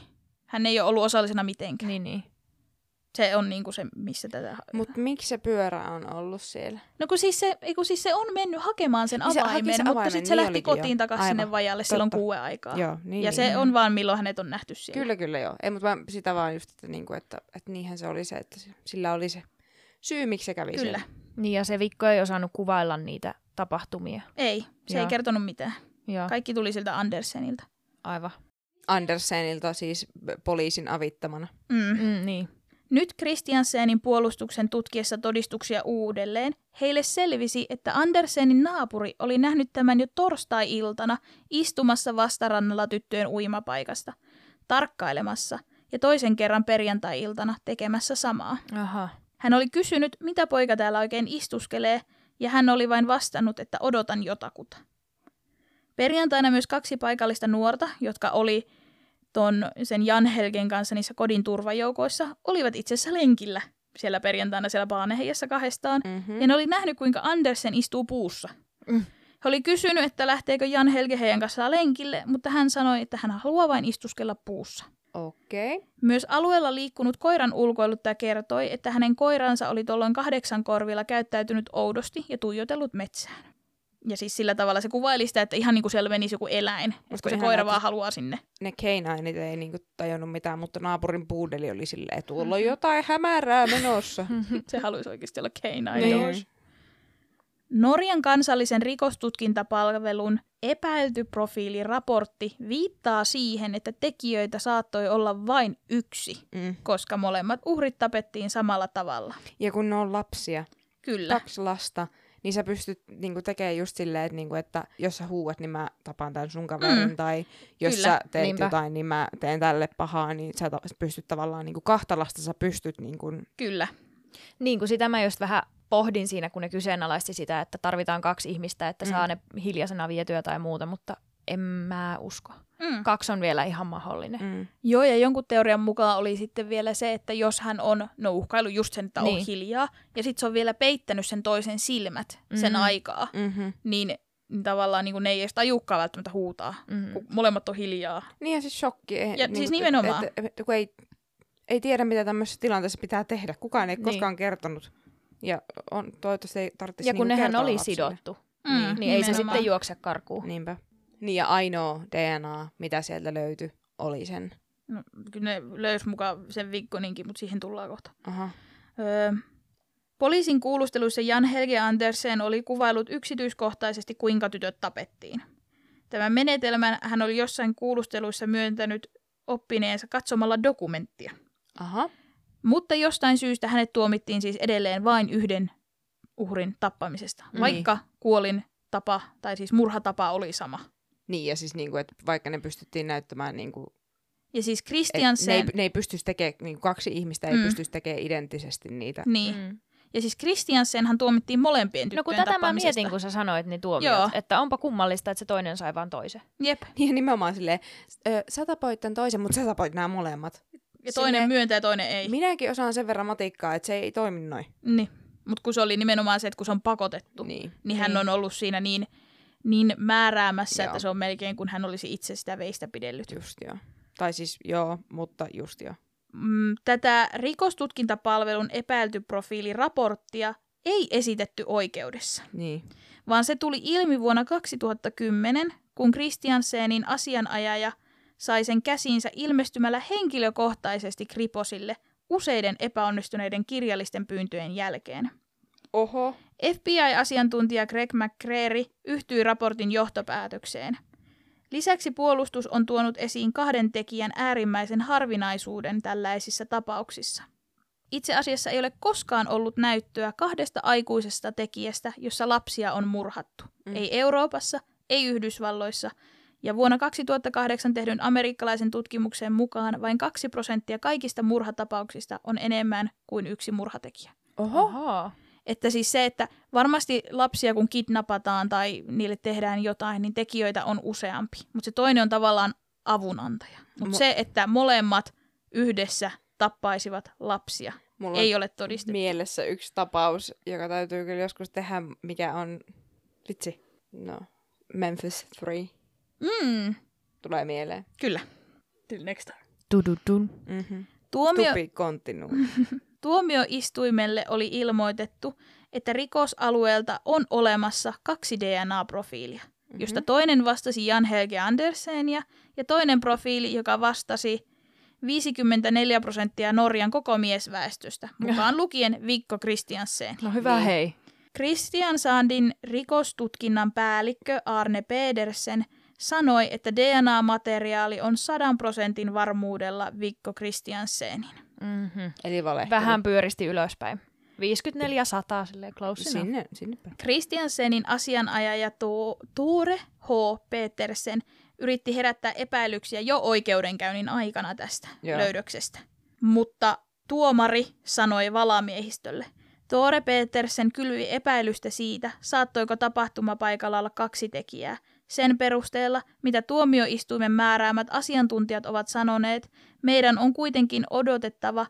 Hän ei ole ollut osallisena mitenkään. Niin, niin. Se on niinku se, missä tätä... Mutta miksi se pyörä on ollut siellä? No kun siis se, kun siis se on mennyt hakemaan sen avaimen, se avaimen mutta sitten niin se lähti kotiin takaisin sinne vajalle silloin kuuden aikaa. Joo, niin, ja niin, se niin. on vaan milloin hänet on nähty siellä. Kyllä, kyllä joo. Ei, mutta sitä vaan just, että, niinku, että, että niinhän se oli se, että sillä oli se syy, miksi se kävi kyllä. siellä. Niin ja se Vikko ei osannut kuvailla niitä tapahtumia. Ei, se joo. ei kertonut mitään. Joo. Kaikki tuli siltä Andersenilta. Aivan. Andersenilta siis poliisin avittamana. Mm. Mm, niin. Nyt Christiansenin puolustuksen tutkiessa todistuksia uudelleen, heille selvisi, että Andersenin naapuri oli nähnyt tämän jo torstai-iltana istumassa vastarannalla tyttöjen uimapaikasta, tarkkailemassa ja toisen kerran perjantai-iltana tekemässä samaa. Aha. Hän oli kysynyt, mitä poika täällä oikein istuskelee, ja hän oli vain vastannut, että odotan jotakuta. Perjantaina myös kaksi paikallista nuorta, jotka oli... ton sen Jan Helgen kanssa niissä kodin turvajoukoissa, olivat itse asiassa lenkillä siellä perjantaina siellä Baneheijassa kahdestaan. Mm-hmm. Ja ne oli nähnyt, kuinka Andersen istuu puussa. Mm. He oli kysynyt, että lähteekö Jan Helge heidän kanssaan lenkille, mutta hän sanoi, että hän haluaa vain istuskella puussa. Okay. Myös alueella liikkunut koiran ulkoiluttaja kertoi, että hänen koiransa oli tuolloin kahdeksan korvilla käyttäytynyt oudosti ja tuijotellut metsään. Ja siis sillä tavalla se kuvaili sitä, että ihan niin kuin siellä menisi joku eläin, koska se koira vaan haluaa sinne. Ne keinäinit ei niin kuin tajunnut mitään, mutta naapurin puudeli oli silleen, että tuolla on jotain hämärää menossa. Se haluaisi oikeasti olla keinain. Norjan kansallisen rikostutkintapalvelun epäilty profiiliraportti viittaa siihen, että tekijöitä saattoi olla vain yksi, mm. koska molemmat uhrit tapettiin samalla tavalla. Ja kun ne on lapsia, Kyllä. kaksi lasta, niin sä pystyt niinku, tekemään just silleen, että, niinku, että jos sä huuat, niin mä tapaan tämän sun kaverin, mm. tai jos Kyllä. sä teet Niinpä. jotain, niin mä teen tälle pahaa, niin sä pystyt tavallaan, niinku, kahta lasta sä pystyt... Niinku... Kyllä. Niin kuin sitä mä just vähän... pohdin siinä, kun ne kyseenalaisti sitä, että tarvitaan kaksi ihmistä, että saa mm. ne hiljaisena vietyä tai muuta, mutta en mä usko. Mm. Kaksi on vielä ihan mahdollinen. Mm. Joo, ja jonkun teorian mukaan oli sitten vielä se, että jos hän on, no uhkailu just sen, että niin. on hiljaa, ja sitten se on vielä peittänyt sen toisen silmät mm-hmm. sen aikaa, mm-hmm. niin tavallaan niin ne ei edes tajukaan välttämättä huutaa, mm-hmm. kun molemmat on hiljaa. Niin ja siis shokki. Eh, ja niin, siis nimenomaan. Et, et, et, kun ei, ei tiedä, mitä tämmöisessä tilanteessa pitää tehdä. Kukaan ei niin. koskaan kertonut. Ja on, toivottavasti ei tarvitsisi ja kun niinku nehän oli lapsille. Sidottu, mm, niin, niin ei se sitten juokse karkuun. Niinpä. Niin ja ainoa D N A, mitä sieltä löytyi, oli sen. No, kyllä ne löysi mukaan sen Viggoninkin, mutta siihen tullaan kohta. Aha. Öö, poliisin kuulusteluissa Jan Helge Andersen oli kuvailut yksityiskohtaisesti, kuinka tytöt tapettiin. Tämän menetelmän hän oli jossain kuulusteluissa myöntänyt oppineensa katsomalla dokumenttia. Aha. Mutta jostain syystä hänet tuomittiin siis edelleen vain yhden uhrin tappamisesta, mm. vaikka kuolin tapa tai siis murhatapa oli sama. Niin, ja siis niinku, että vaikka ne pystyttiin näyttämään... Niinku, ja siis Kristiansen... Ne, ne ei pystyisi tekemään, niinku kaksi ihmistä ei mm. pystyisi tekemään identtisesti niitä. Niin. Mm. Ja siis Kristiansenhan tuomittiin molempien tyttöjen tappamisesta. No kun tätä mä mietin, kun sä sanoit, niin tuomiot, Joo. että onpa kummallista, että se toinen sai vaan toisen. Jep. Ja nimenomaan silleen, sä tapoit tämän toisen, mutta sä tapoit nämä molemmat. Ja toinen Sinne, myöntää ja toinen ei. Minäkin osaan sen verran matikkaa, että se ei toimi noin. Niin, mutta kun se oli nimenomaan se, että kun se on pakotettu, niin, niin hän niin. on ollut siinä niin, niin määräämässä, joo. että se on melkein kuin hän olisi itse sitä veistä pidellyt. Just joo. Tai siis joo, mutta just joo. Tätä rikostutkintapalvelun epäilty profiiliraporttia ei esitetty oikeudessa, niin. vaan se tuli ilmi vuonna kaksituhattakymmenen, kun Kristiansenin asianajaja sai sen käsiinsä ilmestymällä henkilökohtaisesti Kriposille useiden epäonnistuneiden kirjallisten pyyntöjen jälkeen. Oho. F B I-asiantuntija Greg McCreary yhtyi raportin johtopäätökseen. Lisäksi puolustus on tuonut esiin kahden tekijän äärimmäisen harvinaisuuden tällaisissa tapauksissa. Itse asiassa ei ole koskaan ollut näyttöä kahdesta aikuisesta tekijästä, jossa lapsia on murhattu. Mm. Ei Euroopassa, ei Yhdysvalloissa. Ja vuonna kaksituhattakahdeksan tehdyn amerikkalaisen tutkimuksen mukaan vain kaksi prosenttia kaikista murhatapauksista on enemmän kuin yksi murhatekijä. Oho. Oho. Että siis se, että varmasti lapsia kun kidnapataan tai niille tehdään jotain, niin tekijöitä on useampi. Mutta se toinen on tavallaan avunantaja. Mutta Mu- se, että molemmat yhdessä tappaisivat lapsia, Mulla ei ole todistettu. Mielessä yksi tapaus, joka täytyy kyllä joskus tehdä, mikä on, vitsi, no, Memphis three. Mm. Tulee mieleen. Kyllä. Till next time. Tudutun. Mm-hmm. Tuomio... Tuomioistuimelle oli ilmoitettu, että rikosalueelta on olemassa kaksi D N A-profiilia, mm-hmm. josta toinen vastasi Jan Helge Andersenia ja toinen profiili, joka vastasi viisikymmentäneljä prosenttia Norjan koko miesväestöstä, mukaan lukien Viggo Kristiansen. No hyvä hei. Kristiansandin rikostutkinnan päällikkö Arne Pedersen sanoi, että D N A-materiaali on sadan prosentin varmuudella Viggo Kristiansenin. Mm-hmm. Eli valehteli. Vähän pyöristi ylöspäin. viisikymmentäneljä sataa, silleen close sinne, sinne päin. Kristiansenin asianajaja Tuure H. Petersen yritti herättää epäilyksiä jo oikeudenkäynnin aikana tästä Joo. löydöksestä. Mutta tuomari sanoi valamiehistölle. Tuure Petersen kylvi epäilystä siitä, saattoiko tapahtumapaikalla olla kaksi tekijää. Sen perusteella, mitä tuomioistuimen määräämät asiantuntijat ovat sanoneet, meidän on kuitenkin odotettava,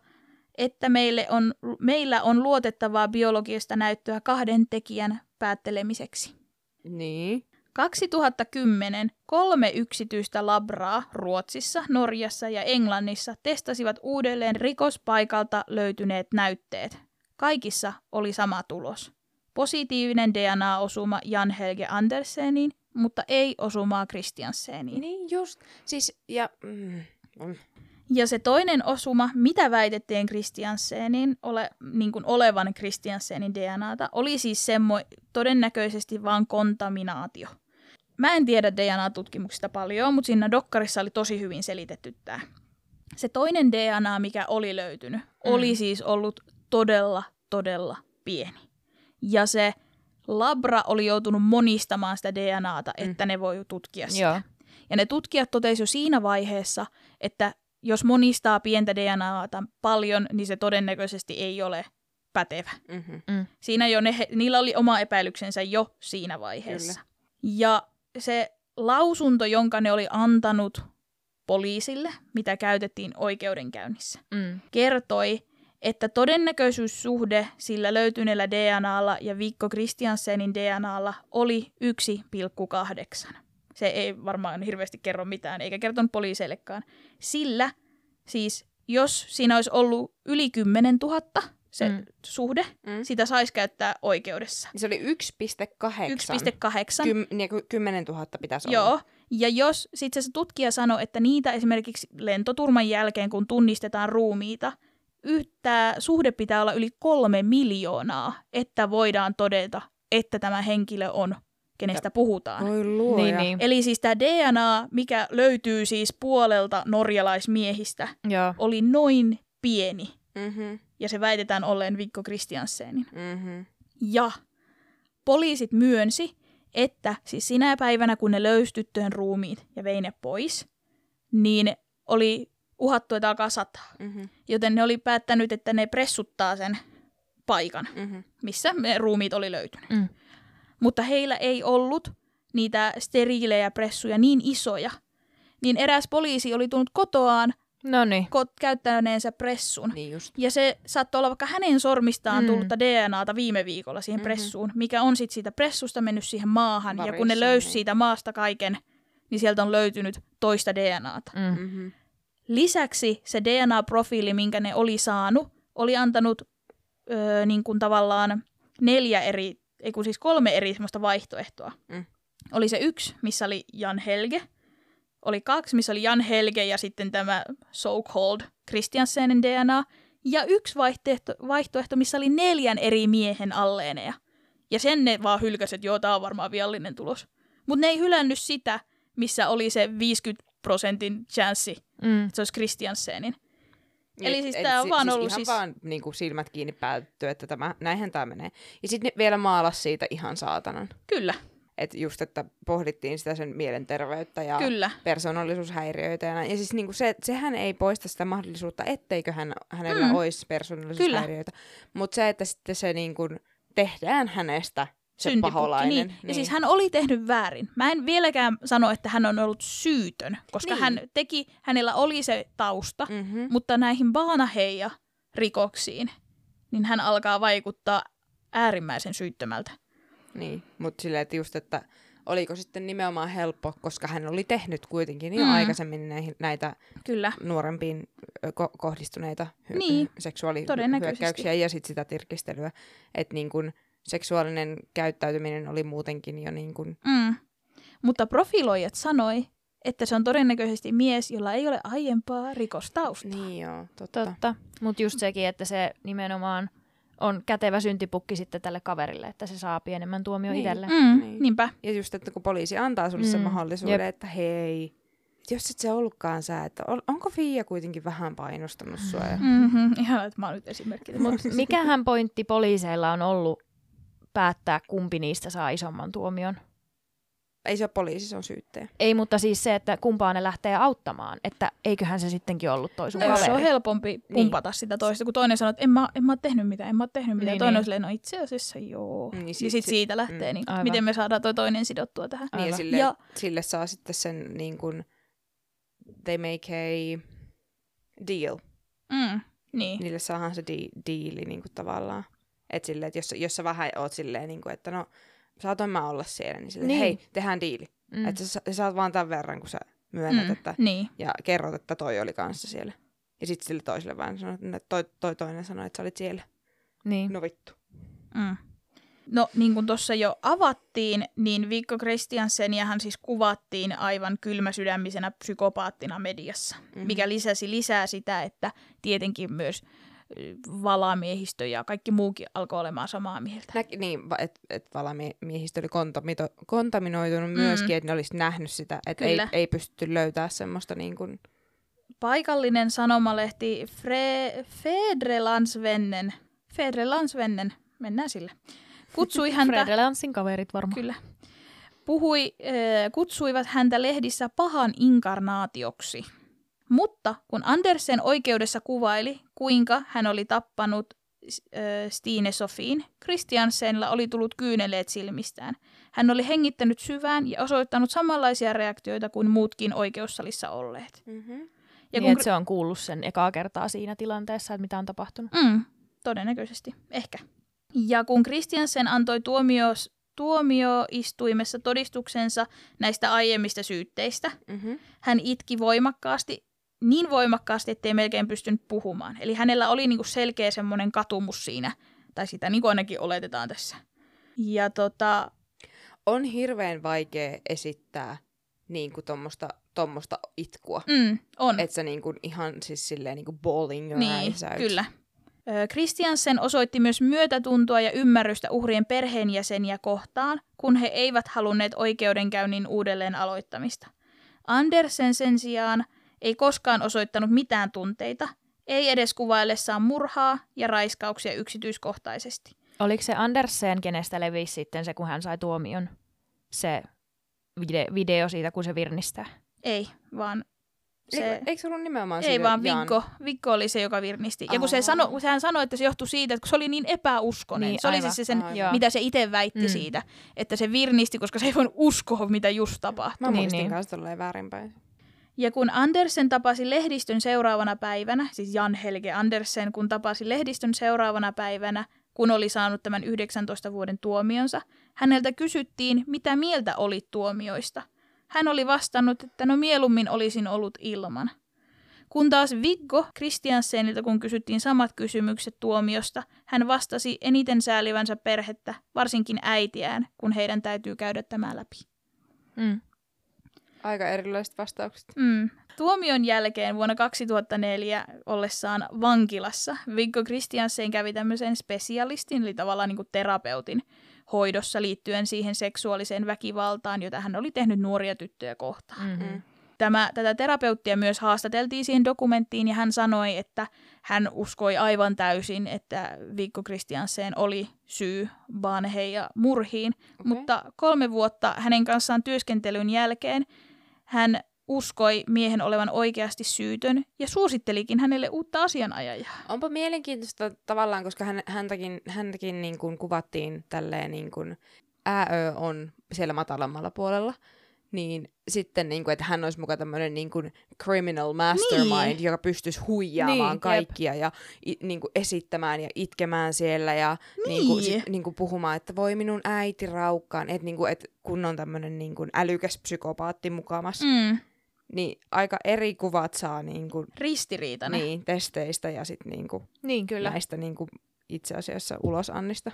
että meille on, meillä on luotettavaa biologista näyttöä kahden tekijän päättelemiseksi. Niin. kaksituhattakymmenen kolme yksityistä labraa Ruotsissa, Norjassa ja Englannissa testasivat uudelleen rikospaikalta löytyneet näytteet. Kaikissa oli sama tulos. Positiivinen D N A-osuma Jan Helge Anderseniin, mutta ei osumaa Kristianseniin. Niin just. Siis, ja... Mm, mm. Ja se toinen osuma, mitä väitettiin Kristiansenin, ole, niin kuin olevan Kristiansenin D N A:ta, oli siis semmo, todennäköisesti vaan kontaminaatio. Mä en tiedä D N A-tutkimuksista paljon, mutta siinä dokkarissa oli tosi hyvin selitetty tämä. Se toinen D N A, mikä oli löytynyt, mm. oli siis ollut todella, todella pieni. Ja se labra oli joutunut monistamaan sitä D N A:ta, mm. että ne voi tutkia sitä. Joo. Ja ne tutkijat totesivat jo siinä vaiheessa, että jos monistaa pientä D N A:ta paljon, niin se todennäköisesti ei ole pätevä. Mm-hmm. Mm. Siinä jo ne, niillä oli oma epäilyksensä jo siinä vaiheessa. Kyllä. Ja se lausunto, jonka ne oli antanut poliisille, mitä käytettiin oikeudenkäynnissä, mm. kertoi, että todennäköisyyssuhde sillä löytyneellä D N A:lla ja Viggo Kristiansenin D N A:lla oli yksi pilkku kahdeksan. Se ei varmaan hirveästi kerro mitään, eikä kertonut poliiseillekaan. Sillä, siis jos siinä olisi ollut yli kymmenen tuhatta se mm. suhde, mm. sitä saisi käyttää oikeudessa. Se oli yksi pilkku kahdeksan. yksi pilkku kahdeksan. Kym, niin kymmenen tuhatta pitäisi olla. Joo, ja jos sitten se tutkija sanoi, että niitä esimerkiksi lentoturman jälkeen, kun tunnistetaan ruumiita, yhtää suhde pitää olla yli kolme miljoonaa, että voidaan todeta, että tämä henkilö on kenestä puhutaan. Oi luoja. Niin, niin. Eli siis tämä D N A, mikä löytyy siis puolelta norjalaismiehistä, joo, oli noin pieni. Mm-hmm. Ja se väitetään olleen Viggo Kristiansenin. Mm-hmm. Ja poliisit myönsi, että siis sinä päivänä, kun ne löysi tyttöjen ruumiit ja vei ne pois, niin oli uhattu, että alkaa sataa. Mm-hmm. Joten ne oli päättänyt, että ne pressuttaa sen paikan, mm-hmm. missä ne ruumiit oli löytynyt. Mm. Mutta heillä ei ollut niitä steriilejä pressuja niin isoja. Niin eräs poliisi oli tullut kotoaan kot- käyttäneensä pressun. Niin ja se saattoi olla vaikka hänen sormistaan mm. tullutta D N A:ta viime viikolla siihen mm-hmm. pressuun, mikä on sitten siitä pressusta mennyt siihen maahan. Varissa, ja kun ne löysi niin. siitä maasta kaiken, niin sieltä on löytynyt toista D N A:ta. Mm-hmm. Lisäksi se D N A-profiili, minkä ne oli saanut, oli antanut öö, niin kuin tavallaan neljä eri Ei kun siis kolme eri semmoista vaihtoehtoa. Mm. Oli se yksi, missä oli Jan Helge. Oli kaksi, missä oli Jan Helge ja sitten tämä so-called Kristiansenin D N A. Ja yksi vaihtoehto, vaihtoehto, missä oli neljän eri miehen alleeneja. Ja sen ne vaan hylkäsivät, että joo, tämä on varmaan viallinen tulos. Mutta ne ei hylännyt sitä, missä oli se viidenkymmenen prosentin chanssi, mm. että se olisi Kristiansenin. Eli siis tämä on vaan siis ollut ihan siis... vaan niin kuin silmät kiinni päätetty, että tämä, näinhän tämä menee. Ja sitten vielä maalas siitä ihan saatanan. Kyllä. Että just, että pohdittiin sitä sen mielenterveyttä ja Kyllä. persoonallisuushäiriöitä. Ja, ja siis niin kuin se, sehän ei poista sitä mahdollisuutta, etteikö hän, hänellä mm. olisi persoonallisuushäiriöitä. Mutta se, että sitten se niin kuin tehdään hänestä se syntipukki, paholainen. Niin. Niin. Ja siis hän oli tehnyt väärin. Mä en vieläkään sano, että hän on ollut syytön, koska niin. hän teki, hänellä oli se tausta, mm-hmm. mutta näihin Baanaheija-rikoksiin, niin hän alkaa vaikuttaa äärimmäisen syyttömältä. Niin, mutta silleen, että just, että oliko sitten nimenomaan helppo, koska hän oli tehnyt kuitenkin jo mm. aikaisemmin näihin, näitä Kyllä. nuorempiin ko- kohdistuneita hy- niin. seksuaalihyökkäyksiä ja sit sitä tirkistelyä, että niin kuin seksuaalinen käyttäytyminen oli muutenkin jo niin kuin... Mm. Mutta profiloijat sanoi, että se on todennäköisesti mies, jolla ei ole aiempaa rikostaustaa. Niin joo, totta. totta. Mutta just sekin, että se nimenomaan on kätevä syntipukki sitten tälle kaverille, että se saa pienemmän tuomio niin. itselle. Mm. Niin. Niinpä. Ja just, että kun poliisi antaa sulle mm. sen mahdollisuuden, Jep. että hei, jos et se ollutkaan sä, että onko Fia kuitenkin vähän painostanut sua? Ja... Mm-hmm. Ihan, että mä oon nyt esimerkki. Mut mikähän pointti poliiseilla on ollut päättää, kumpi niistä saa isomman tuomion? Ei se ole poliisi, se on syyttäjä. Ei, mutta siis se, että kumpaan ne lähtee auttamaan, että eiköhän se sittenkin ollut toi sun kaveri. Se on helpompi pumpata niin. sitä toista, kun toinen sanoo, että en mä, en mä ole tehnyt mitään, en mä ole tehnyt mitään. Niin, toinen niin. silleen, no itse asiassa joo. Niin, sit, ja sitten sit, siitä lähtee, mm, niin, miten me saadaan toi toinen sidottua tähän. Niin, ja sille, ja, sille saa sitten sen niin kuin, they make a deal. Mm, niin. Niille saadaan se di- diili niin kuin tavallaan. Että silleen, että jos, jos sä vähän oot silleen, niin kuin, että no saatoin mä olla siellä, niin silleen, niin. hei, tehdään diili. Mm. Että sä saat vaan tämän verran, kun sä myönnät, mm. että, niin. ja kerrot, että toi oli kanssa siellä. Ja sitten sille toiselle vaan sanoi, että toi, toi toinen sanoi, että sä olit siellä. Niin. No vittu. Mm. No niin kuin tuossa jo avattiin, niin Viggo Kristianseniahan siis kuvattiin aivan kylmäsydämisenä psykopaattina mediassa, mm-hmm. mikä lisäsi lisää sitä, että tietenkin myös valamiehistö ja kaikki muukin alkoi olemaan samaa mieltä. Nä, niin, että et valamiehistö oli kontamito, kontaminoitunut mm-hmm. myöskin, että ne olisi nähnyt sitä, että ei, ei pystytty löytää semmoista niin kuin... Paikallinen sanomalehti Fre- Fedrelandsvennen, Fedrelandsvennen, mennään sillä. Kutsui häntä, Fredelansin kaverit varmaan. Kyllä. Puhui, äh, kutsuivat häntä lehdissä pahan inkarnaatioksi. Mutta kun Andersen oikeudessa kuvaili, kuinka hän oli tappanut äh, Stine Sofiin, Kristiansenilla oli tullut kyyneleet silmistään. Hän oli hengittänyt syvään ja osoittanut samanlaisia reaktioita kuin muutkin oikeussalissa olleet. Mm-hmm. Ja niin, kun... että se on kuullut sen ekaa kertaa siinä tilanteessa, että mitä on tapahtunut. Mm, todennäköisesti, ehkä. Ja kun Kristiansen antoi tuomios, tuomioistuimessa todistuksensa näistä aiemmista syytteistä, mm-hmm. hän itki voimakkaasti, niin voimakkaasti, ettei melkein pystynyt puhumaan. Eli hänellä oli niinku selkeä semmoinen katumus siinä, tai sitä niinku ainakin oletetaan tässä. Ja tota... On hirveän vaikea esittää niinku tommosta, tommosta itkua. Mm, on. Että sä niinku ihan siis silleen niinku bawling your niin, eyes out. Kyllä. Kristiansen osoitti myös myötätuntoa ja ymmärrystä uhrien perheenjäseniä kohtaan, kun he eivät halunneet oikeudenkäynnin uudelleen aloittamista. Andersen sen sijaan ei koskaan osoittanut mitään tunteita, ei edes kuvaillessaan murhaa ja raiskauksia yksityiskohtaisesti. Oliko se Andersen, kenestä levisi sitten se, kun hän sai tuomion? Se video siitä, kun se virnistää? Ei, vaan... Se, Eikö se ollut nimenomaan ei, vaan Viggo, Viggo oli se, joka virnisti. Ja kun, se sano, kun hän sanoi, että se johtui siitä, että se oli niin epäuskoinen. Niin, se aivan, oli siis se, aivan. mitä se itse väitti mm. siitä, että se virnisti, koska se ei voinut uskoa, mitä just tapahtui. Mä muistin niin, kanssa tolleen väärinpäin. Ja kun Andersen tapasi lehdistön seuraavana päivänä, siis Jan Helge Andersen, kun tapasi lehdistön seuraavana päivänä, kun oli saanut tämän yhdeksäntoista vuoden tuomionsa, häneltä kysyttiin, mitä mieltä oli tuomioista. Hän oli vastannut, että no mieluummin olisin ollut ilman. Kun taas Viggo Kristiansenilta, kun kysyttiin samat kysymykset tuomiosta, hän vastasi eniten säälivänsä perhettä, varsinkin äitiään, kun heidän täytyy käydä tämä läpi. Mm. Aika erilaiset vastaukset. Mm. Tuomion jälkeen vuonna kaksituhattaneljä ollessaan vankilassa Viggo Kristiansen kävi tämmöisen spesialistin, eli tavallaan niin kuin terapeutin, hoidossa liittyen siihen seksuaaliseen väkivaltaan, jota hän oli tehnyt nuoria tyttöjä kohtaan. Mm-hmm. Tämä, tätä terapeuttia myös haastateltiin siihen dokumenttiin, ja hän sanoi, että hän uskoi aivan täysin, että Viggo Kristiansen oli syy Baneheia ja murhiin, okay. mutta kolme vuotta hänen kanssaan työskentelyn jälkeen hän uskoi miehen olevan oikeasti syytön ja suosittelikin hänelle uutta asianajajaa. Onpa mielenkiintoista tavallaan, koska hän, häntäkin, häntäkin niin kuin kuvattiin tälleen niin kuin ääö on siellä matalammalla puolella, niin sitten niin kuin, että hän olisi muka tämmöinen niin kuin criminal mastermind, niin. joka pystyisi huijaamaan niin, kaikkia jep. ja i, niin kuin esittämään ja itkemään siellä ja niin. Niin kuin, sit, niin kuin puhumaan, että voi minun äiti raukkaan, että niin kuin, et kun on tämmöinen niin kuin älykäs psykopaatti mukamassa. Mm. Niin aika eri kuvat saa niinku ristiriitana niin, testeistä ja sit niinku niin, kyllä. näistä niinku itse asiassa ulosannista.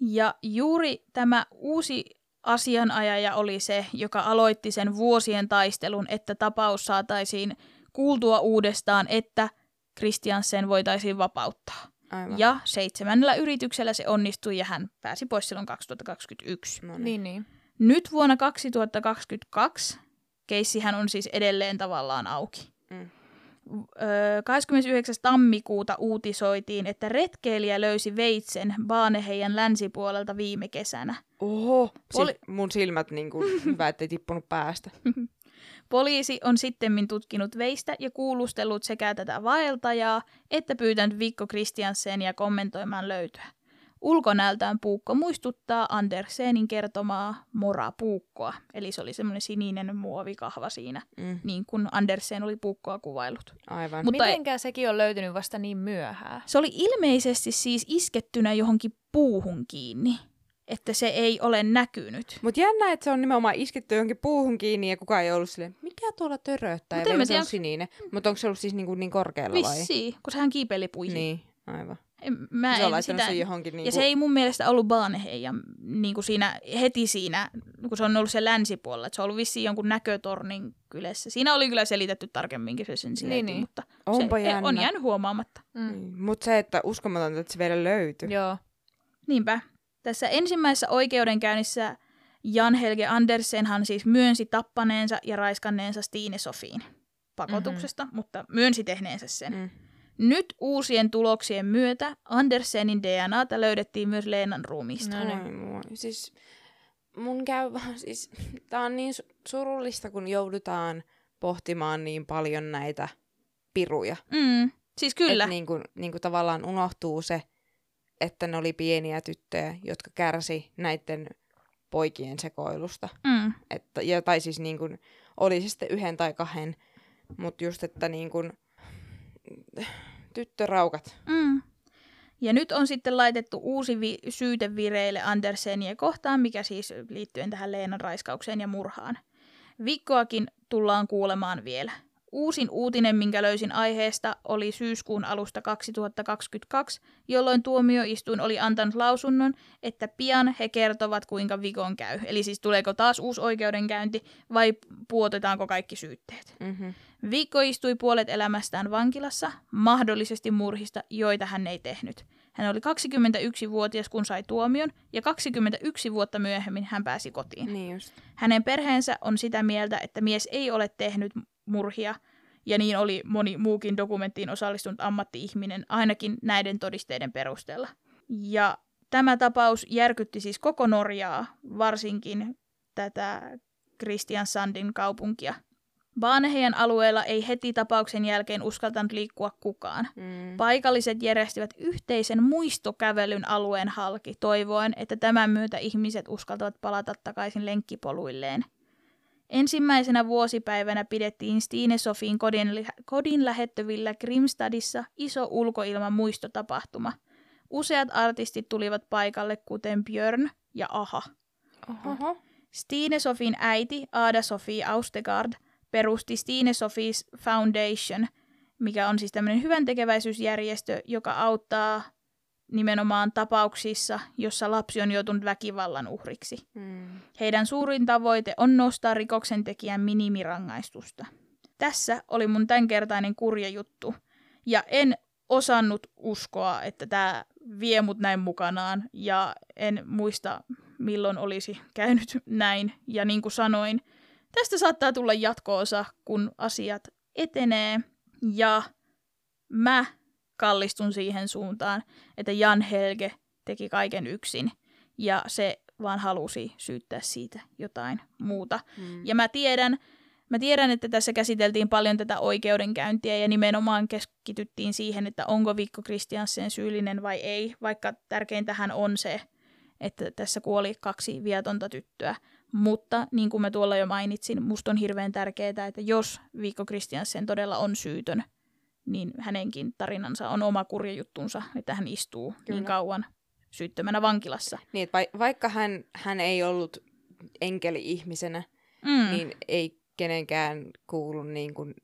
Ja juuri tämä uusi asianajaja oli se, joka aloitti sen vuosien taistelun, että tapaus saataisiin kuultua uudestaan, että Kristiansen voitaisiin vapauttaa. Aivan. Ja seitsemännellä yrityksellä se onnistui ja hän pääsi pois silloin kaksituhattakaksikymmentäyksi. No niin. Niin, niin. Nyt vuonna kaksituhattakaksikymmentäkaksi... Keissihän on siis edelleen tavallaan auki. Mm. kahdeskymmenesyhdeksäs tammikuuta uutisoitiin, että retkeilijä löysi veitsen Baneheian länsipuolelta viime kesänä. Oho, Poli- si- mun silmät niin kuin hyvä, ettei tippunut päästä. Poliisi on sittemmin tutkinut veistä ja kuulustellut sekä tätä vaeltajaa, että pyytänyt Viggo Kristiansenia kommentoimaan löytöä. Ulkonäöltään puukko muistuttaa Andersenin kertomaa morapuukkoa, eli se oli semmoinen sininen muovikahva siinä, mm. niin kuin Andersen oli puukkoa kuvailut. Aivan. Mutta mitenkään ei... sekin on löytynyt vasta niin myöhään? Se oli ilmeisesti siis iskettynä johonkin puuhun kiinni. että se ei ole näkynyt. Mutta jännä, että se on nimenomaan isketty johonkin puuhun kiinni ja kukaan ei ollut silleen, mikä tuolla töröttää, mut ja vielä se on sininen. Mutta onko se ollut siis niin, niin korkealla vai? Vissiin, kun sehän kiipeili puihin. Niin, aivan. Mä se en on sitä... sen johonkin niinku... Ja se ei mun mielestä ollut Baaneheijan niinku siinä, heti siinä, kun se on ollut se länsipuolella. Että se on ollut vissiin jonkun näkötornin kylässä. Siinä oli kyllä selitetty tarkemminkin se sen silti, niin, niin. Mutta onpa se jännä. On jäänyt huomaamatta. Mm. Mutta se, että uskomatonta, että se vielä löytyi. Joo. Niinpä. Tässä ensimmäisessä oikeudenkäynnissä Jan Helge Andersenhan siis myönsi tappaneensa ja raiskanneensa Stine Sofiin pakotuksesta, mm-hmm. mutta myönsi tehneensä sen. Mm. Nyt uusien tuloksien myötä Andersenin D N A:ta löydettiin myös Leenan ruumiista. No niin. Siis mun käy vaan, siis tää on niin surullista, kun joudutaan pohtimaan niin paljon näitä piruja. Mm. Siis kyllä. Et niin kuin, niin kuin tavallaan unohtuu se, että ne oli pieniä tyttöjä, jotka kärsi näiden poikien sekoilusta. Mm. Että, ja, tai siis niin kuin, oli se sitten yhden tai kahden, mutta just että niin kuin, tyttöraukat. Mm. Ja nyt on sitten laitettu uusi vi- syyte vireille Andersenia kohtaan, mikä siis liittyen tähän Leenan raiskaukseen ja murhaan. Viikkoakin tullaan kuulemaan vielä. Uusin uutinen, minkä löysin aiheesta, oli syyskuun alusta kaksituhattakaksikymmentäkaksi, jolloin tuomioistuin oli antanut lausunnon, että pian he kertovat, kuinka Vikon käy. Eli siis tuleeko taas uusi oikeudenkäynti vai puotetaanko kaikki syytteet. Mm-hmm. Vikko istui puolet elämästään vankilassa, mahdollisesti murhista, joita hän ei tehnyt. Hän oli kaksikymmentäyksivuotias, kun sai tuomion, ja kaksikymmentäyksi vuotta myöhemmin hän pääsi kotiin. Niin just. Hänen perheensä on sitä mieltä, että mies ei ole tehnyt murhia, ja niin oli moni muukin dokumenttiin osallistunut ammatti-ihminen, ainakin näiden todisteiden perusteella. Ja tämä tapaus järkytti siis koko Norjaa, varsinkin tätä Kristiansandin kaupunkia. Baaneheijan alueella ei heti tapauksen jälkeen uskaltanut liikkua kukaan. Mm. Paikalliset järjestivät yhteisen muistokävelyn alueen halki, toivoen, että tämän myötä ihmiset uskaltavat palata takaisin lenkkipoluilleen. Ensimmäisenä vuosipäivänä pidettiin Stine Sofin kodin, kodin lähettyvillä Grimstadissa iso ulkoilman muistotapahtuma. Useat artistit tulivat paikalle, kuten Björn ja Aha. Aha. Stine Sofin äiti Ada Sofie Austegard perusti Stine Sofies Foundation, mikä on siis tämmöinen hyväntekeväisyysjärjestö, joka auttaa nimenomaan tapauksissa, jossa lapsi on joutunut väkivallan uhriksi. Hmm. Heidän suurin tavoite on nostaa rikoksentekijän minimirangaistusta. Tässä oli mun tämänkertainen kurja juttu. Ja en osannut uskoa, että tämä vie mut näin mukanaan. Ja en muista, milloin olisi käynyt näin. Ja niin kuin sanoin, tästä saattaa tulla jatko-osa, kun asiat etenee. Ja mä kallistun siihen suuntaan, että Jan Helge teki kaiken yksin ja se vaan halusi syyttää siitä jotain muuta. Mm. Ja mä tiedän, mä tiedän, että tässä käsiteltiin paljon tätä oikeudenkäyntiä ja nimenomaan keskityttiin siihen, että onko Viggo Kristiansen syyllinen vai ei, vaikka tärkeintähän on se, että tässä kuoli kaksi viatonta tyttöä. Mutta niin kuin mä tuolla jo mainitsin, musta on hirveän tärkeää, että jos Viggo Kristiansen todella on syytön, niin hänenkin tarinansa on oma kurjajuttunsa, että hän istuu Kyllä. niin kauan syyttömänä vankilassa. Niin, va- vaikka hän, hän ei ollut enkeli-ihmisenä, mm. niin ei kenenkään kuulu, niin kun,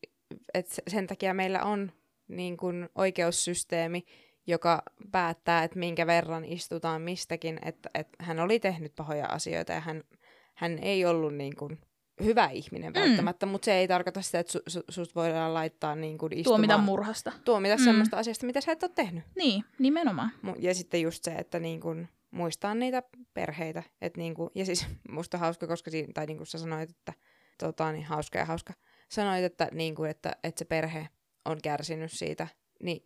että sen takia meillä on niin kun, oikeussysteemi, joka päättää, että minkä verran istutaan mistäkin, että, että hän oli tehnyt pahoja asioita ja hän, hän ei ollut niin kun, hyvä ihminen välttämättä, mm. mutta se ei tarkoita sitä, että su- su- sut voidaan laittaa niin kuin istumaan. Tuomita murhasta. Tuomita mm. semmoista asiasta, mitä sä et ole tehnyt. Niin, nimenomaan. Ja sitten just se, että niin kuin muistaa niitä perheitä. Että niin kuin, ja siis musta hauska, koska siinä, tai niin kuin sä sanoit, että tota, niin hauska ja hauska, sanoit, että, niin kuin, että, että se perhe on kärsinyt siitä, niin,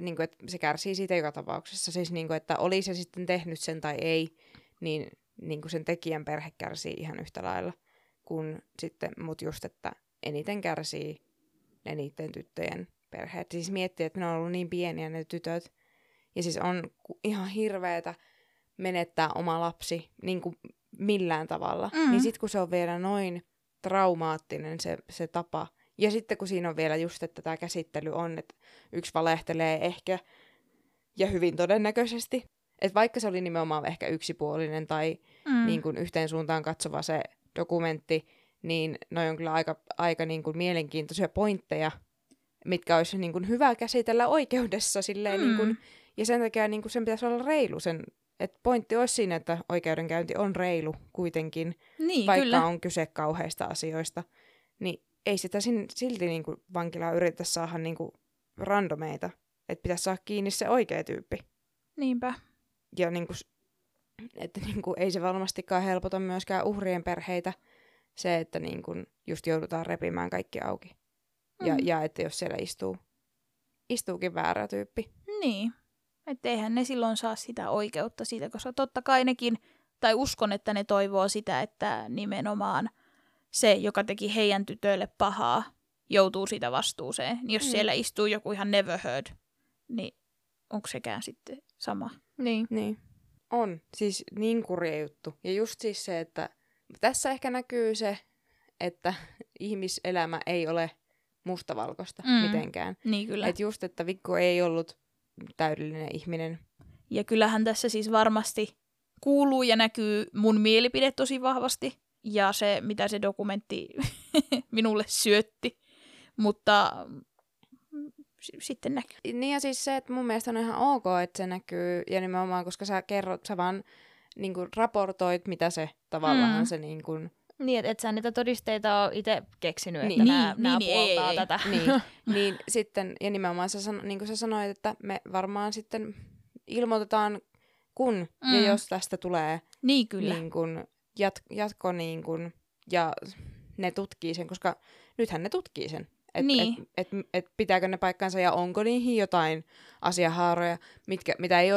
niin kuin, että se kärsii siitä joka tapauksessa. Siis niin kuin, että oli se sitten tehnyt sen tai ei, niin, niin kuin sen tekijän perhe kärsii ihan yhtä lailla. Kun sitten, mut just, että eniten kärsii ne niiden tyttöjen perheet. Siis miettii, että ne on ollut niin pieniä ne tytöt. Ja siis on ihan hirveetä menettää oma lapsi niin kuin millään tavalla. Mm. Niin sit kun se on vielä noin traumaattinen se, se tapa. Ja sitten kun siinä on vielä just, että tämä käsittely on, että yksi valehtelee ehkä ja hyvin todennäköisesti. Että vaikka se oli nimenomaan ehkä yksipuolinen tai mm. niin kuin yhteen suuntaan katsova se dokumentti, niin noi on kyllä aika, aika niin kuin mielenkiintoisia pointteja, mitkä olisi niin kuin hyvä käsitellä oikeudessa. Silleen, mm. niin kuin, ja sen takia niin kuin sen pitäisi olla reilu. Sen, että pointti olisi siinä, että oikeudenkäynti on reilu kuitenkin, niin, vaikka kyllä. on kyse kauheista asioista. Niin ei sitä sin, silti niin kuin vankilaa yritetä saada niin kuin randomeita. Että pitäisi saada kiinni se oikea tyyppi. Niinpä. Ja niin kuin, että niin kuin ei se varmastikaan helpota myöskään uhrien perheitä se, että niin kuin just joudutaan repimään kaikki auki. Mm. Ja, ja että jos siellä istuu, istuukin väärä tyyppi. Niin. Että eihän ne silloin saa sitä oikeutta siitä, koska totta kai nekin, tai uskon, että ne toivoo sitä, että nimenomaan se, joka teki heidän tytöille pahaa, joutuu siitä vastuuseen. Jos mm. siellä istuu joku ihan never heard, niin onko sekään sitten sama? Niin. niin. On. Siis niin kurja juttu. Ja just siis se, että tässä ehkä näkyy se, että ihmiselämä ei ole mustavalkoista mm. mitenkään. Niin kyllä. Että just, että Viggo ei ollut täydellinen ihminen. Ja kyllähän tässä siis varmasti kuuluu ja näkyy mun mielipide tosi vahvasti. Ja se, mitä se dokumentti minulle syötti. Mutta sitten näkyy. Niin ja siis se, että mun mielestä on ihan ok, että se näkyy. Ja nimenomaan, koska sä kerrot, sä vaan niin kuin raportoit, mitä se tavallaan mm. se niin kuin... Niin, että et sä niitä todisteita ole itse keksinyt, niin, että niin, nämä, niin, nämä niin, puoltaa ei, tätä. Niin, niin sitten, ja nimenomaan sä, sano, niin kuin sä sanoit, että me varmaan sitten ilmoitetaan, kun mm. ja jos tästä tulee niin, kyllä. Niin kuin, jat, jatko niin kuin, ja ne tutkii sen, koska nythän ne tutkii sen. Että niin. et, et, et pitääkö ne paikkansa ja onko niihin jotain asiahaaroja, mitkä, mitä ei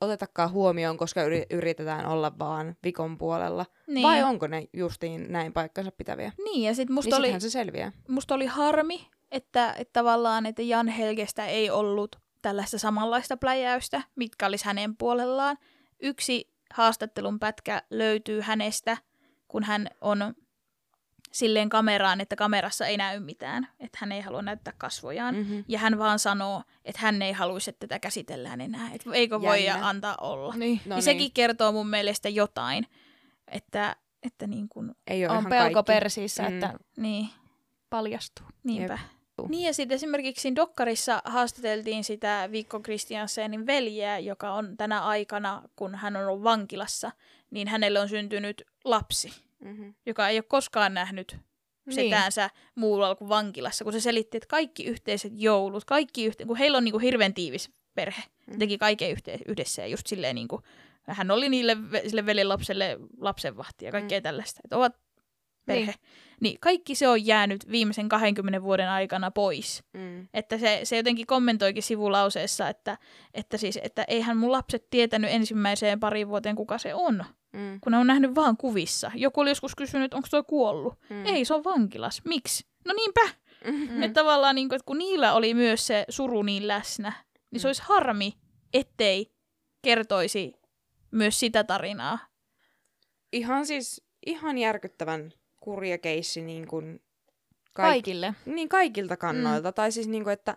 otetakaan huomioon, koska yritetään olla vaan Vikon puolella. Niin. Vai onko ne justiin näin paikkansa pitäviä? Niin, ja sit musta niin oli, se selviää. Musta oli harmi, että, että tavallaan että Jan Helgestä ei ollut tällaista samanlaista pläjäystä, mitkä olisi hänen puolellaan. Yksi haastattelun pätkä löytyy hänestä, kun hän on... silleen kameraan, että kamerassa ei näy mitään, että hän ei halua näyttää kasvojaan. Mm-hmm. Ja hän vaan sanoo, että hän ei haluaisi, että tätä käsitellään enää, että eikö voi Jännä. antaa olla. Niin. No niin. Sekin kertoo mun mielestä jotain, että, että niin kun on pelko persissä, mm. että niin, paljastuu. Niinpä. Jep. Niin ja sitten esimerkiksi Dokkarissa haastateltiin sitä Viggo Kristiansenin veljeä, joka on tänä aikana, kun hän on ollut vankilassa, niin hänelle on syntynyt lapsi. Mm-hmm. Joka ei ole koskaan nähnyt setäänsä niin. muulla kuin vankilassa, kun se selitti, että kaikki yhteiset joulut, kaikki yhte- kun heillä on niin kuin hirveän tiivis perhe, mm-hmm. teki kaiken yhte- yhdessä ja just silleen, niin kuin, hän oli niille sille veljen lapselle lapsenvahti ja kaikkea mm-hmm. tällaista, että ovat perhe. Niin. niin kaikki se on jäänyt viimeisen kahdenkymmenen vuoden aikana pois. Mm. Että se, se jotenkin kommentoikin sivulauseessa, että, että, siis, että eihän mun lapset tietänyt ensimmäiseen pariin vuoteen, kuka se on. Mm. Kun ne on nähnyt vaan kuvissa. Joku oli joskus kysynyt, onko tuo kuollut. Mm. Ei, se on vankilas. Miksi? No niinpä. Mm-hmm. Että tavallaan, niin kun, että kun niillä oli myös se suru niin läsnä, niin mm. se olisi harmi, ettei kertoisi myös sitä tarinaa. Ihan siis ihan järkyttävän kurja keissi niin kuin kaik- kaikille. Niin kaikilta kannoilta. Mm. Tai siis, niin kuin, että,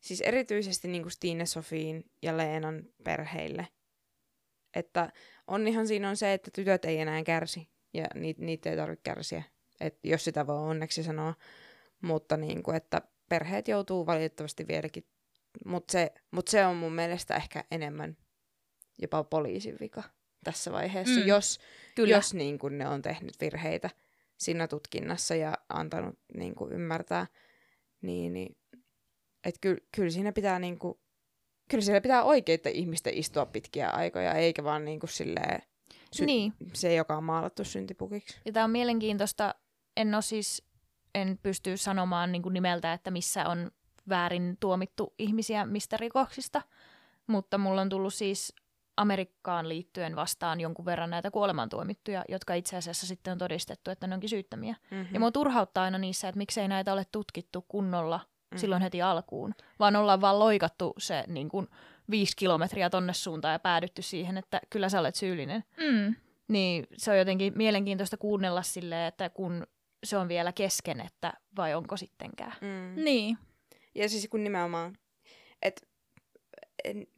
siis erityisesti niin kuin Stine Sofiin ja Leenan perheille. Että onnihan siinä on se, että tytöt ei enää kärsi ja niitä niit ei tarvitse kärsiä, et jos sitä voi onneksi sanoa. Mutta niin kuin, että perheet joutuu valitettavasti vieläkin, mutta se, mut se on mun mielestä ehkä enemmän jopa poliisin vika tässä vaiheessa, mm. jos, jos niin kuin ne on tehnyt virheitä siinä tutkinnassa ja antanut niin kuin ymmärtää. Niin, niin. Että kyllä, kyllä siinä pitää... Niin kuin Kyllä siellä pitää oikeita ihmistä istua pitkiä aikoja, eikä vaan niinku silleen sy- niin. se, joka on maalattu syntipukiksi. Ja tämä on mielenkiintoista. En ole siis, en pysty sanomaan niinku nimeltä, että missä on väärin tuomittu ihmisiä mistä rikoksista, mutta mulla on tullut siis Amerikkaan liittyen vastaan jonkun verran näitä kuolemantuomittuja, jotka itse asiassa sitten on todistettu, että ne onkin syyttömiä. Mm-hmm. Ja mua turhauttaa aina niissä, että miksei näitä ole tutkittu kunnolla. Silloin heti alkuun, vaan ollaan vaan loikattu se niin kuin, viisi kilometriä tonne suuntaan ja päädytty siihen, että kyllä sä olet syyllinen. Mm. Niin se on jotenkin mielenkiintoista kuunnella silleen, että kun se on vielä kesken, että vai onko sittenkään. Mm. Niin. Ja siis kun nimenomaan, että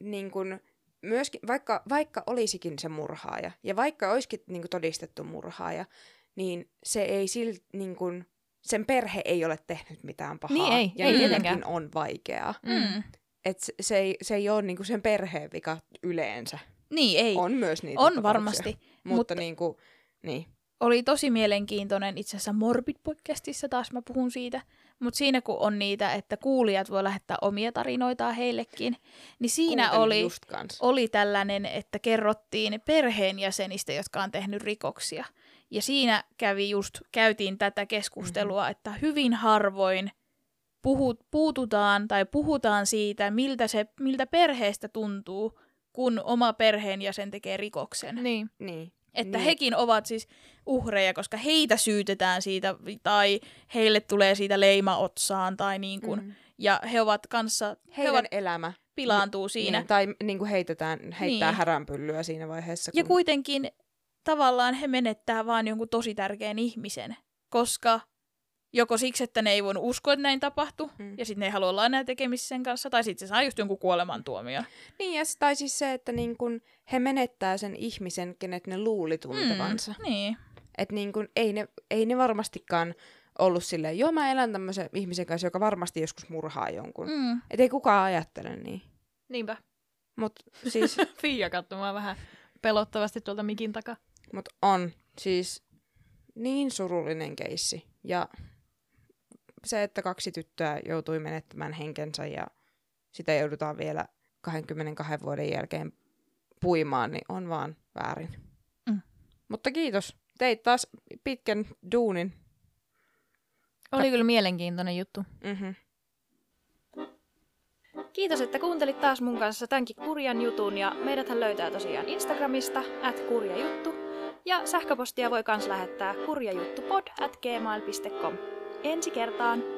niin kun myöskin, vaikka, vaikka olisikin se murhaaja ja vaikka olisikin niin kuin todistettu murhaaja, niin se ei silti niin kuin, sen perhe ei ole tehnyt mitään pahaa. Niin ei, ja ei tietenkään on vaikeaa. Mm. Et se, se, ei, se ei ole niin kuin sen perheen vika yleensä. Niin ei. On myös niitä on varmasti. Mutta, mutta niin kuin, niin. Oli tosi mielenkiintoinen itse asiassa Morbid-podcastissa, taas mä puhun siitä. Mutta siinä kun on niitä, että kuulijat voi lähettää omia tarinoitaan heillekin, niin siinä oli, oli tällainen, että kerrottiin perheenjäsenistä, jotka on tehnyt rikoksia. Ja siinä kävi just, käytiin tätä keskustelua, mm-hmm. että hyvin harvoin puhut, puututaan tai puhutaan siitä, miltä, se, miltä perheestä tuntuu, kun oma perheenjäsen tekee rikoksen. Niin, niin. Että niin. Hekin ovat siis uhreja, koska heitä syytetään siitä tai heille tulee siitä leima otsaan tai niin kuin, mm. ja he ovat kanssa, heidän he ovat, elämä pilaantuu siinä. Niin, tai niin kuin heitetään, heittää niin. häränpyllyä siinä vaiheessa. Kun... Ja kuitenkin tavallaan he menettää vaan jonkun tosi tärkeän ihmisen, koska joko siksi, että ne ei voinut uskoa, että näin tapahtui, mm. ja sitten ne ei halua olla enää tekemisissä sen kanssa, tai sitten se saa just jonkun kuolemantuomion. Niin, ja tai siis se, että niin kun he menettää sen ihmisen, kenet ne luuli tuntevansa. Mm, niin. Että niin kun ei ne, ei ne varmastikaan ollut silleen, joo mä elän tämmöisen ihmisen kanssa, joka varmasti joskus murhaa jonkun. Mm. Että ei kukaan ajattele niin. Niinpä. Mut siis... Fia katsomaan vähän pelottavasti tuolta mikin takaa. Mut on siis niin surullinen keissi. Ja... Se, että kaksi tyttöä joutui menettämään henkensä ja sitä joudutaan vielä kaksikymmentäkaksi vuoden jälkeen puimaan, niin on vaan väärin. Mm. Mutta kiitos. Teit taas pitkän duunin. Oli kyllä mielenkiintoinen juttu. Mm-hmm. Kiitos, että kuuntelit taas mun kanssa tämänkin kurjan jutun. Ja meidäthän löytää tosiaan Instagramista, at kurjajuttu. Ja sähköpostia voi kans lähettää kurjajuttupod at gmail piste com. Ensi kertaan!